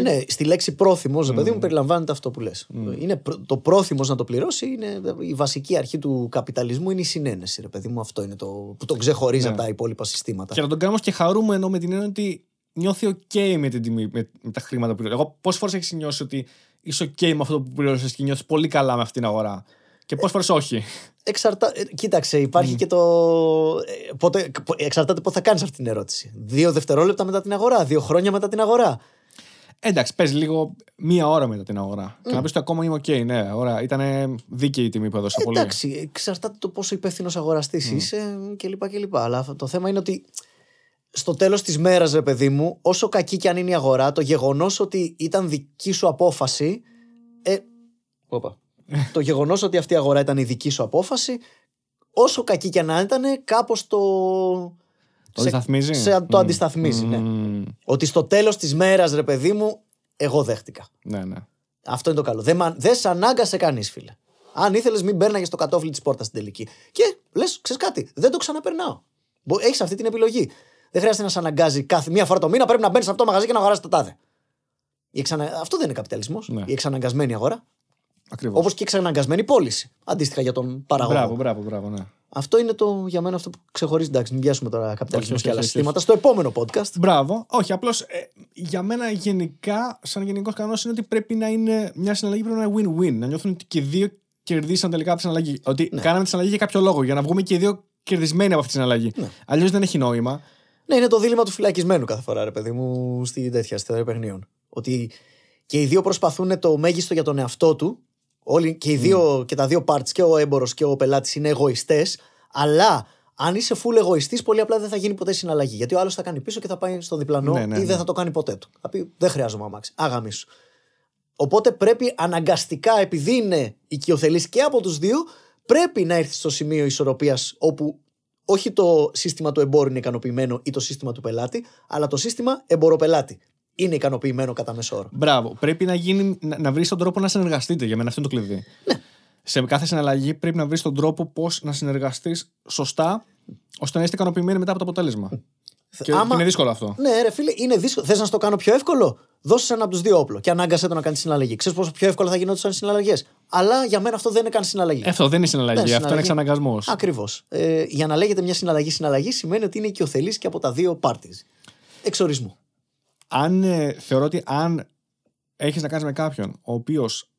ναι, στη λέξη πρόθυμος, παιδί μου, περιλαμβάνεται αυτό που λες. Είναι το πρόθυμος να το πληρώσει, είναι η βασική αρχή του καπιταλισμού, είναι η συνένεση, ρε παιδί μου. Αυτό είναι που τον ξεχωρίζει από τα υπόλοιπα συστήματα. Και να τον κάνουμε και χαρούμε, ενώ με την έννοια ότι νιώθει OK με την τιμή, με τα χρήματα που πληρώνει. Εγώ, πόσες φορές έχεις νιώσει ότι είσαι OK με αυτό που πληρώνεις και νιώθεις πολύ καλά με αυτήν την αγορά? Και πώς φορές όχι? Κοίταξε, υπάρχει και το. Εξαρτάται πώς θα κάνεις αυτή την ερώτηση. 2 δευτερόλεπτα μετά την αγορά, 2 χρόνια μετά την αγορά. Εντάξει, πες λίγο μία ώρα μετά την αγορά. Και να πεις ότι ακόμα είμαι OK, ναι, αγορά. Ήταν δίκαιη η τιμή που έδωσα πολύ. Εντάξει, εξαρτάται το πόσο υπεύθυνος αγοραστής είσαι κλπ. Αλλά το θέμα είναι ότι στο τέλος της μέρας, ρε παιδί μου, όσο κακή κι αν είναι η αγορά, το γεγονός ότι ήταν δική σου απόφαση. Το γεγονός ότι αυτή η αγορά ήταν η δική σου απόφαση, όσο κακή κι αν ήταν, κάπως το. Το αντισταθμίζει, ναι. Ότι στο τέλος της μέρας, ρε παιδί μου, εγώ δέχτηκα. Ναι, ναι. Αυτό είναι το καλό. Δεν σ' ανάγκασε κανείς, φίλε. Αν ήθελες, μην παίρναγες το κατόφλι της πόρτας στην τελική. Και λες, ξέρεις κάτι, δεν το ξαναπερνάω. Έχεις αυτή την επιλογή. Δεν χρειάζεται να σ' αναγκάζει κάθε μία φορά το μήνα πρέπει να μπαίνεις σε αυτό το μαγαζί και να αγοράσεις το τάδε. Αυτό δεν είναι καπιταλισμός. Ναι. Η εξαναγκασμένη αγορά. Ακριβώς. Όπως και η εξαναγκασμένη πώληση. Αντίστοιχα για τον παραγωγό. Μπράβο, ναι. Αυτό είναι το, για μένα αυτό που ξεχωρίζει. Εντάξει, μην πιάσουμε τώρα καπιταλισμό και άλλα συστήματα. Στο επόμενο podcast. Μπράβο. Όχι, απλώς για μένα γενικά, σαν γενικός κανόνας, είναι ότι πρέπει να είναι μια συναλλαγή πρέπει να είναι win-win. Να νιώθουν ότι και οι δύο κερδίσαν τελικά από τη συναλλαγή. Ότι κάναμε τη συναλλαγή για κάποιο λόγο, για να βγούμε και οι δύο κερδισμένοι από αυτή τη συναλλαγή. Ναι. Αλλιώς δεν έχει νόημα. Ναι, είναι το δίλημμα του φυλακισμένου κάθε φορά, ρε παιδί μου, στη θεωρία παιχνίων. Ότι και οι δύο προσπαθούν το μέγιστο για τον εαυτό του. Όλοι και, οι δύο, και τα δύο parts, και ο έμπορος και ο πελάτης είναι εγωιστές. Αλλά αν είσαι full εγωιστής, πολύ απλά δεν θα γίνει ποτέ συναλλαγή. Γιατί ο άλλος θα κάνει πίσω και θα πάει στο διπλανό ή δεν θα το κάνει ποτέ του. Θα πει: δεν χρειάζομαι αμάξι. Αγαμίσου. Οπότε πρέπει αναγκαστικά, επειδή είναι οικειοθελής και από τους δύο, πρέπει να έρθει στο σημείο ισορροπίας όπου όχι το σύστημα του εμπόρου είναι ικανοποιημένο ή το σύστημα του πελάτη, αλλά το σύστημα εμποροπελάτη. Είναι ικανοποιημένο κατά μέσο όρο. Μπράβο. Πρέπει να βρεις τον τρόπο να συνεργαστείτε. Για μένα αυτό είναι το κλειδί. Ναι. Σε κάθε συναλλαγή πρέπει να βρεις τον τρόπο πώς να συνεργαστείς σωστά, ώστε να είστε ικανοποιημένοι μετά από το αποτέλεσμα. Και είναι δύσκολο αυτό. Ναι, ρε φίλε, είναι δύσκολο. Θες να στο κάνω πιο εύκολο? Δώσε ένα από τους δύο όπλο και ανάγκασε το να κάνει συναλλαγή. Ξέρεις πόσο πιο εύκολα θα γινόντουσαν συναλλαγές. Αλλά για μένα αυτό δεν είναι καν συναλλαγή. Αυτό δεν είναι συναλλαγή. Αυτό είναι εξαναγκασμός. Ακριβώς. Για να λέγεται μια συναλλαγή σημαίνει ότι είναι οικειοθελής και από τα δύο parties. Εξορισμού. Θεωρώ ότι αν έχεις να κάνεις με κάποιον ο οποίος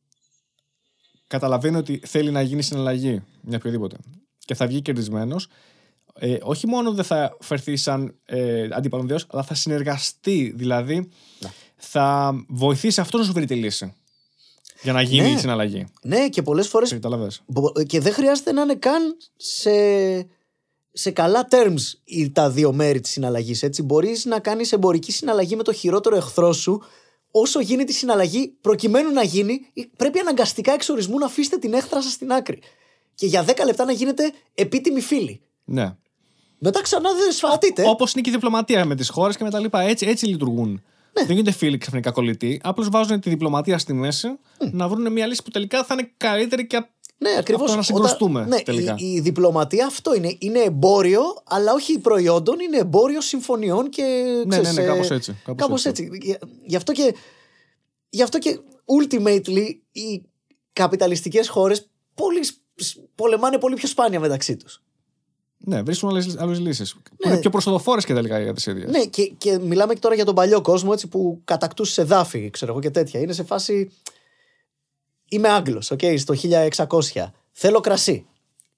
καταλαβαίνει ότι θέλει να γίνει συναλλαγή για οποιοδήποτε και θα βγει κερδισμένος, όχι μόνο δεν θα φερθεί σαν αντίπαλον δέος, αλλά θα συνεργαστεί, δηλαδή θα βοηθήσει αυτός να σου βρει τη λύση για να γίνει η συναλλαγή. Ναι, και πολλές φορές και δεν χρειάζεται να είναι καν σε καλά terms τα δύο μέρη της συναλλαγής, έτσι. Μπορείς να κάνεις εμπορική συναλλαγή με το χειρότερο εχθρό σου όσο γίνεται η συναλλαγή, προκειμένου να γίνει, πρέπει αναγκαστικά εξ ορισμού να αφήσετε την έχθρα σας στην άκρη. Και για 10 λεπτά να γίνετε επίτιμοι φίλοι. Ναι. Μετά ξανά δεν σφαχτείτε. Όπως είναι και η διπλωματία με τις χώρες και με τα λοιπά. Έτσι λειτουργούν. Ναι. Δεν γίνονται φίλοι ξαφνικά κολλητοί. Απλώς βάζουν τη διπλωματία στη μέση να βρουν μια λύση που τελικά θα είναι καλύτερη και ναι, ακριβώς. Να συγκρουστούμε τελικά. Η διπλωματία αυτό είναι. Είναι εμπόριο, αλλά όχι προϊόντων, είναι εμπόριο συμφωνιών και. Ναι, κάπως έτσι. Γι' αυτό και ultimately οι καπιταλιστικές χώρες πολεμάνε πολύ πιο σπάνια μεταξύ τους. Ναι, βρίσκουν άλλες λύσεις. Είναι πιο προσοδοφόρες και τελικά για τις ίδιες. Ναι, και μιλάμε και τώρα για τον παλιό κόσμο, έτσι, που κατακτούσε εδάφη, ξέρω εγώ και τέτοια. Είναι σε φάση. Είμαι Άγγλος, στο 1600. Θέλω κρασί.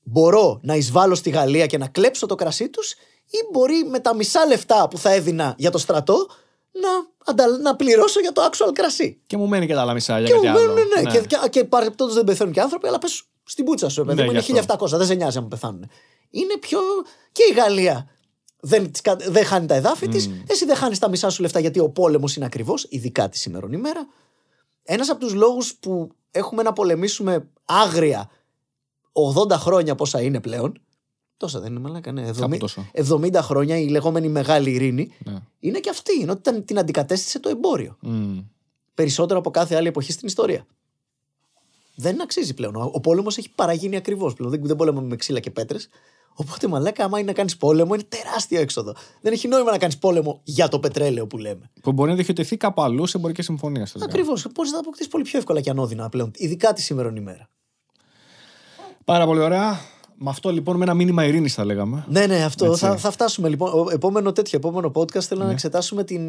Μπορώ να εισβάλλω στη Γαλλία και να κλέψω το κρασί τους, ή μπορεί με τα μισά λεφτά που θα έδινα για το στρατό να πληρώσω για το actual κρασί. Και μου μένει και τα άλλα μισά για κάτι άλλο. Ναι. Και παρεπτόντως δεν πεθαίνουν και άνθρωποι, αλλά πες στην πούτσα σου, παιδί μου, είναι 1700. Δεν σε νοιάζει αν πεθάνουν. Είναι πιο. Και η Γαλλία δεν χάνει τα εδάφη της, εσύ δεν χάνεις τα μισά σου λεφτά γιατί ο πόλεμος είναι ακριβώς, ειδικά τη σήμερον ημέρα. Ένας από τους λόγους που έχουμε να πολεμήσουμε άγρια 80 χρόνια πόσα είναι πλέον. Τόσα δεν είναι, μαλάκα, ναι. 70 χρόνια η λεγόμενη μεγάλη ειρήνη είναι και αυτή. Είναι ότι την αντικατέστησε το εμπόριο. Περισσότερο από κάθε άλλη εποχή στην ιστορία. Δεν αξίζει πλέον. Ο πόλεμος έχει παραγίνει ακριβώς πλέον. Δεν πολεμάμε με ξύλα και πέτρες. Οπότε, μαλάκα, άμα είναι να κάνεις πόλεμο, είναι τεράστιο έξοδο. Δεν έχει νόημα να κάνεις πόλεμο για το πετρέλαιο που λέμε. Που μπορεί να διοχετευτεί κάπου αλλού σε εμπορικές συμφωνίες. Ακριβώς. Πώς θα αποκτήσεις πολύ πιο εύκολα και ανώδυνα πλέον, ειδικά τη σήμερον ημέρα. Πάρα πολύ ωραία. Με αυτό λοιπόν, με ένα μήνυμα ειρήνης θα λέγαμε. Ναι, αυτό. Θα φτάσουμε λοιπόν. Επόμενο podcast θέλω να εξετάσουμε την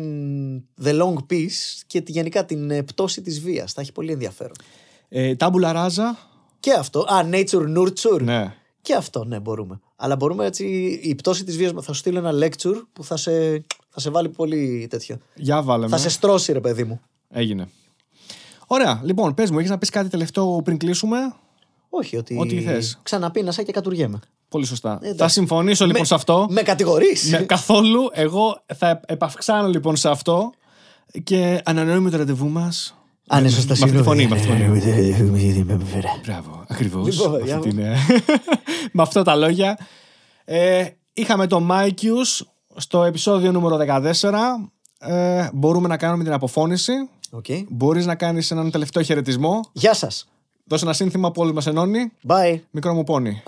The Long Peace και γενικά την πτώση της βίας. Θα έχει πολύ ενδιαφέρον. Τάμπουλα ράζα. Και αυτό. Nature Nurture. Ναι. Και αυτό, ναι, μπορούμε. Αλλά μπορούμε έτσι. Η πτώση της βίας. Θα σου στείλω ένα lecture που θα σε βάλει πολύ τέτοιο. Για βάλε με. Θα σε στρώσει, ρε παιδί μου. Έγινε. Ωραία, λοιπόν, πες μου, έχεις να πεις κάτι τελευταίο πριν κλείσουμε? Όχι, ότι θες. Ξαναπίνασα και κατουργέμαι. Πολύ σωστά. Θα συμφωνήσω λοιπόν σε αυτό. Με κατηγορείς? Καθόλου. Εγώ θα επαυξάνω λοιπόν σε αυτό και ανανεώνουμε το ραντεβού μας. Αν είναι σωστά συμφωνή. Μπράβο, ακριβώς. Με αυτά τα λόγια είχαμε το Mike στο επεισόδιο νούμερο 14. Μπορούμε να κάνουμε την αποφώνηση. Μπορείς να κάνεις έναν τελευταίο χαιρετισμό. Γεια σας. Δώσε ένα σύνθημα που όλους μας ενώνει. Bye. Μικρό μου πόνι.